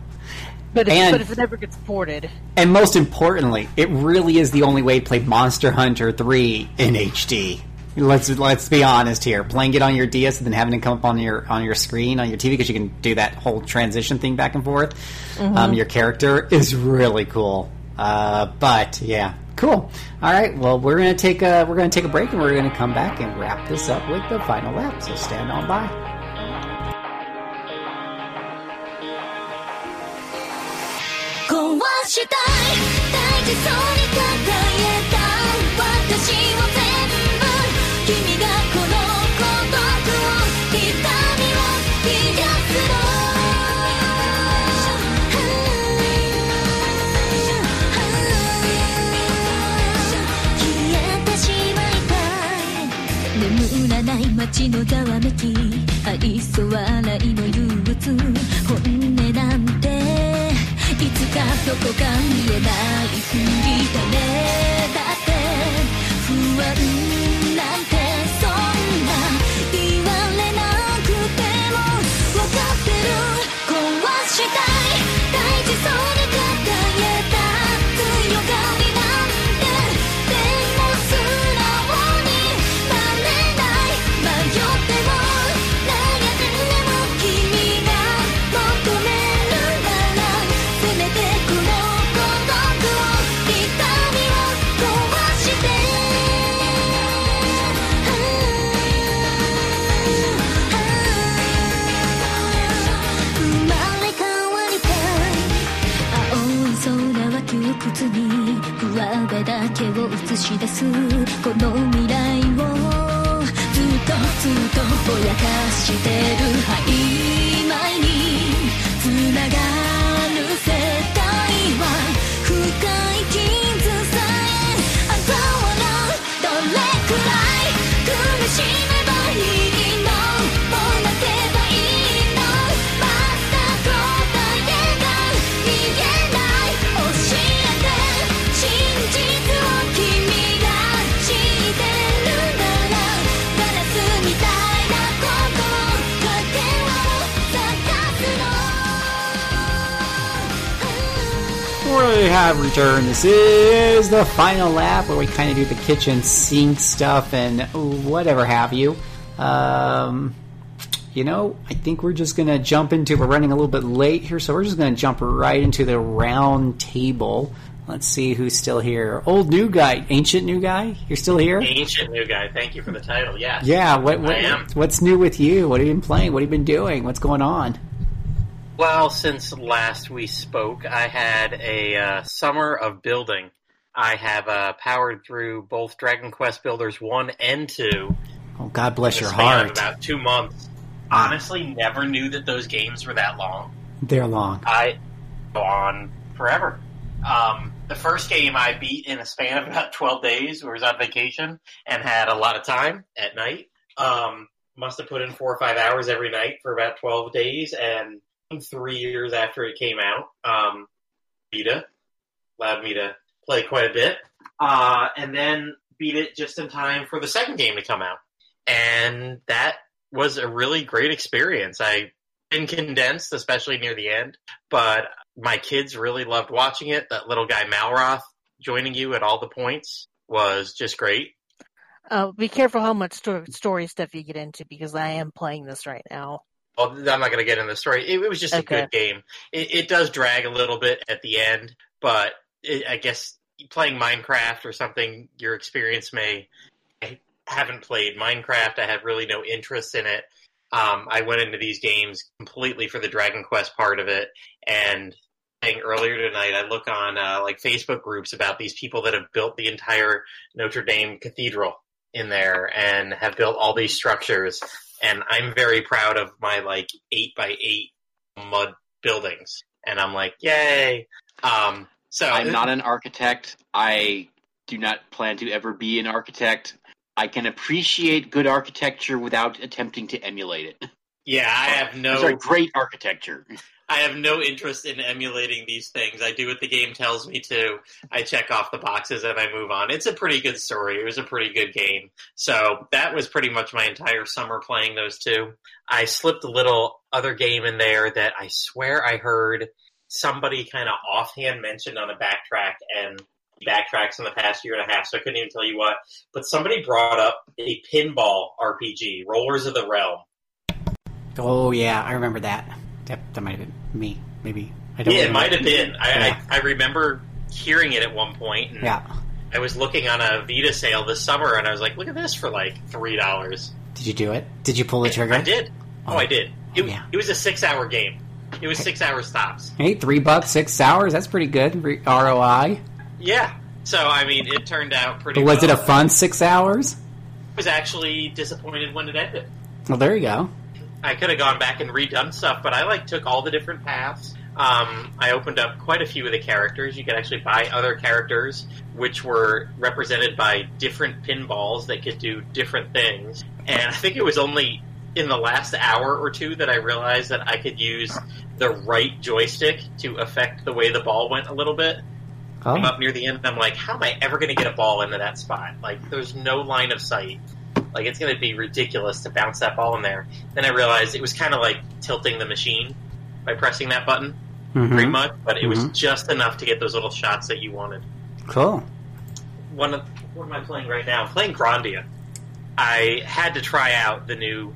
But if, and, but if it never gets ported. And most importantly, it really is the only way to play Monster Hunter three in H D. Let's let's be honest here. Playing it on your D S and then having it come up on your on your screen, on your T V, because you can do that whole transition thing back and forth. Mm-hmm. Um, your character is really cool. Uh, but yeah, cool. All right, well, we're gonna take a we're gonna take a break, and we're gonna come back and wrap this up with the final lap. So stand on by.街のざわめき愛想笑いの憂鬱本音なんていつかどこか見えないふりだねだって不安なんてそんな言われなくてもわかってる壊したい大事そうにだけを映し出すこの未来をずっとずっとぼやかしてる曖昧につながる世界は深い傷さえあざ笑うどれくらい苦しめばいいWe have returned. This is the final lap where we kind of do the kitchen sink stuff and whatever have you. Um, you know, I think we're just going to jump into, we're running a little bit late here, so we're just going to jump right into the round table. Let's see who's still here. Old new guy, ancient new guy, you're still here? Ancient new guy, thank you for the title, yeah. Yeah, what, what, I am. What's new with you? What have you been playing? What have you been doing? What's going on? Well, since last we spoke, I had a uh, summer of building. I have uh, powered through both Dragon Quest Builders one and two. Oh, God bless your heart. About two months. Honestly, never knew that those games were that long. They're long. I go on forever. Um, the first game I beat in a span of about twelve days. I was on vacation and had a lot of time at night. Um, must have put in four or five hours every night for about twelve days, and three years after it came out, um, Vita allowed me to play quite a bit, uh, and then beat it just in time for the second game to come out. And that was a really great experience. I've been condensed, especially near the end, but my kids really loved watching it. That little guy Malroth joining you at all the points was just great. Uh, be careful how much sto- story stuff you get into, because I am playing this right now. Well, I'm not going to get into the story. It, it was just okay. a good game. It, it does drag a little bit at the end, but it, I guess playing Minecraft or something, your experience may... I haven't played Minecraft. I have really no interest in it. Um, I went into these games completely for the Dragon Quest part of it, and... earlier tonight, I look on uh, like Facebook groups about these people that have built the entire Notre Dame Cathedral in there and have built all these structures. And I'm very proud of my like eight by eight mud buildings. And I'm like, yay! Um, so I'm not an architect. I do not plan to ever be an architect. I can appreciate good architecture without attempting to emulate it. Yeah, I have no... These are great architecture. I have no interest in emulating these things. I do what the game tells me to. I check off the boxes and I move on. It's a pretty good story. It was a pretty good game. So that was pretty much my entire summer playing those two. I slipped a little other game in there that I swear I heard somebody kind of offhand mentioned on a backtrack, and backtracks in the past year and a half, so I couldn't even tell you what. But somebody brought up a pinball R P G, Rollers of the Realm. Oh, yeah, I remember that. Yep, that might have been me, maybe. I don't yeah, remember. It might have been. I, yeah. I, I remember hearing it at one point. And yeah. I was looking on a Vita sale this summer, and I was like, look at this for like three dollars. Did you do it? Did you pull the trigger? I, I did. Oh, oh, I did. It, oh, yeah. It was a six-hour game. It was six-hour stops. Hey, three bucks, six hours, that's pretty good. Re- R O I. Yeah. So, I mean, it turned out pretty good. Was well. It a fun six hours? I was actually disappointed when it ended. Well, there you go. I could have gone back and redone stuff, but I, like, took all the different paths. Um, I opened up quite a few of the characters. You could actually buy other characters, which were represented by different pinballs that could do different things. And I think it was only in the last hour or two that I realized that I could use the right joystick to affect the way the ball went a little bit. Oh. I'm up near the end, and I'm like, how am I ever going to get a ball into that spot? Like, there's no line of sight. Like, it's going to be ridiculous to bounce that ball in there. Then I realized it was kind of like tilting the machine by pressing that button, mm-hmm. pretty much. But it mm-hmm. was just enough to get those little shots that you wanted. Cool. One of, what am I playing right now? I'm playing Grandia. I had to try out the new,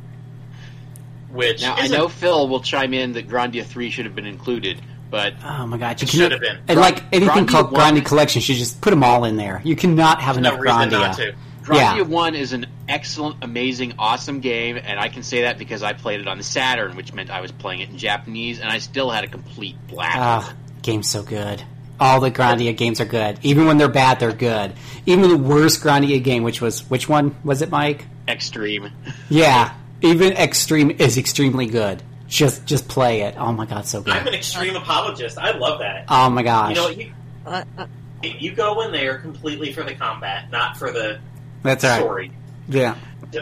which Now, isn't... I know Phil will chime in that Grandia three should have been included, but... Oh, my God. You it should have been. And, like, anything Grandia called Grandia Collection, should just put them all in there. You cannot have There's enough no reason Grandia. Not to. Grandia yeah. one is an excellent, amazing, awesome game, and I can say that because I played it on the Saturn, which meant I was playing it in Japanese, and I still had a complete blast. Ah, oh, game's so good. All the Grandia games are good. Even when they're bad, they're good. Even the worst Grandia game, which was... Which one was it, Mike? Extreme. Yeah. Even Extreme is extremely good. Just just play it. Oh, my God, so good. I'm an Extreme apologist. I love that. Oh, my gosh. You know, you, uh, uh, you go in there completely for the combat, not for the... That's right. Story. Yeah.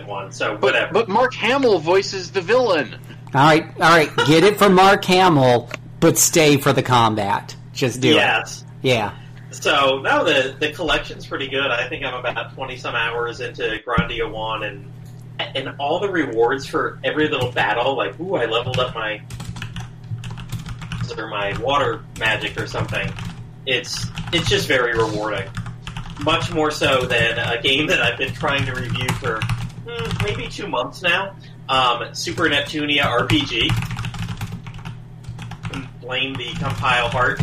One, so but, but Mark Hamill voices the villain. All right, all right. Get it from Mark Hamill, but stay for the combat. Just do yes. it. Yes. Yeah. So, no, the, the collection's pretty good. I think I'm about twenty-some hours into Grandia one, and and all the rewards for every little battle, like, ooh, I leveled up my, or my water magic or something. It's It's just very rewarding. Much more so than a game that I've been trying to review for hmm, maybe two months now. Um, Super Neptunia R P G. Blame the compile heart.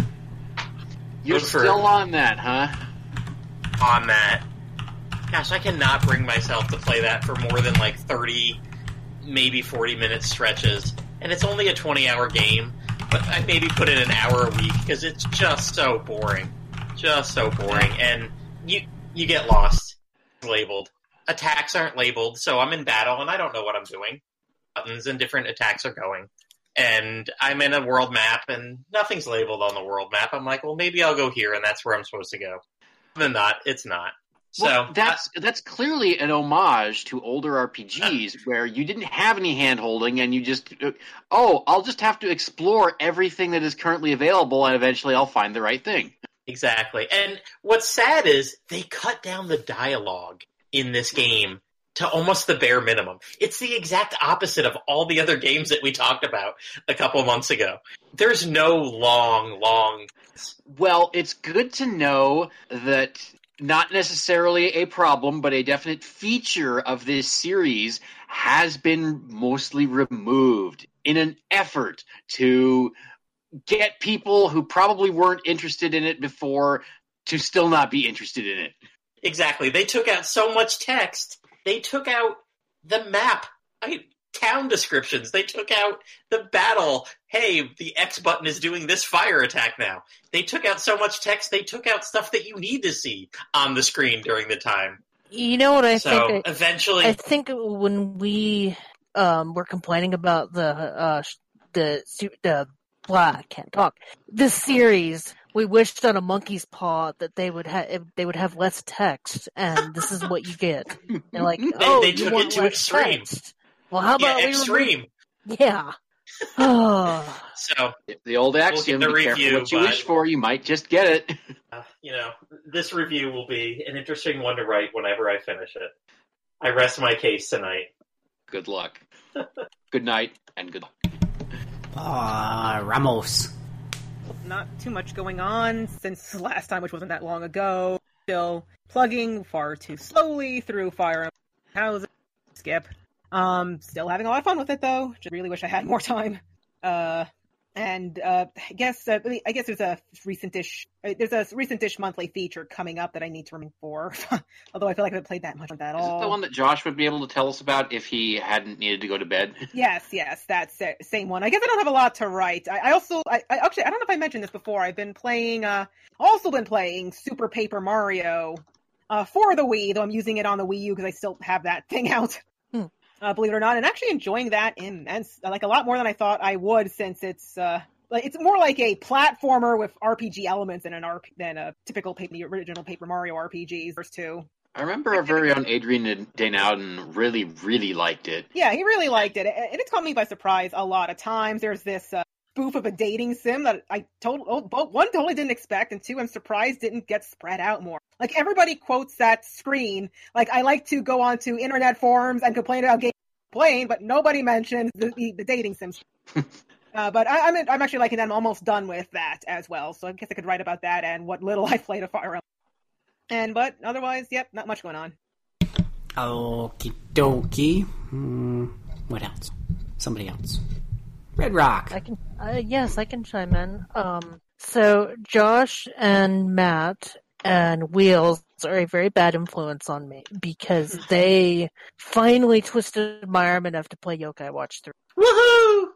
You're Good still for, on that, huh? On that. Gosh, I cannot bring myself to play that for more than like thirty, maybe forty-minute stretches. And it's only a twenty-hour game, but I maybe put in an hour a week because it's just so boring. Just so boring. And... You you get lost. Labeled. Attacks aren't labeled, so I'm in battle and I don't know what I'm doing. Buttons and different attacks are going. And I'm in a world map and nothing's labeled on the world map. I'm like, well, maybe I'll go here and that's where I'm supposed to go. Other than that, it's not. So well, that's uh, that's clearly an homage to older R P Gs uh, where you didn't have any hand-holding and you just, oh, I'll just have to explore everything that is currently available and eventually I'll find the right thing. Exactly. And what's sad is they cut down the dialogue in this game to almost the bare minimum. It's the exact opposite of all the other games that we talked about a couple months ago. There's no long, long... Well, it's good to know that not necessarily a problem, but a definite feature of this series has been mostly removed in an effort to get people who probably weren't interested in it before to still not be interested in it. Exactly. They took out so much text... They took out the map, I mean, town descriptions. They took out the battle. Hey, the X button is doing this fire attack now. They took out so much text. They took out stuff that you need to see on the screen during the time. You know what I so think? That, eventually, I think when we um, were complaining about the uh, the the blah, I can't talk. This series. We wished on a monkey's paw that they would have they would have less text, and this is what you get. They're like, oh, they, they took you want it to extreme. Text. Well, how about yeah, extreme? We yeah. Oh. So the old axiom: we'll the be review, careful what you wish for, you might just get it. Uh, you know, this review will be an interesting one to write whenever I finish it. I rest my case tonight. Good luck. Good night, and good luck. Ah, uh, Ramos. Not too much going on since last time, which wasn't that long ago. Still plugging far too slowly through Fire Emblem Houses. Skip. Um, still having a lot of fun with it, though. Just really wish I had more time. Uh, and uh, I guess uh, I guess there's a recent-ish there's a recent-ish monthly feature coming up that I need to remember for. Although I feel like I haven't played that much of that at all. Is it the one that Josh would be able to tell us about if he hadn't needed to go to bed? Yes, yes, that's the same one. I guess I don't have a lot to write. I, I also, I, I actually, I don't know if I mentioned this before. I've been playing, uh, also been playing Super Paper Mario uh, for the Wii, though I'm using it on the Wii U because I still have that thing out. Hmm. Uh, believe it or not, and actually enjoying that immense, like a lot more than I thought I would, since it's uh, like it's more like a platformer with R P G elements than an R P- than a typical paper, the original Paper Mario R P Gs. First two. I remember our very own Adrian Daynauden really, really liked it. Yeah, he really liked it, and it's caught me by surprise a lot of times. There's this uh, spoof of a dating sim that I told one totally didn't expect, and two, I'm surprised didn't get spread out more. Like everybody quotes that screen. Like I like to go onto internet forums and complain about games. Plain, but nobody mentioned the, the, the dating sims. uh, but I, I'm I'm actually liking that. I'm almost done with that as well, so I guess I could write about that and what little I played of Fire Emblem. And but otherwise, yep, not much going on. Okie dokie. Mm, what else? Somebody else. Red Rock. I can. Uh, yes, I can chime in. Um, so Josh and Matt and Wheels are a very bad influence on me because they finally twisted my arm enough to play Yokai Watch three. Woohoo!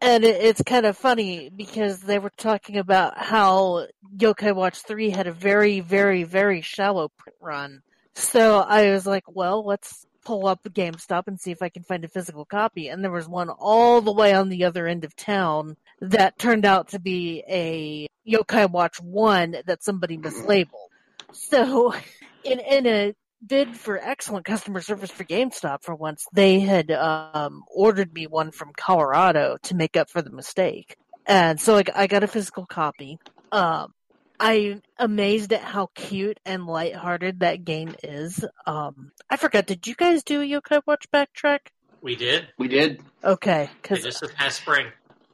And it, it's kind of funny because they were talking about how Yokai Watch three had a very, very, very shallow print run. So I was like, well, let's pull up GameStop and see if I can find a physical copy. And there was one all the way on the other end of town that turned out to be a Yokai Watch one that somebody mislabeled. So in in a bid for excellent customer service for GameStop for once, they had um, ordered me one from Colorado to make up for the mistake. And so I, I got a physical copy. Um, I'm amazed at how cute and lighthearted that game is. Um, I forgot, did you guys do a Yokai Watch backtrack? We did. We did. Okay. Cause, just this past spring.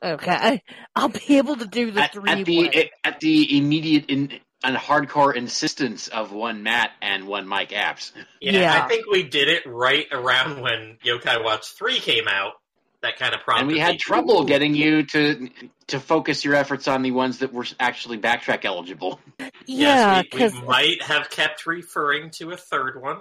Okay, I, I'll be able to do the three. At, at the it, at the immediate in, and hardcore insistence of one Matt and one Mike Apps. Yeah, yeah, I think we did it right around when Yokai Watch three came out. That kind of problem. And we had trouble getting you to to focus your efforts on the ones that were actually backtrack eligible. Yeah, yes, we, we might have kept referring to a third one.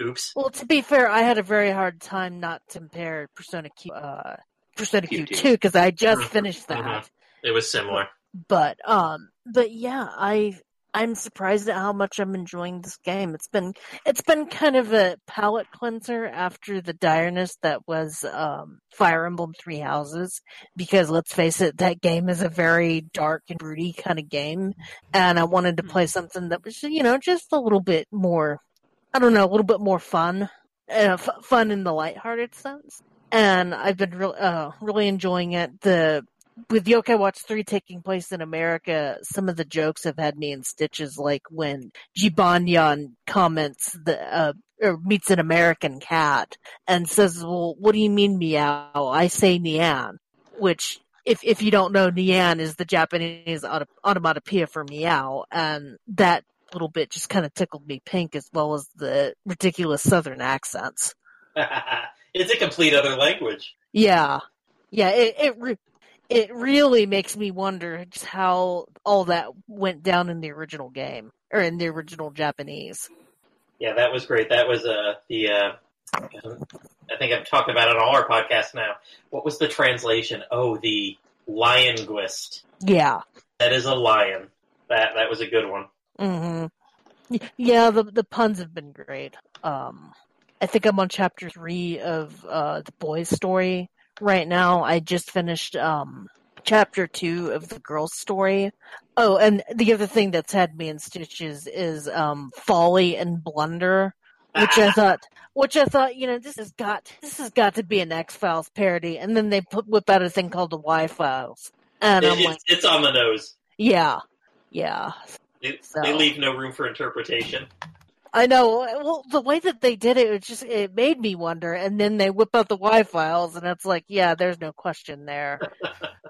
Oops. Well, to be fair, I had a very hard time not to compare Persona Q. Uh, Persona Q two because I just finished that. Mm-hmm. It was similar, but um, but yeah, I I'm surprised at how much I'm enjoying this game. It's been it's been kind of a palate cleanser after the direness that was um, Fire Emblem Three Houses, because let's face it, that game is a very dark and broody kind of game, and I wanted to play something that was, you know, just a little bit more, I don't know, a little bit more fun, uh, f- fun in the lighthearted sense, and I've been re- uh, really enjoying it. The With Yo-Kai Watch three taking place in America, some of the jokes have had me in stitches, like when Jibanyan comments the, uh, or meets an American cat and says, well, what do you mean meow? I say Nian, which if if you don't know, Nian is the Japanese auto- onomatopoeia for meow, and that little bit just kind of tickled me pink, as well as the ridiculous southern accents. It's a complete other language. Yeah. Yeah, it... it re- It really makes me wonder just how all that went down in the original game, or in the original Japanese. Yeah, that was great. That was uh, the, uh, I think I've talked about it on all our podcasts now. What was the translation? Oh, the lionguist. Yeah. That is a lion. That that was a good one. Mm-hmm. Yeah, the, the puns have been great. Um, I think I'm on chapter three of uh, the boys' story right now. I just finished um, chapter two of the girl's story. Oh, and the other thing that's had me in stitches is um, Folly and Blunder, which I thought, which I thought, you know, this has got, this has got to be an X-Files parody. And then they put whip out a thing called the Y-Files, and it, I'm it's, like, it's on the nose. Yeah, yeah. It, so. They leave no room for interpretation. I know. Well, the way that they did it, it just it made me wonder. And then they whip out the Y-Files, and it's like, yeah, there's no question there.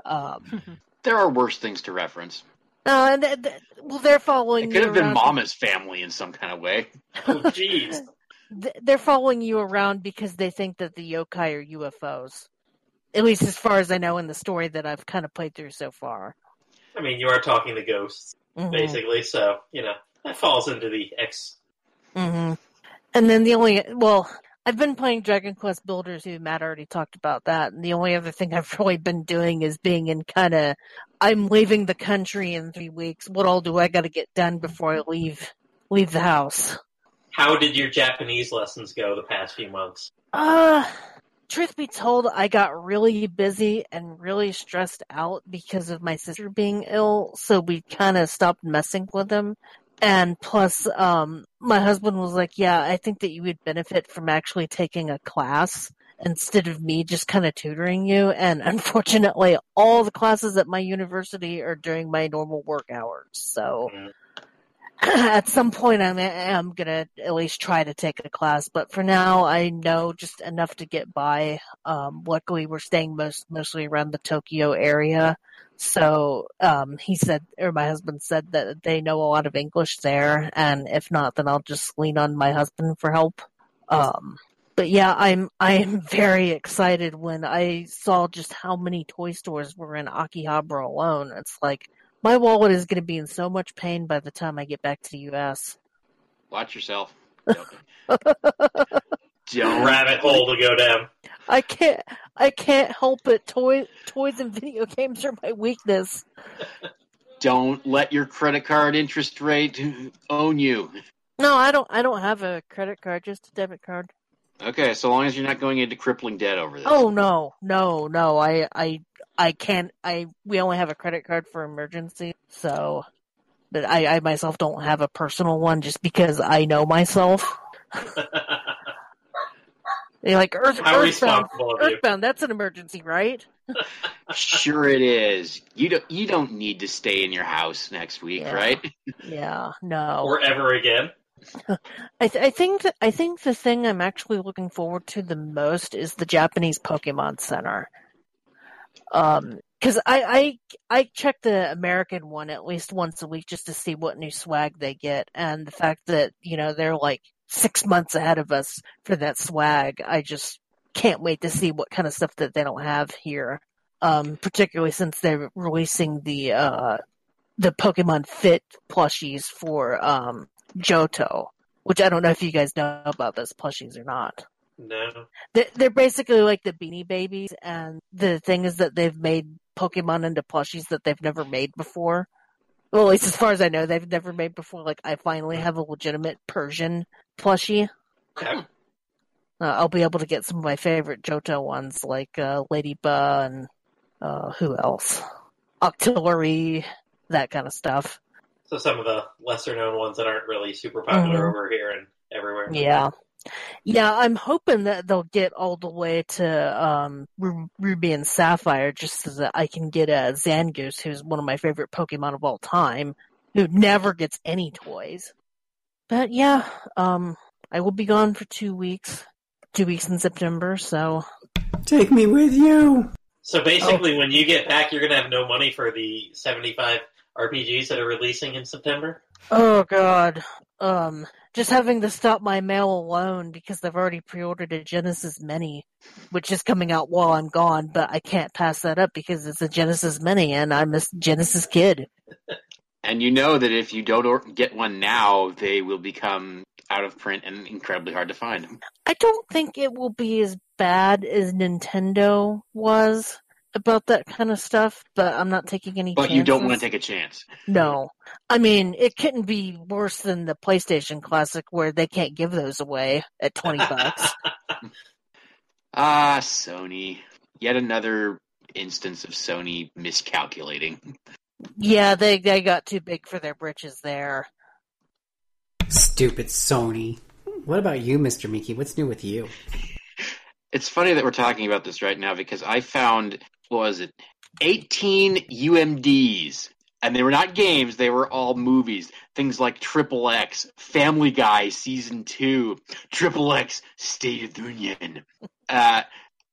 Um, there are worse things to reference. Uh, and th- th- well, they're following. It could you have been Mama's family in some kind of way. Oh, jeez. They're following you around because they think that the yokai are U F Os. At least as far as I know in the story that I've kind of played through so far. I mean, you are talking to ghosts, mm-hmm. basically. So, you know, that falls into the X. Mm-hmm. And then the only, well, I've been playing Dragon Quest Builders, who Matt already talked about that, and the only other thing I've really been doing is being in kind of, I'm leaving the country in three weeks, what all do I got to get done before I leave, leave the house? How did your Japanese lessons go the past few months? Uh, truth be told, I got really busy and really stressed out because of my sister being ill, so we kind of stopped messing with them. And plus, um, my husband was like, yeah, I think that you would benefit from actually taking a class instead of me just kind of tutoring you. And unfortunately, all the classes at my university are during my normal work hours. So mm-hmm. at some point, I'm, I'm going to at least try to take a class. But for now, I know just enough to get by. Um, luckily, we're staying most mostly around the Tokyo area. So um, he said, or my husband said, that they know a lot of English there, and if not, then I'll just lean on my husband for help. Um, but yeah, I'm I'm very excited when I saw just how many toy stores were in Akihabara alone. It's like my wallet is going to be in so much pain by the time I get back to the U S. Watch yourself. Rabbit hole to go down. I can't. I can't help it. Toy, toys and video games are my weakness. Don't let your credit card interest rate own you. No, I don't. I don't have a credit card, just a debit card. Okay, so long as you're not going into crippling debt over this. Oh no, no, no. I, I, I can't. I we only have a credit card for emergency. So, but I, I myself don't have a personal one, just because I know myself. They're like, Earth, Earthbound, Earthbound, that's an emergency, right? Sure it is. You don't, you don't need to stay in your house next week, yeah. right? Yeah, no. Or ever again. I, th- I think th- I think the thing I'm actually looking forward to the most is the Japanese Pokemon Center. Um, because I, I, I check the American one at least once a week just to see what new swag they get. And the fact that, you know, they're like, six months ahead of us for that swag. I just can't wait to see what kind of stuff that they don't have here, um, particularly since they're releasing the uh, the Pokemon Fit plushies for um, Johto, which I don't know if you guys know about those plushies or not. No. They're, they're basically like the Beanie Babies, and the thing is that they've made Pokemon into plushies that they've never made before. Well, at least as far as I know, they've never made before. Like, I finally have a legitimate Persian plushie. Okay. Uh, I'll be able to get some of my favorite Johto ones, like uh, Lady Ba and uh, who else? Octillery, that kind of stuff. So some of the lesser-known ones that aren't really super popular mm-hmm. over here and everywhere. Yeah. Yeah, I'm hoping that they'll get all the way to um, R- Ruby and Sapphire just so that I can get a Zangoose, who's one of my favorite Pokemon of all time, who never gets any toys. But yeah, um, I will be gone for two weeks. Two weeks in September, so... Take me with you! So basically, oh. when you get back, you're going to have no money for the seventy-five R P Gs that are releasing in September? Oh, God. Um... Just having to stop my mail alone because I've already pre-ordered a Genesis Mini, which is coming out while I'm gone, but I can't pass that up because it's a Genesis Mini and I'm a Genesis kid. And you know that if you don't get one now, they will become out of print and incredibly hard to find. I don't think it will be as bad as Nintendo was about that kind of stuff, but I'm not taking any but chances. But you don't want to take a chance. No. I mean, it couldn't be worse than the PlayStation Classic where they can't give those away at twenty bucks. Ah, Sony. Yet another instance of Sony miscalculating. Yeah, they, they got too big for their britches there. Stupid Sony. What about you, Mister Miki? What's new with you? It's funny that we're talking about this right now because I found... What was it? eighteen U M Ds. And they were not games. They were all movies. Things like Triple X, Family Guy Season two, Triple X, State of the Union. Uh,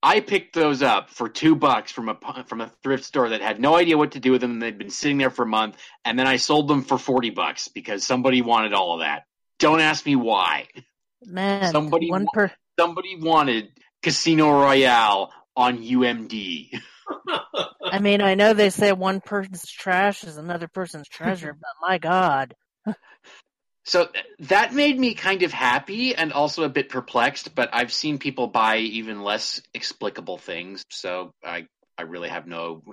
I picked those up for two bucks from a from a thrift store that had no idea what to do with them. And they'd been sitting there for a month. And then I sold them for forty bucks because somebody wanted all of that. Don't ask me why. Man, somebody, one per- wa- somebody wanted Casino Royale on U M D. I mean, I know they say one person's trash is another person's treasure, but my God. So that made me kind of happy and also a bit perplexed, but I've seen people buy even less explicable things, so I, I really have no...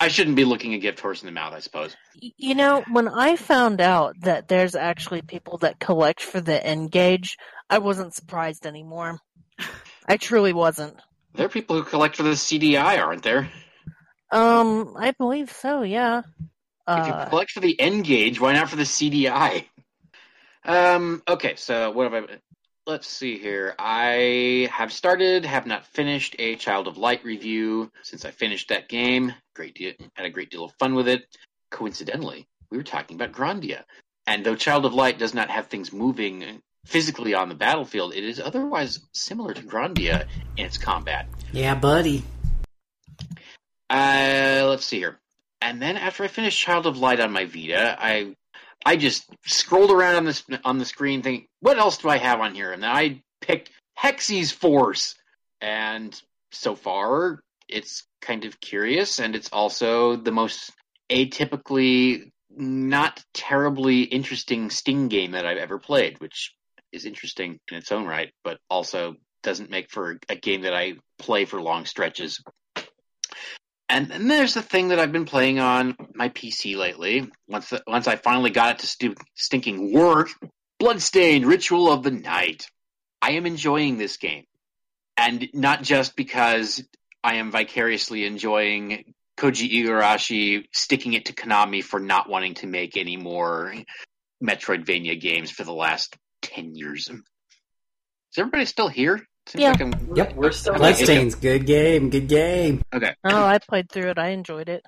I shouldn't be looking a gift horse in the mouth, I suppose. You know, when I found out that there's actually people that collect for the N-Gage, I wasn't surprised anymore. I truly wasn't. There are people who collect for the C D I, aren't there? Um, I believe so, yeah. Uh, if you collect for the N-Gage, why not for the C D I? Um, okay, so what have I... Let's see here. I have started, have not finished, a Child of Light review since I finished that game. Great deal, had a great deal of fun with it. Coincidentally, we were talking about Grandia. And though Child of Light does not have things moving... physically on the battlefield, it is otherwise similar to Grandia in its combat. Yeah, buddy. Uh, let's see here. And then after I finished Child of Light on my Vita, I I just scrolled around on this on the screen thinking, what else do I have on here? And then I picked Hexy's Force. And so far, it's kind of curious, and it's also the most atypically not terribly interesting Sting game that I've ever played, which is interesting in its own right, but also doesn't make for a game that I play for long stretches. And then there's the thing that I've been playing on my P C lately. Once the, once I finally got it to stu- stinking work, Bloodstained Ritual of the Night. I am enjoying this game. And not just because I am vicariously enjoying Koji Igarashi sticking it to Konami for not wanting to make any more Metroidvania games for the last ten years. Is everybody still here? Seems yeah. Like I'm, yep. We're still Bloodstained's like, good game, good game. Okay. Oh, I played through it. I enjoyed it.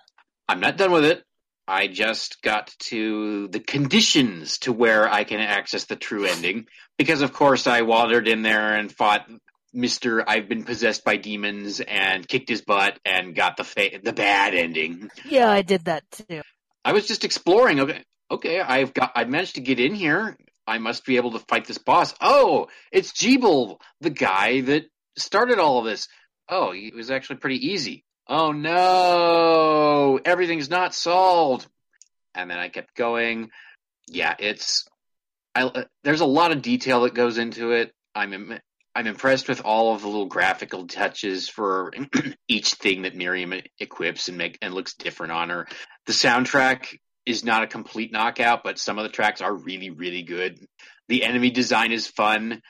I'm not done with it. I just got to the conditions to where I can access the true ending. Because, of course, I wandered in there and fought Mister I've been possessed by demons and kicked his butt and got the fa- the bad ending. Yeah, I did that too. I was just exploring. Okay, okay, I've got I managed to get in here. I must be able to fight this boss. Oh, it's Jeeble, the guy that started all of this. Oh, it was actually pretty easy. Oh no, everything's not solved. And then I kept going. Yeah, it's I uh, there's a lot of detail that goes into it. I'm Im- I'm impressed with all of the little graphical touches for each thing that Miriam equips and make and looks different on her. The soundtrack is not a complete knockout, but some of the tracks are really, really good. The enemy design is fun,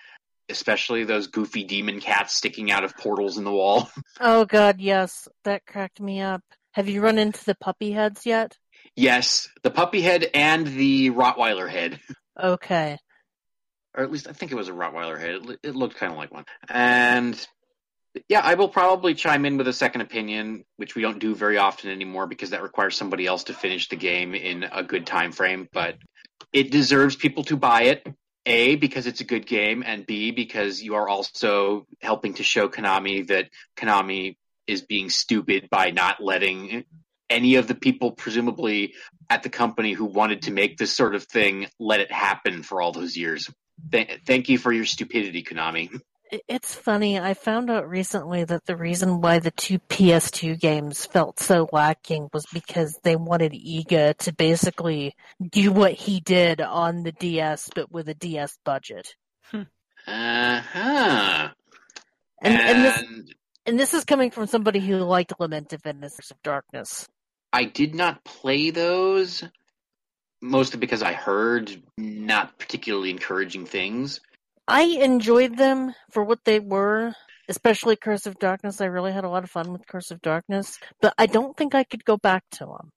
especially those goofy demon cats sticking out of portals in the wall. Oh, God, yes. That cracked me up. Have you run into the puppy heads yet? Yes, the puppy head and the Rottweiler head. Okay. Or at least I think it was a Rottweiler head. It, it looked kind of like one. And yeah, I will probably chime in with a second opinion, which we don't do very often anymore because that requires somebody else to finish the game in a good time frame. But it deserves people to buy it, A, because it's a good game, and B, because you are also helping to show Konami that Konami is being stupid by not letting any of the people presumably at the company who wanted to make this sort of thing let it happen for all those years. Th- thank you for your stupidity, Konami. It's funny. I found out recently that the reason why the two P S two games felt so lacking was because they wanted Iga to basically do what he did on the D S, but with a D S budget. Hmm. Uh-huh. And, and, and, this, and this is coming from somebody who liked Lament of Innocence of Darkness. I did not play those, mostly because I heard not particularly encouraging things. I enjoyed them for what they were, especially Curse of Darkness. I really had a lot of fun with Curse of Darkness, but I don't think I could go back to them.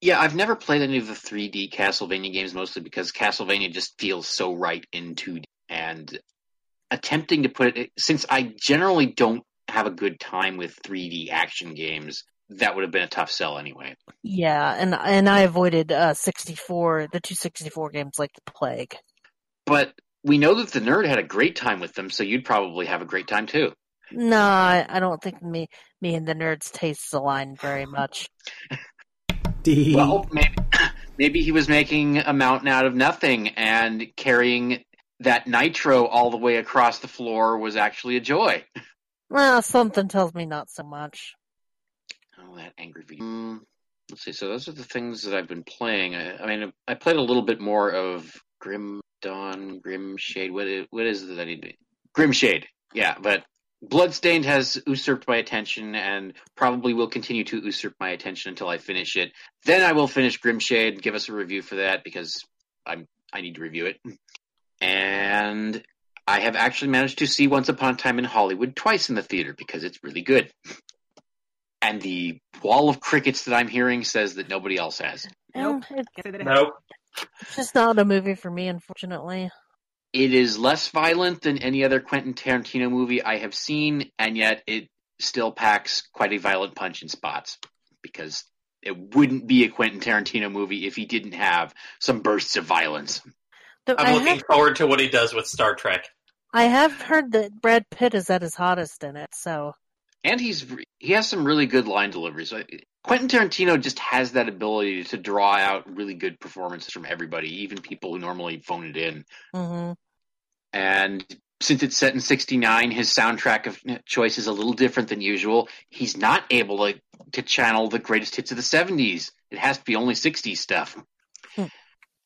Yeah, I've never played any of the three D Castlevania games, mostly because Castlevania just feels so right in two D. And attempting to put it, since I generally don't have a good time with three D action games, that would have been a tough sell anyway. Yeah, and and I avoided uh, sixty-four, the two sixty-four games like the plague. But we know that the nerd had a great time with them, so you'd probably have a great time too. No, I, I don't think me me and the nerd's tastes align very much. Well, maybe, maybe he was making a mountain out of nothing, and carrying that nitro all the way across the floor was actually a joy. Well, something tells me not so much. Oh, that angry video. Mm, let's see, so those are the things that I've been playing. I, I mean, I played a little bit more of Grim Dawn, Grim Shade. What is, what is it that I need to do? Grim Shade, yeah. But Bloodstained has usurped my attention and probably will continue to usurp my attention until I finish it. Then I will finish Grim Shade and give us a review for that because I'm, I need to review it. And I have actually managed to see Once Upon a Time in Hollywood twice in the theater because it's really good. And the wall of crickets that I'm hearing says that nobody else has. Nope. Nope. It's just not a movie for me, unfortunately. It is less violent than any other Quentin Tarantino movie I have seen, and yet it still packs quite a violent punch in spots, because it wouldn't be a Quentin Tarantino movie if he didn't have some bursts of violence. Though I'm I looking have... forward to what he does with Star Trek. I have heard that Brad Pitt is at his hottest in it, so... And he's he has some really good line deliveries. Quentin Tarantino just has that ability to draw out really good performances from everybody, even people who normally phone it in. Mm-hmm. And since it's set in sixty-nine, his soundtrack of choice is a little different than usual. He's not able to, to channel the greatest hits of the seventies. It has to be only sixties stuff.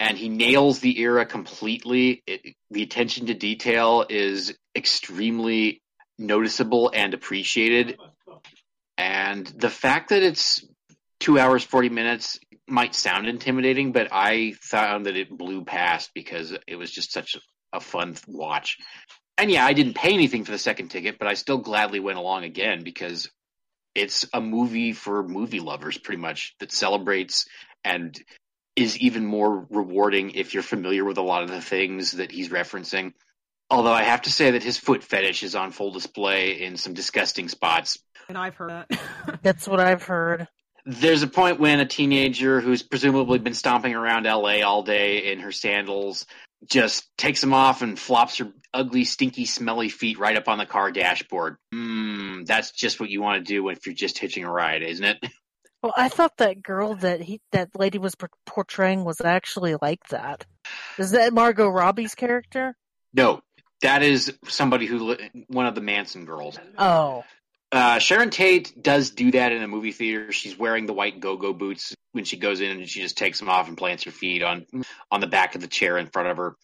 And he nails the era completely. It, the attention to detail is extremely noticeable and appreciated, and the fact that it's two hours forty minutes might sound intimidating, but I found that it blew past because it was just such a fun watch. And yeah, I didn't pay anything for the second ticket, but I still gladly went along again because it's a movie for movie lovers pretty much that celebrates and is even more rewarding if you're familiar with a lot of the things that he's referencing. Although I have to say that his foot fetish is on full display in some disgusting spots. And I've heard that. That's what I've heard. There's a point when a teenager who's presumably been stomping around L A all day in her sandals just takes them off and flops her ugly, stinky, smelly feet right up on the car dashboard. Mmm, that's just what you want to do if you're just hitching a ride, isn't it? Well, I thought that girl that he, that lady was portraying was actually like that. Is that Margot Robbie's character? No. That is somebody who, one of the Manson girls. Oh. Uh, Sharon Tate does do that in a movie theater. She's wearing the white go-go boots when she goes in, and she just takes them off and plants her feet on, on the back of the chair in front of her,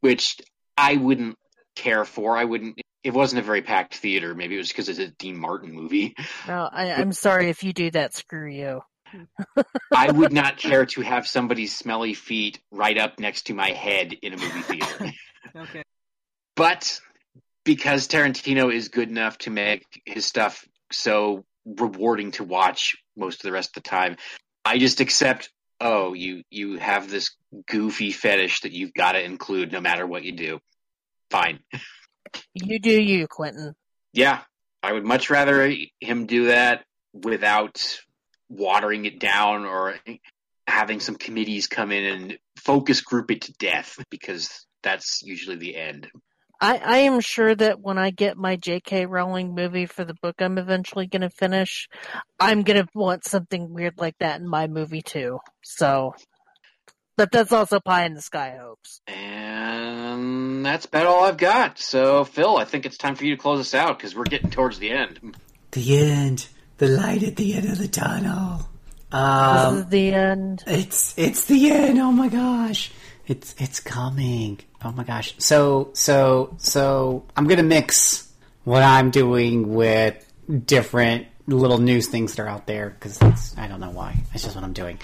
which I wouldn't care for. I wouldn't. It wasn't a very packed theater. Maybe it was because it's a Dean Martin movie. No, I, I'm sorry if you do that. Screw you. I would not care to have somebody's smelly feet right up next to my head in a movie theater. Okay. But because Tarantino is good enough to make his stuff so rewarding to watch most of the rest of the time, I just accept, oh, you, you have this goofy fetish that you've got to include no matter what you do. Fine. You do you, Quentin. Yeah. I would much rather him do that without watering it down or having some committees come in and focus group it to death, because that's usually the end. I, I am sure that when I get my J K Rowling movie for the book I'm eventually going to finish, I'm going to want something weird like that in my movie too. So, but that's also pie in the sky hopes. And that's about all I've got. So, Phil, I think it's time for you to close us out because we're getting towards the end. The end. The light at the end of the tunnel. Um, this is the end. It's it's the end. Oh my gosh. It's it's coming. Oh my gosh. So so so I'm gonna mix what I'm doing with different little news things that are out there because I don't know why. It's just what I'm doing.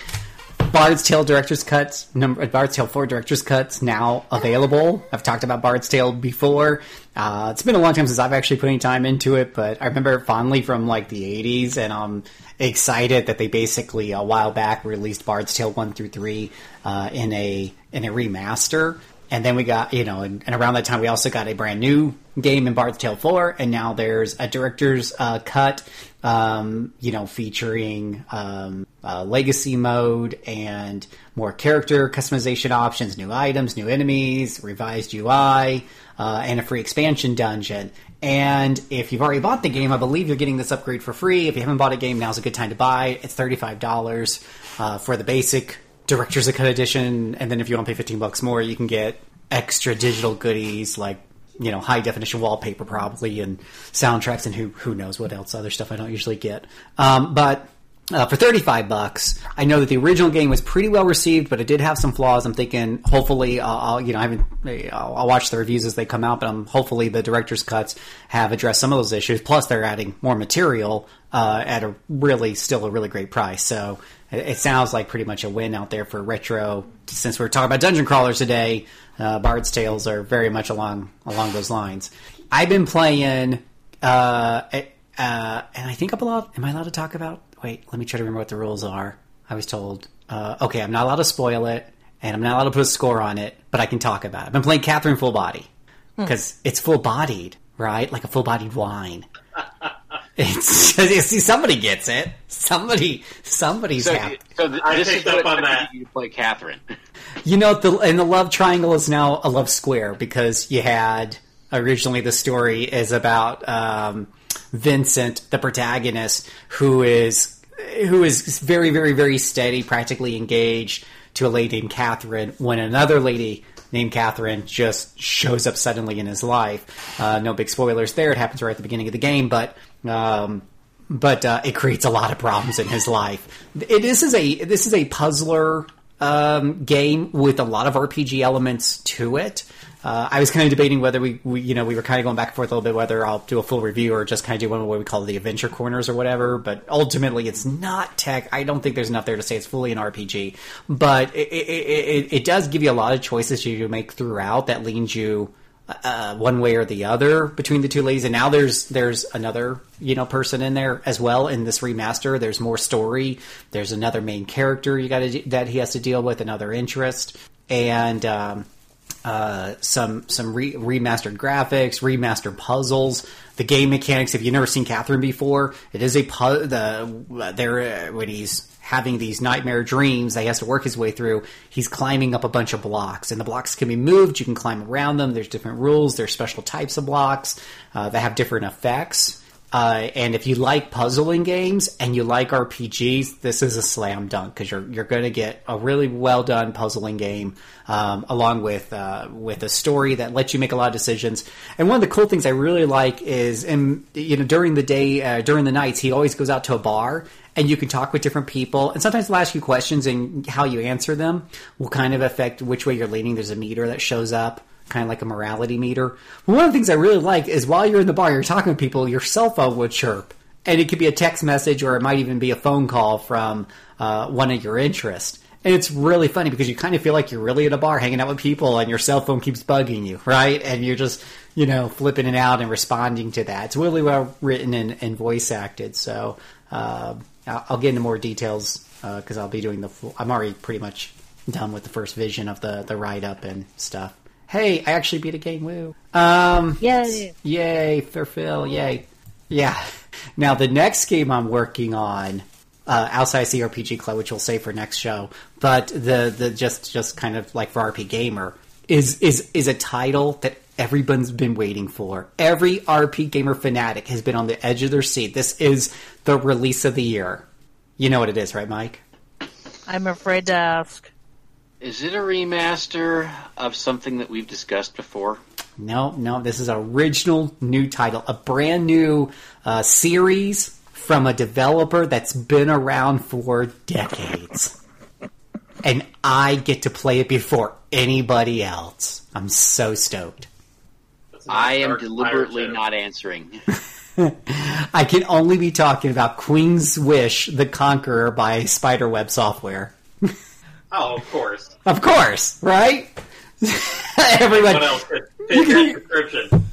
Bard's Tale Director's Cuts, number Bard's Tale four Director's Cuts now available. I've talked about Bard's Tale before. Uh, it's been a long time since I've actually put any time into it, but I remember it fondly from like the eighties, and I'm excited that they basically a while back released Bard's Tale one through three uh, in a in a remaster. And then we got, you know, and, and around that time we also got a brand new game in Bard's Tale four, and now there's a director's uh, cut, um, you know, featuring um, uh, legacy mode and more character customization options, new items, new enemies, revised U I, uh, and a free expansion dungeon. And if you've already bought the game, I believe you're getting this upgrade for free. If you haven't bought a game, now's a good time to buy it. It's thirty-five dollars uh, for the basic Director's Cut edition, and then if you want to pay fifteen bucks more, you can get extra digital goodies like, you know, high definition wallpaper probably, and soundtracks, and who who knows what else, other stuff I don't usually get. Um, but uh, for thirty-five bucks, I know that the original game was pretty well received, but it did have some flaws. I'm thinking, hopefully, uh, I'll you know, I haven't, I'll, I'll watch the reviews as they come out, but I'm hopefully the Director's Cuts have addressed some of those issues. Plus, they're adding more material uh, at a really still a really great price. So. It sounds like pretty much a win out there for retro. Since we're talking about dungeon crawlers today, uh, Bard's Tales are very much along along those lines. I've been playing, uh, uh, and I think I'm allowed. Am I allowed to talk about? Wait, let me try to remember what the rules are. I was told. Uh, okay, I'm not allowed to spoil it, and I'm not allowed to put a score on it, but I can talk about it. I've been playing Catherine Full Body because hmm. it's full bodied, right? Like a full bodied wine. It's, see, somebody gets it. Somebody, somebody's so, happy. So th- I picked up on that. You play Catherine. You know, the, and the love triangle is now a love square because you had originally the story is about um, Vincent, the protagonist, who is who is very, very, very steady, practically engaged to a lady named Catherine. When another lady named Catherine just shows up suddenly in his life, uh, no big spoilers there. It happens right at the beginning of the game, but. Um, but uh, it creates a lot of problems in his life. It, this is a this is a puzzler um, game with a lot of R P G elements to it. Uh, I was kind of debating whether we, we, you know, we were kind of going back and forth a little bit whether I'll do a full review or just kind of do one what we call the adventure corners or whatever. But ultimately, it's not tech. I don't think there's enough there to say it's fully an R P G. But it it, it, it does give you a lot of choices you make throughout that leans you. Uh, one way or the other between the two ladies, and now there's there's another you know person in there as well in this remaster. There's more story. There's another main character you got to that he has to deal with, another interest, and um, uh, some some re- remastered graphics, remastered puzzles. The game mechanics. If you've never seen Catherine before, it is a pu- the there uh, when he's having these nightmare dreams that he has to work his way through, he's climbing up a bunch of blocks. And the blocks can be moved. You can climb around them. There's different rules. There's special types of blocks uh, that have different effects. Uh, and if you like puzzling games and you like R P Gs, this is a slam dunk because you're you're going to get a really well done puzzling game um, along with uh, with a story that lets you make a lot of decisions. And one of the cool things I really like is, in, you know, during the day, uh, during the nights, he always goes out to a bar and you can talk with different people. And sometimes they'll ask you questions, and how you answer them will kind of affect which way you're leaning. There's a meter that shows up, kind of like a morality meter. One of the things I really like is while you're in the bar, you're talking to people, your cell phone would chirp And it could be a text message, or it might even be a phone call from uh, one of your interests. And it's really funny because you kind of feel like you're really at a bar hanging out with people and your cell phone keeps bugging you, right? And you're just, you know, flipping it out and responding to that. It's really well written and, and voice acted. So uh, I'll get into more details because uh, I'll be doing the full, I'm already pretty much done with the first vision of the, the write-up and stuff. Hey, I actually beat a game, woo. Um, yay. Yay, for Phil, yay. Yeah. Now, the next game I'm working on... Uh, outside C R P G Club, which we'll save for next show, but the the just just kind of like for R P Gamer is is is a title that everyone's been waiting for. Every R P Gamer fanatic has been on the edge of their seat. This is the release of the year. You know what it is, right, Mike? I'm afraid to ask. Is it a remaster of something that we've discussed before? No, no. This is an original new title, a brand new uh, series. From a developer that's been around for decades. And I get to play it before anybody else. I'm so stoked. I am deliberately not answering. I can only be talking about Queen's Wish, The Conqueror by Spiderweb Software. Oh, of course. Of course, right? Everyone else could fit that description.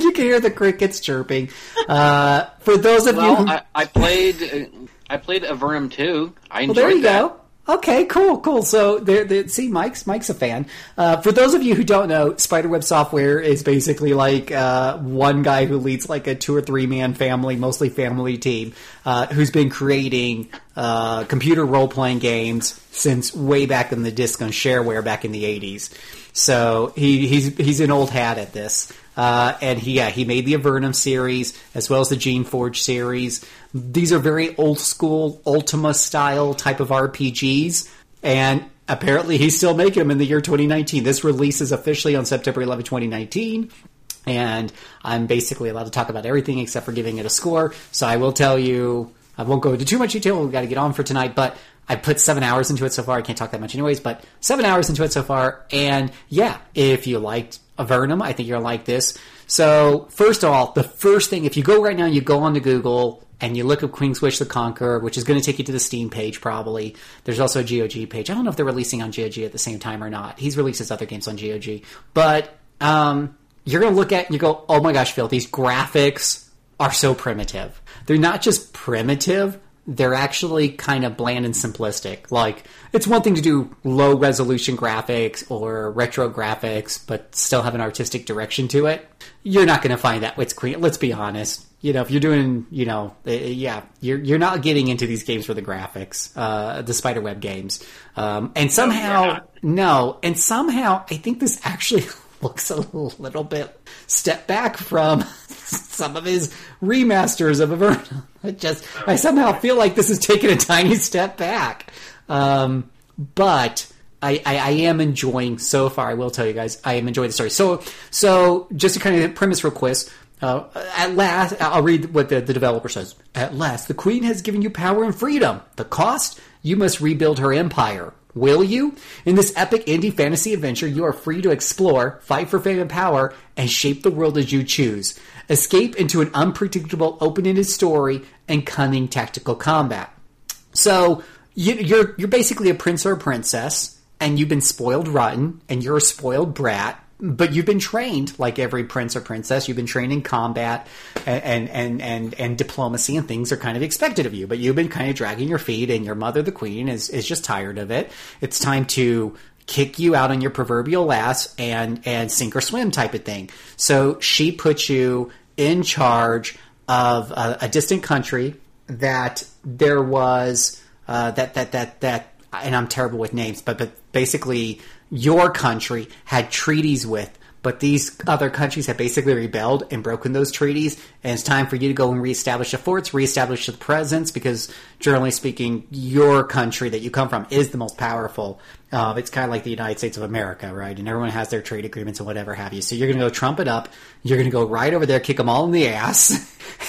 You can hear the crickets chirping. Uh, for those of well, you, who... I, I played, I played Avernum two. I enjoyed that. Well, there you that. go. Okay, cool, cool. So, there, there, see, Mike's Mike's a fan. Uh, for those of you who don't know, Spiderweb Software is basically like uh, one guy who leads like a two or three man family, mostly family team, uh, who's been creating uh, computer role playing games since way back in the disc on shareware back in the eighties. So he, he's he's an old hat at this. Uh, and he, yeah, he made the Avernum series as well as the Gene Forge series. These are very old school Ultima style type of R P Gs, and apparently he's still making them in the year twenty nineteen. This release is officially on September eleventh, twenty nineteen, and I'm basically allowed to talk about everything except for giving it a score. So I will tell you, I won't go into too much detail. We've got to get on for tonight, but I put seven hours into it so far. I can't talk that much anyways, but seven hours into it so far. And yeah, if you liked Avernum, I think you're like this. So, first of all, the first thing, if you go right now and you go onto Google and you look up Queen's Wish the Conqueror, which is going to take you to the Steam page probably. There's also a G O G page. I don't know if they're releasing on G O G at the same time or not. He's released his other games on G O G. But um, you're going to look at it and you go, oh my gosh, Phil, these graphics are so primitive. They're not just primitive, they're actually kind of bland and simplistic. Like, it's one thing to do low-resolution graphics or retro graphics, but still have an artistic direction to it. You're not going to find that with Queen. Let's be honest. You know, if you're doing, you know, uh, yeah, you're you're not getting into these games for the graphics, uh, the Spiderweb games. Um, and somehow, no, and somehow, I think this actually looks a little bit step back from some of his remasters of Avernum. I just, I somehow feel like this is taking a tiny step back. Um, but I, I, I am enjoying so far. I will tell you guys, I am enjoying the story. So, so just to kind of premise real quick, uh, at last, I'll read what the, the developer says. At last, the queen has given you power and freedom. The cost? You must rebuild her empire. Will you? In this epic indie fantasy adventure, you are free to explore, fight for fame and power, and shape the world as you choose. Escape into an unpredictable, open-ended story and cunning tactical combat. So you, you're you're basically a prince or a princess, and you've been spoiled rotten, and you're a spoiled brat. But you've been trained, like every prince or princess, you've been trained in combat and, and, and, and diplomacy, and things are kind of expected of you. But you've been kind of dragging your feet, and your mother, the queen, is, is just tired of it. It's time to kick you out on your proverbial ass and, and sink or swim type of thing. So she puts you in charge of a, a distant country that there was uh, that, that, that, that, and I'm terrible with names, but, but basically your country had treaties with, but these other countries had basically rebelled and broken those treaties, and it's time for you to go and reestablish the forts, reestablish the presence, because generally speaking, your country that you come from is the most powerful. Uh, it's kind of like the United States of America, right? And everyone has their trade agreements and whatever have you. So you're going to go trump it up. You're going to go right over there, kick them all in the ass,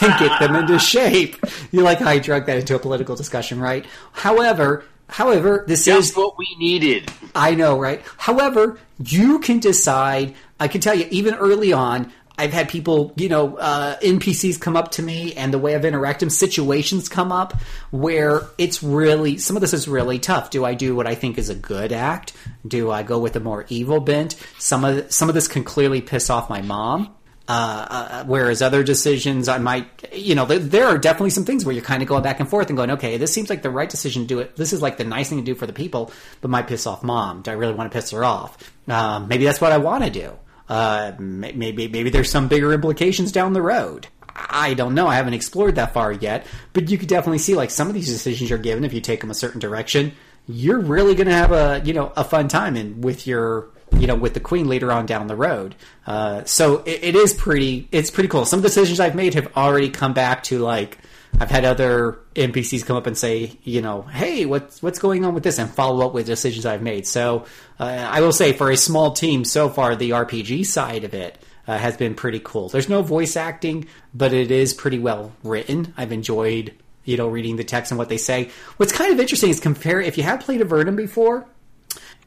and get them into shape. You like how I drug that into a political discussion, right? However... However, this Just is what we needed. I know, right? However, you can decide. I can tell you, even early on, I've had people, you know, uh, N P Cs come up to me, and the way I've interacted, situations come up where it's really, some of this is really tough. Do I do what I think is a good act? Do I go with a more evil bent? Some of some of this can clearly piss off my mom. Uh, uh, whereas other decisions I might, you know, th- there are definitely some things where you're kind of going back and forth and going, okay, this seems like the right decision to do it. This is like the nice thing to do for the people, but might piss off mom. Do I really want to piss her off? Um, maybe that's what I want to do. Uh, maybe, maybe there's some bigger implications down the road. I don't know. I haven't explored that far yet, but you could definitely see like some of these decisions you're given. If you take them a certain direction, you're really going to have a, you know, a fun time in with your, you know, with the queen later on down the road. Uh, so it, it is pretty, it's pretty cool. Some decisions I've made have already come back to, like, I've had other N P Cs come up and say, you know, hey, what's, what's going on with this? And follow up with decisions I've made. So uh, I will say for a small team so far, the R P G side of it uh, has been pretty cool. There's no voice acting, but it is pretty well written. I've enjoyed, you know, reading the text and what they say. What's kind of interesting is compare, if you have played Avernum before,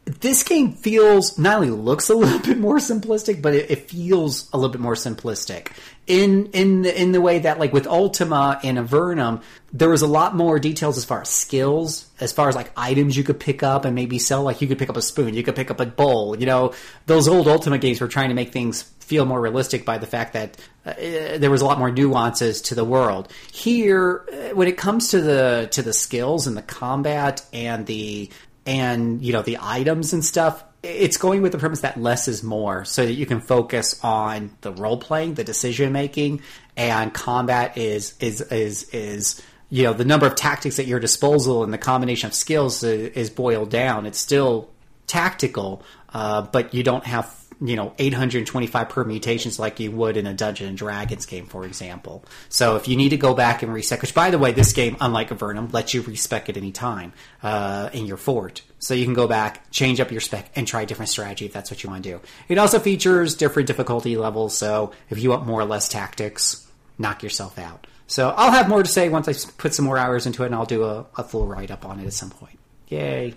this game feels, not only looks a little bit more simplistic, but it, it feels a little bit more simplistic in in the, in the way that, like, with Ultima and Avernum, there was a lot more details as far as skills, as far as like items you could pick up and maybe sell. Like, you could pick up a spoon, you could pick up a bowl. You know, those old Ultima games were trying to make things feel more realistic by the fact that uh, there was a lot more nuances to the world. Here, when it comes to the to the skills and the combat and the and, you know, the items and stuff, it's going with the premise that less is more, so that you can focus on the role-playing, the decision-making, and combat is, is, is, is, you know, the number of tactics at your disposal and the combination of skills is, is boiled down. It's still tactical, uh, but you don't have, you know, eight hundred twenty-five permutations like you would in a Dungeons and Dragons game, for example. So if you need to go back and respec, which, by the way, this game, unlike Avernum, lets you respec at any time uh, in your fort. So you can go back, change up your spec, and try a different strategy if that's what you want to do. It also features different difficulty levels, so if you want more or less tactics, knock yourself out. So I'll have more to say once I put some more hours into it, and I'll do a, a full write-up on it at some point. Yay.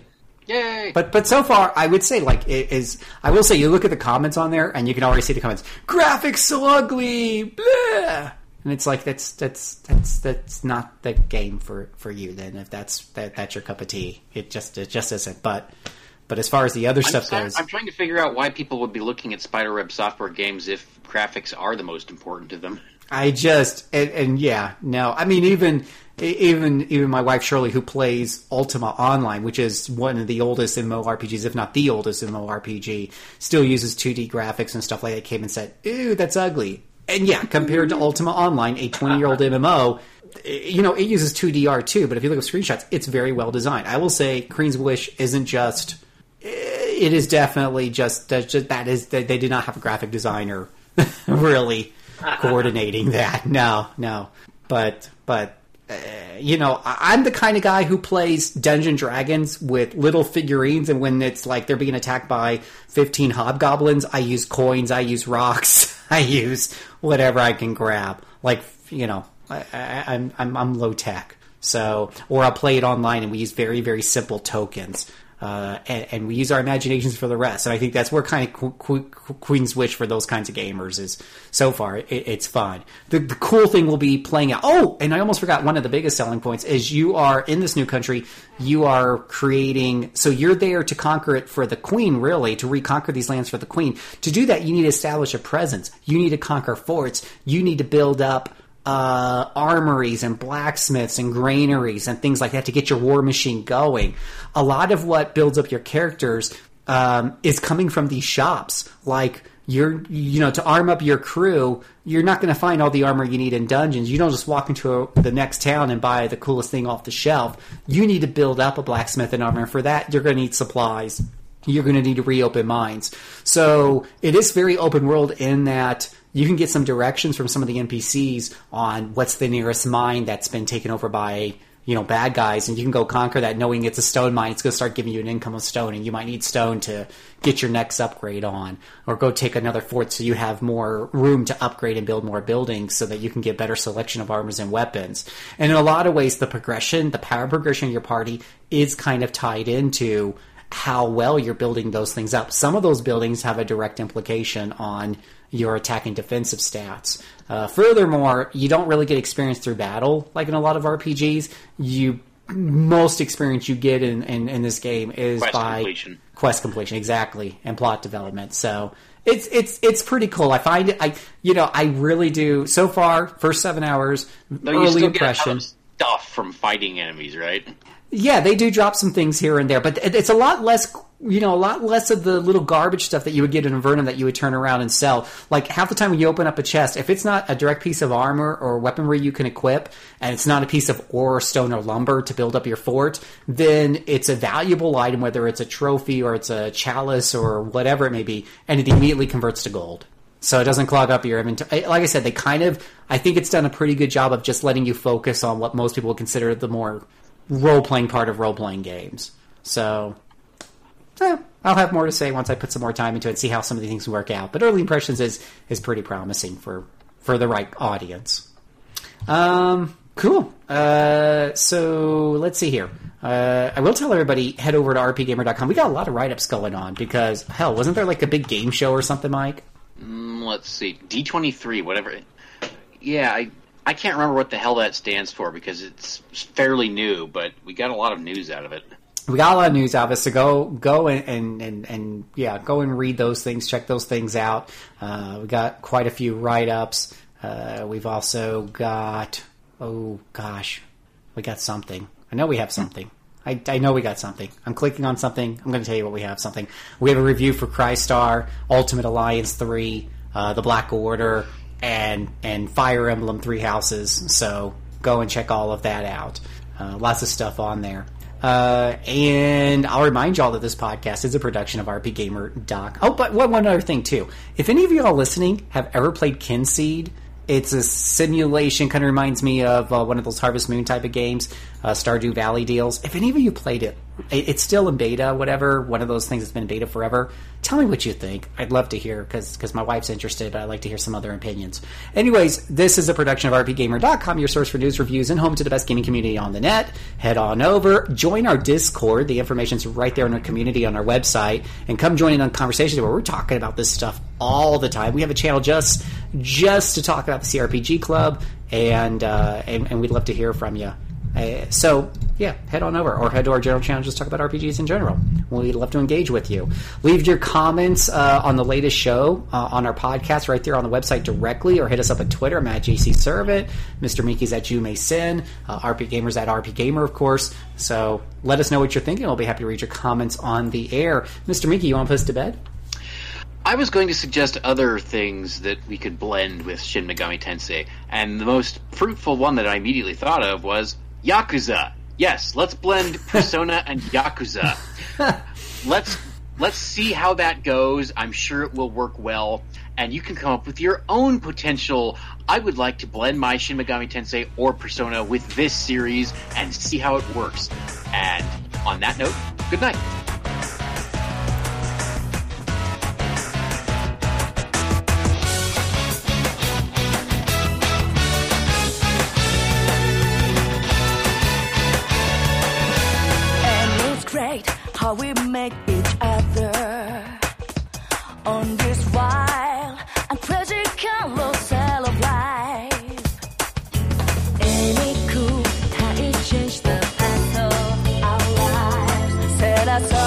Yay! But but so far, I would say, like, it is, I will say, you look at the comments on there, and you can already see the comments, graphics so ugly, blah! And it's like, that's that's that's that's not the game for, for you, then, if that's that, that's your cup of tea. It just it just isn't. But but as far as the other I'm stuff trying, goes... I'm trying to figure out why people would be looking at Spiderweb Software games if graphics are the most important to them. I just... And, and yeah, no. I mean, even... Even even my wife, Shirley, who plays Ultima Online, which is one of the oldest MMORPGs, if not the oldest MMORPG, still uses two D graphics and stuff like that, came and said, ew, that's ugly. And yeah, compared to Ultima Online, a twenty-year-old M M O, you know, it uses two D art too, but if you look at screenshots, it's very well designed. I will say, Kreen's Wish isn't just... It is definitely just... just that is They, they did not have a graphic designer really coordinating that. No, no. But But... Uh, you know, I'm the kind of guy who plays Dungeons and Dragons with little figurines, and when it's like they're being attacked by fifteen hobgoblins, I use coins, I use rocks, I use whatever I can grab. Like, you know, I, I, I'm, I'm I'm low tech. So, or I'll play it online, and we use very very simple tokens, uh, and, and we use our imaginations for the rest. And I think that's where kind of qu- qu- Queen's Wish for those kinds of gamers is. So far, it, it's fun. The, the cool thing will be playing out. Oh, and I almost forgot, one of the biggest selling points is you are in this new country. You are creating, so you're there to conquer it for the queen, really, to reconquer these lands for the queen. To do that, you need to establish a presence. You need to conquer forts. You need to build up uh, armories and blacksmiths and granaries and things like that to get your war machine going. A lot of what builds up your characters um, is coming from these shops, like... You're, you know, to arm up your crew, you're not going to find all the armor you need in dungeons. You don't just walk into a, the next town and buy the coolest thing off the shelf. You need to build up a blacksmith and armor. For that, you're going to need supplies. You're going to need to reopen mines. So it is very open world in that you can get some directions from some of the N P Cs on what's the nearest mine that's been taken over by, you know, bad guys, and you can go conquer that knowing it's a stone mine. It's going to start giving you an income of stone, and you might need stone to get your next upgrade on, or go take another fort so you have more room to upgrade and build more buildings so that you can get better selection of armors and weapons. And in a lot of ways, the progression, the power progression of your party is kind of tied into how well you're building those things up. Some of those buildings have a direct implication on your attack and defensive stats. Uh, furthermore, you don't really get experience through battle, like in a lot of R P Gs. You most experience you get in, in, in this game is quest by completion. quest completion, exactly, and plot development. So it's it's it's pretty cool. I find it. I you know I really do. So far, first seven hours, no, early you still impression. Get stuff from fighting enemies, right? Yeah, they do drop some things here and there, but it's a lot less, you know, a lot less of the little garbage stuff that you would get in Avernum that you would turn around and sell. Like, half the time when you open up a chest, if it's not a direct piece of armor or weaponry you can equip, and it's not a piece of ore, stone, or lumber to build up your fort, then it's a valuable item, whether it's a trophy or it's a chalice or whatever it may be, and it immediately converts to gold. So it doesn't clog up your inventory. Like I said, they kind of, I think it's done a pretty good job of just letting you focus on what most people would consider the more role-playing part of role-playing games. So, eh, I'll have more to say once I put some more time into it and see how some of these things work out. But early impressions is is pretty promising for, for the right audience. Um, cool. Uh, so, let's see here. Uh, I will tell everybody, head over to r p gamer dot com. We got a lot of write-ups going on because, hell, wasn't there like a big game show or something, Mike? Mm, let's see. D twenty-three, whatever. Yeah, I... I can't remember what the hell that stands for because it's fairly new, but we got a lot of news out of it. We got a lot of news out of it, so go go and, and, and, and yeah, go and read those things, check those things out. Uh, we got quite a few write-ups. Uh, we've also got, oh gosh, we got something. I know we have something. I, I know we got something. I'm clicking on something. I'm going to tell you what we have, something. We have a review for Crystar, Ultimate Alliance three, uh, The Black Order, and and Fire Emblem Three Houses, so go and check all of that out. Uh, lots of stuff on there. Uh, and I'll remind y'all that this podcast is a production of r p gamer dot com. Oh, but one, one other thing, too. If any of y'all listening have ever played Kinseed, it's a simulation, kind of reminds me of uh, one of those Harvest Moon type of games, uh, Stardew Valley deals. If any of you played it, it's still in beta, whatever, one of those things that's been in beta forever. Tell me what you think. I'd love to hear, because because my wife's interested, but I'd like to hear some other opinions. Anyways, this is a production of r p gamer dot com, your source for news, reviews, and home to the best gaming community on the net. Head on over, join our Discord. The information's right there in our community on our website, and come join in on conversations where we're talking about this stuff all the time. We have a channel just just to talk about the C R P G Club, and uh, and, and we'd love to hear from you. Uh, so, yeah, head on over, or head to our general channel, just talk about R P Gs in general. We'd love to engage with you. Leave your comments uh, on the latest show, uh, on our podcast, right there on the website directly, or hit us up at Twitter. I'm at J C Servant, Mister Minky's at JuMaySin, uh, RPGamer's at RPGamer, of course. So let us know what you're thinking. We'll be happy to read your comments on the air. Mister Minky, you want to put us to bed? I was going to suggest other things that we could blend with Shin Megami Tensei, and the most fruitful one that I immediately thought of was Yakuza. Yes, let's blend Persona and Yakuza. Let's let's see how that goes. I'm sure it will work well, and you can come up with your own potential. I would like to blend my Shin Megami Tensei or Persona with this series and see how it works. And on that note, good night. How we make each other on this wild and crazy carousel of life. Any cool can change the path of our lives. Set us up.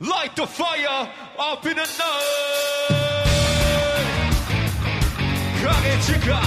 Light the fire up in the night. Konnichiwa.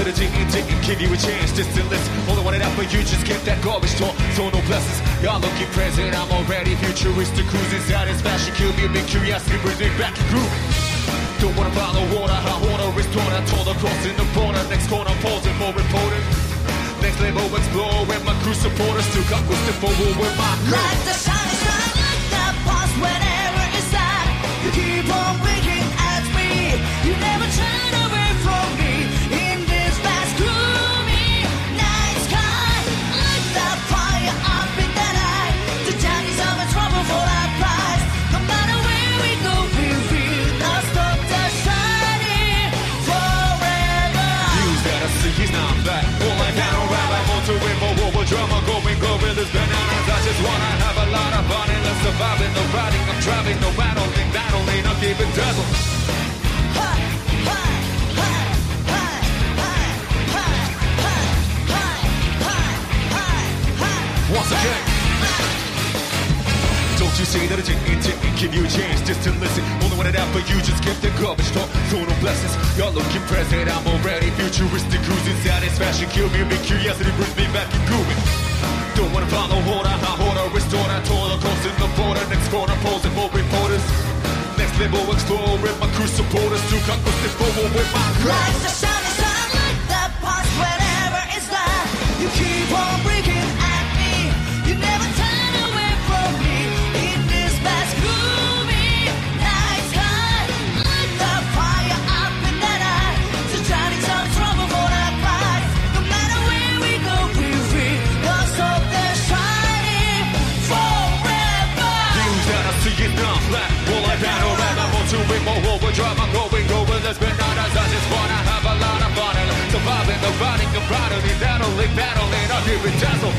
That a didn't did give you a chance to still listen. All I wanted out for you, just get that garbage talk. So no blessings, y'all looking present. I'm already futuristic, cruising satisfaction. Kill me a big curiosity, brings me back to groove. Don't wanna follow water, hot water is torn. I told her crossing the border, next corner pausing for reporting. Next level explore with my crew supporters. Still got ghosted forward with my crew. Like the sun is bright, like the pulse whenever it's at. You keep on winking at me. You never turn away from me. Drama going, gorillas, bananas. I just wanna have a lot of fun. Endless surviving, no riding, I'm driving, no rattling, battling, I'm giving dazzle. Hey, hey, hey, hey, hey, hey, hey, hey, hey, hey. Once again, don't you say that it didn't, didn't give you a chance just to listen. Only wanted out for you, just get the garbage talk. So no blessings, y'all looking present. I'm already futuristic, cruising satisfaction. Kill me, make curiosity, brings me back and grooving. Don't wanna follow order, high order, restore that toilet, crossing the border, next corner, posing for reporters. Next level, explore with my crew supporters. To conquest it forward with my crew. Like the sun is out, like the past, whenever it's light. You keep on breaking at me, you never turn away from me. In this past gloomy night sky, light the fire up in that eye. So trying some trouble for that prize. No matter where we go, we're free. Cause of the shining forever. News that I see it now, flat. Will I battle around? I want to win more overdrive. I'm going over this bananas. I just wanna have a lot of fun. And surviving the riding, the prodigy, battling, battling. I'll give it dazzle.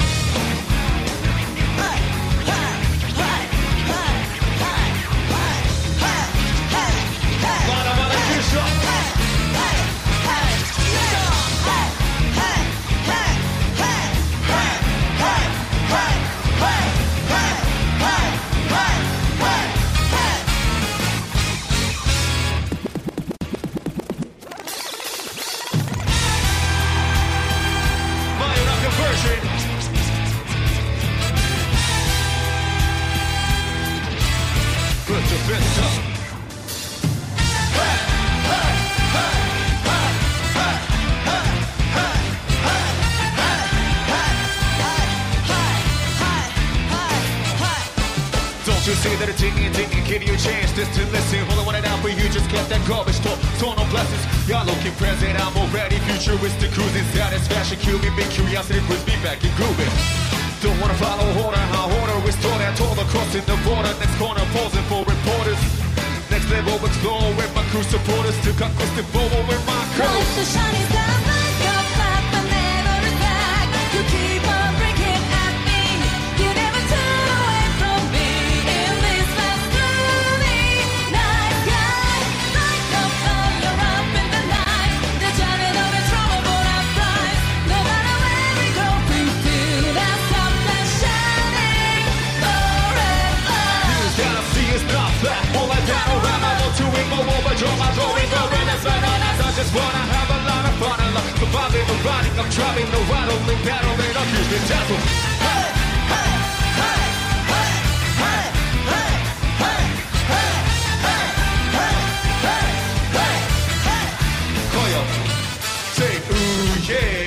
Yeah.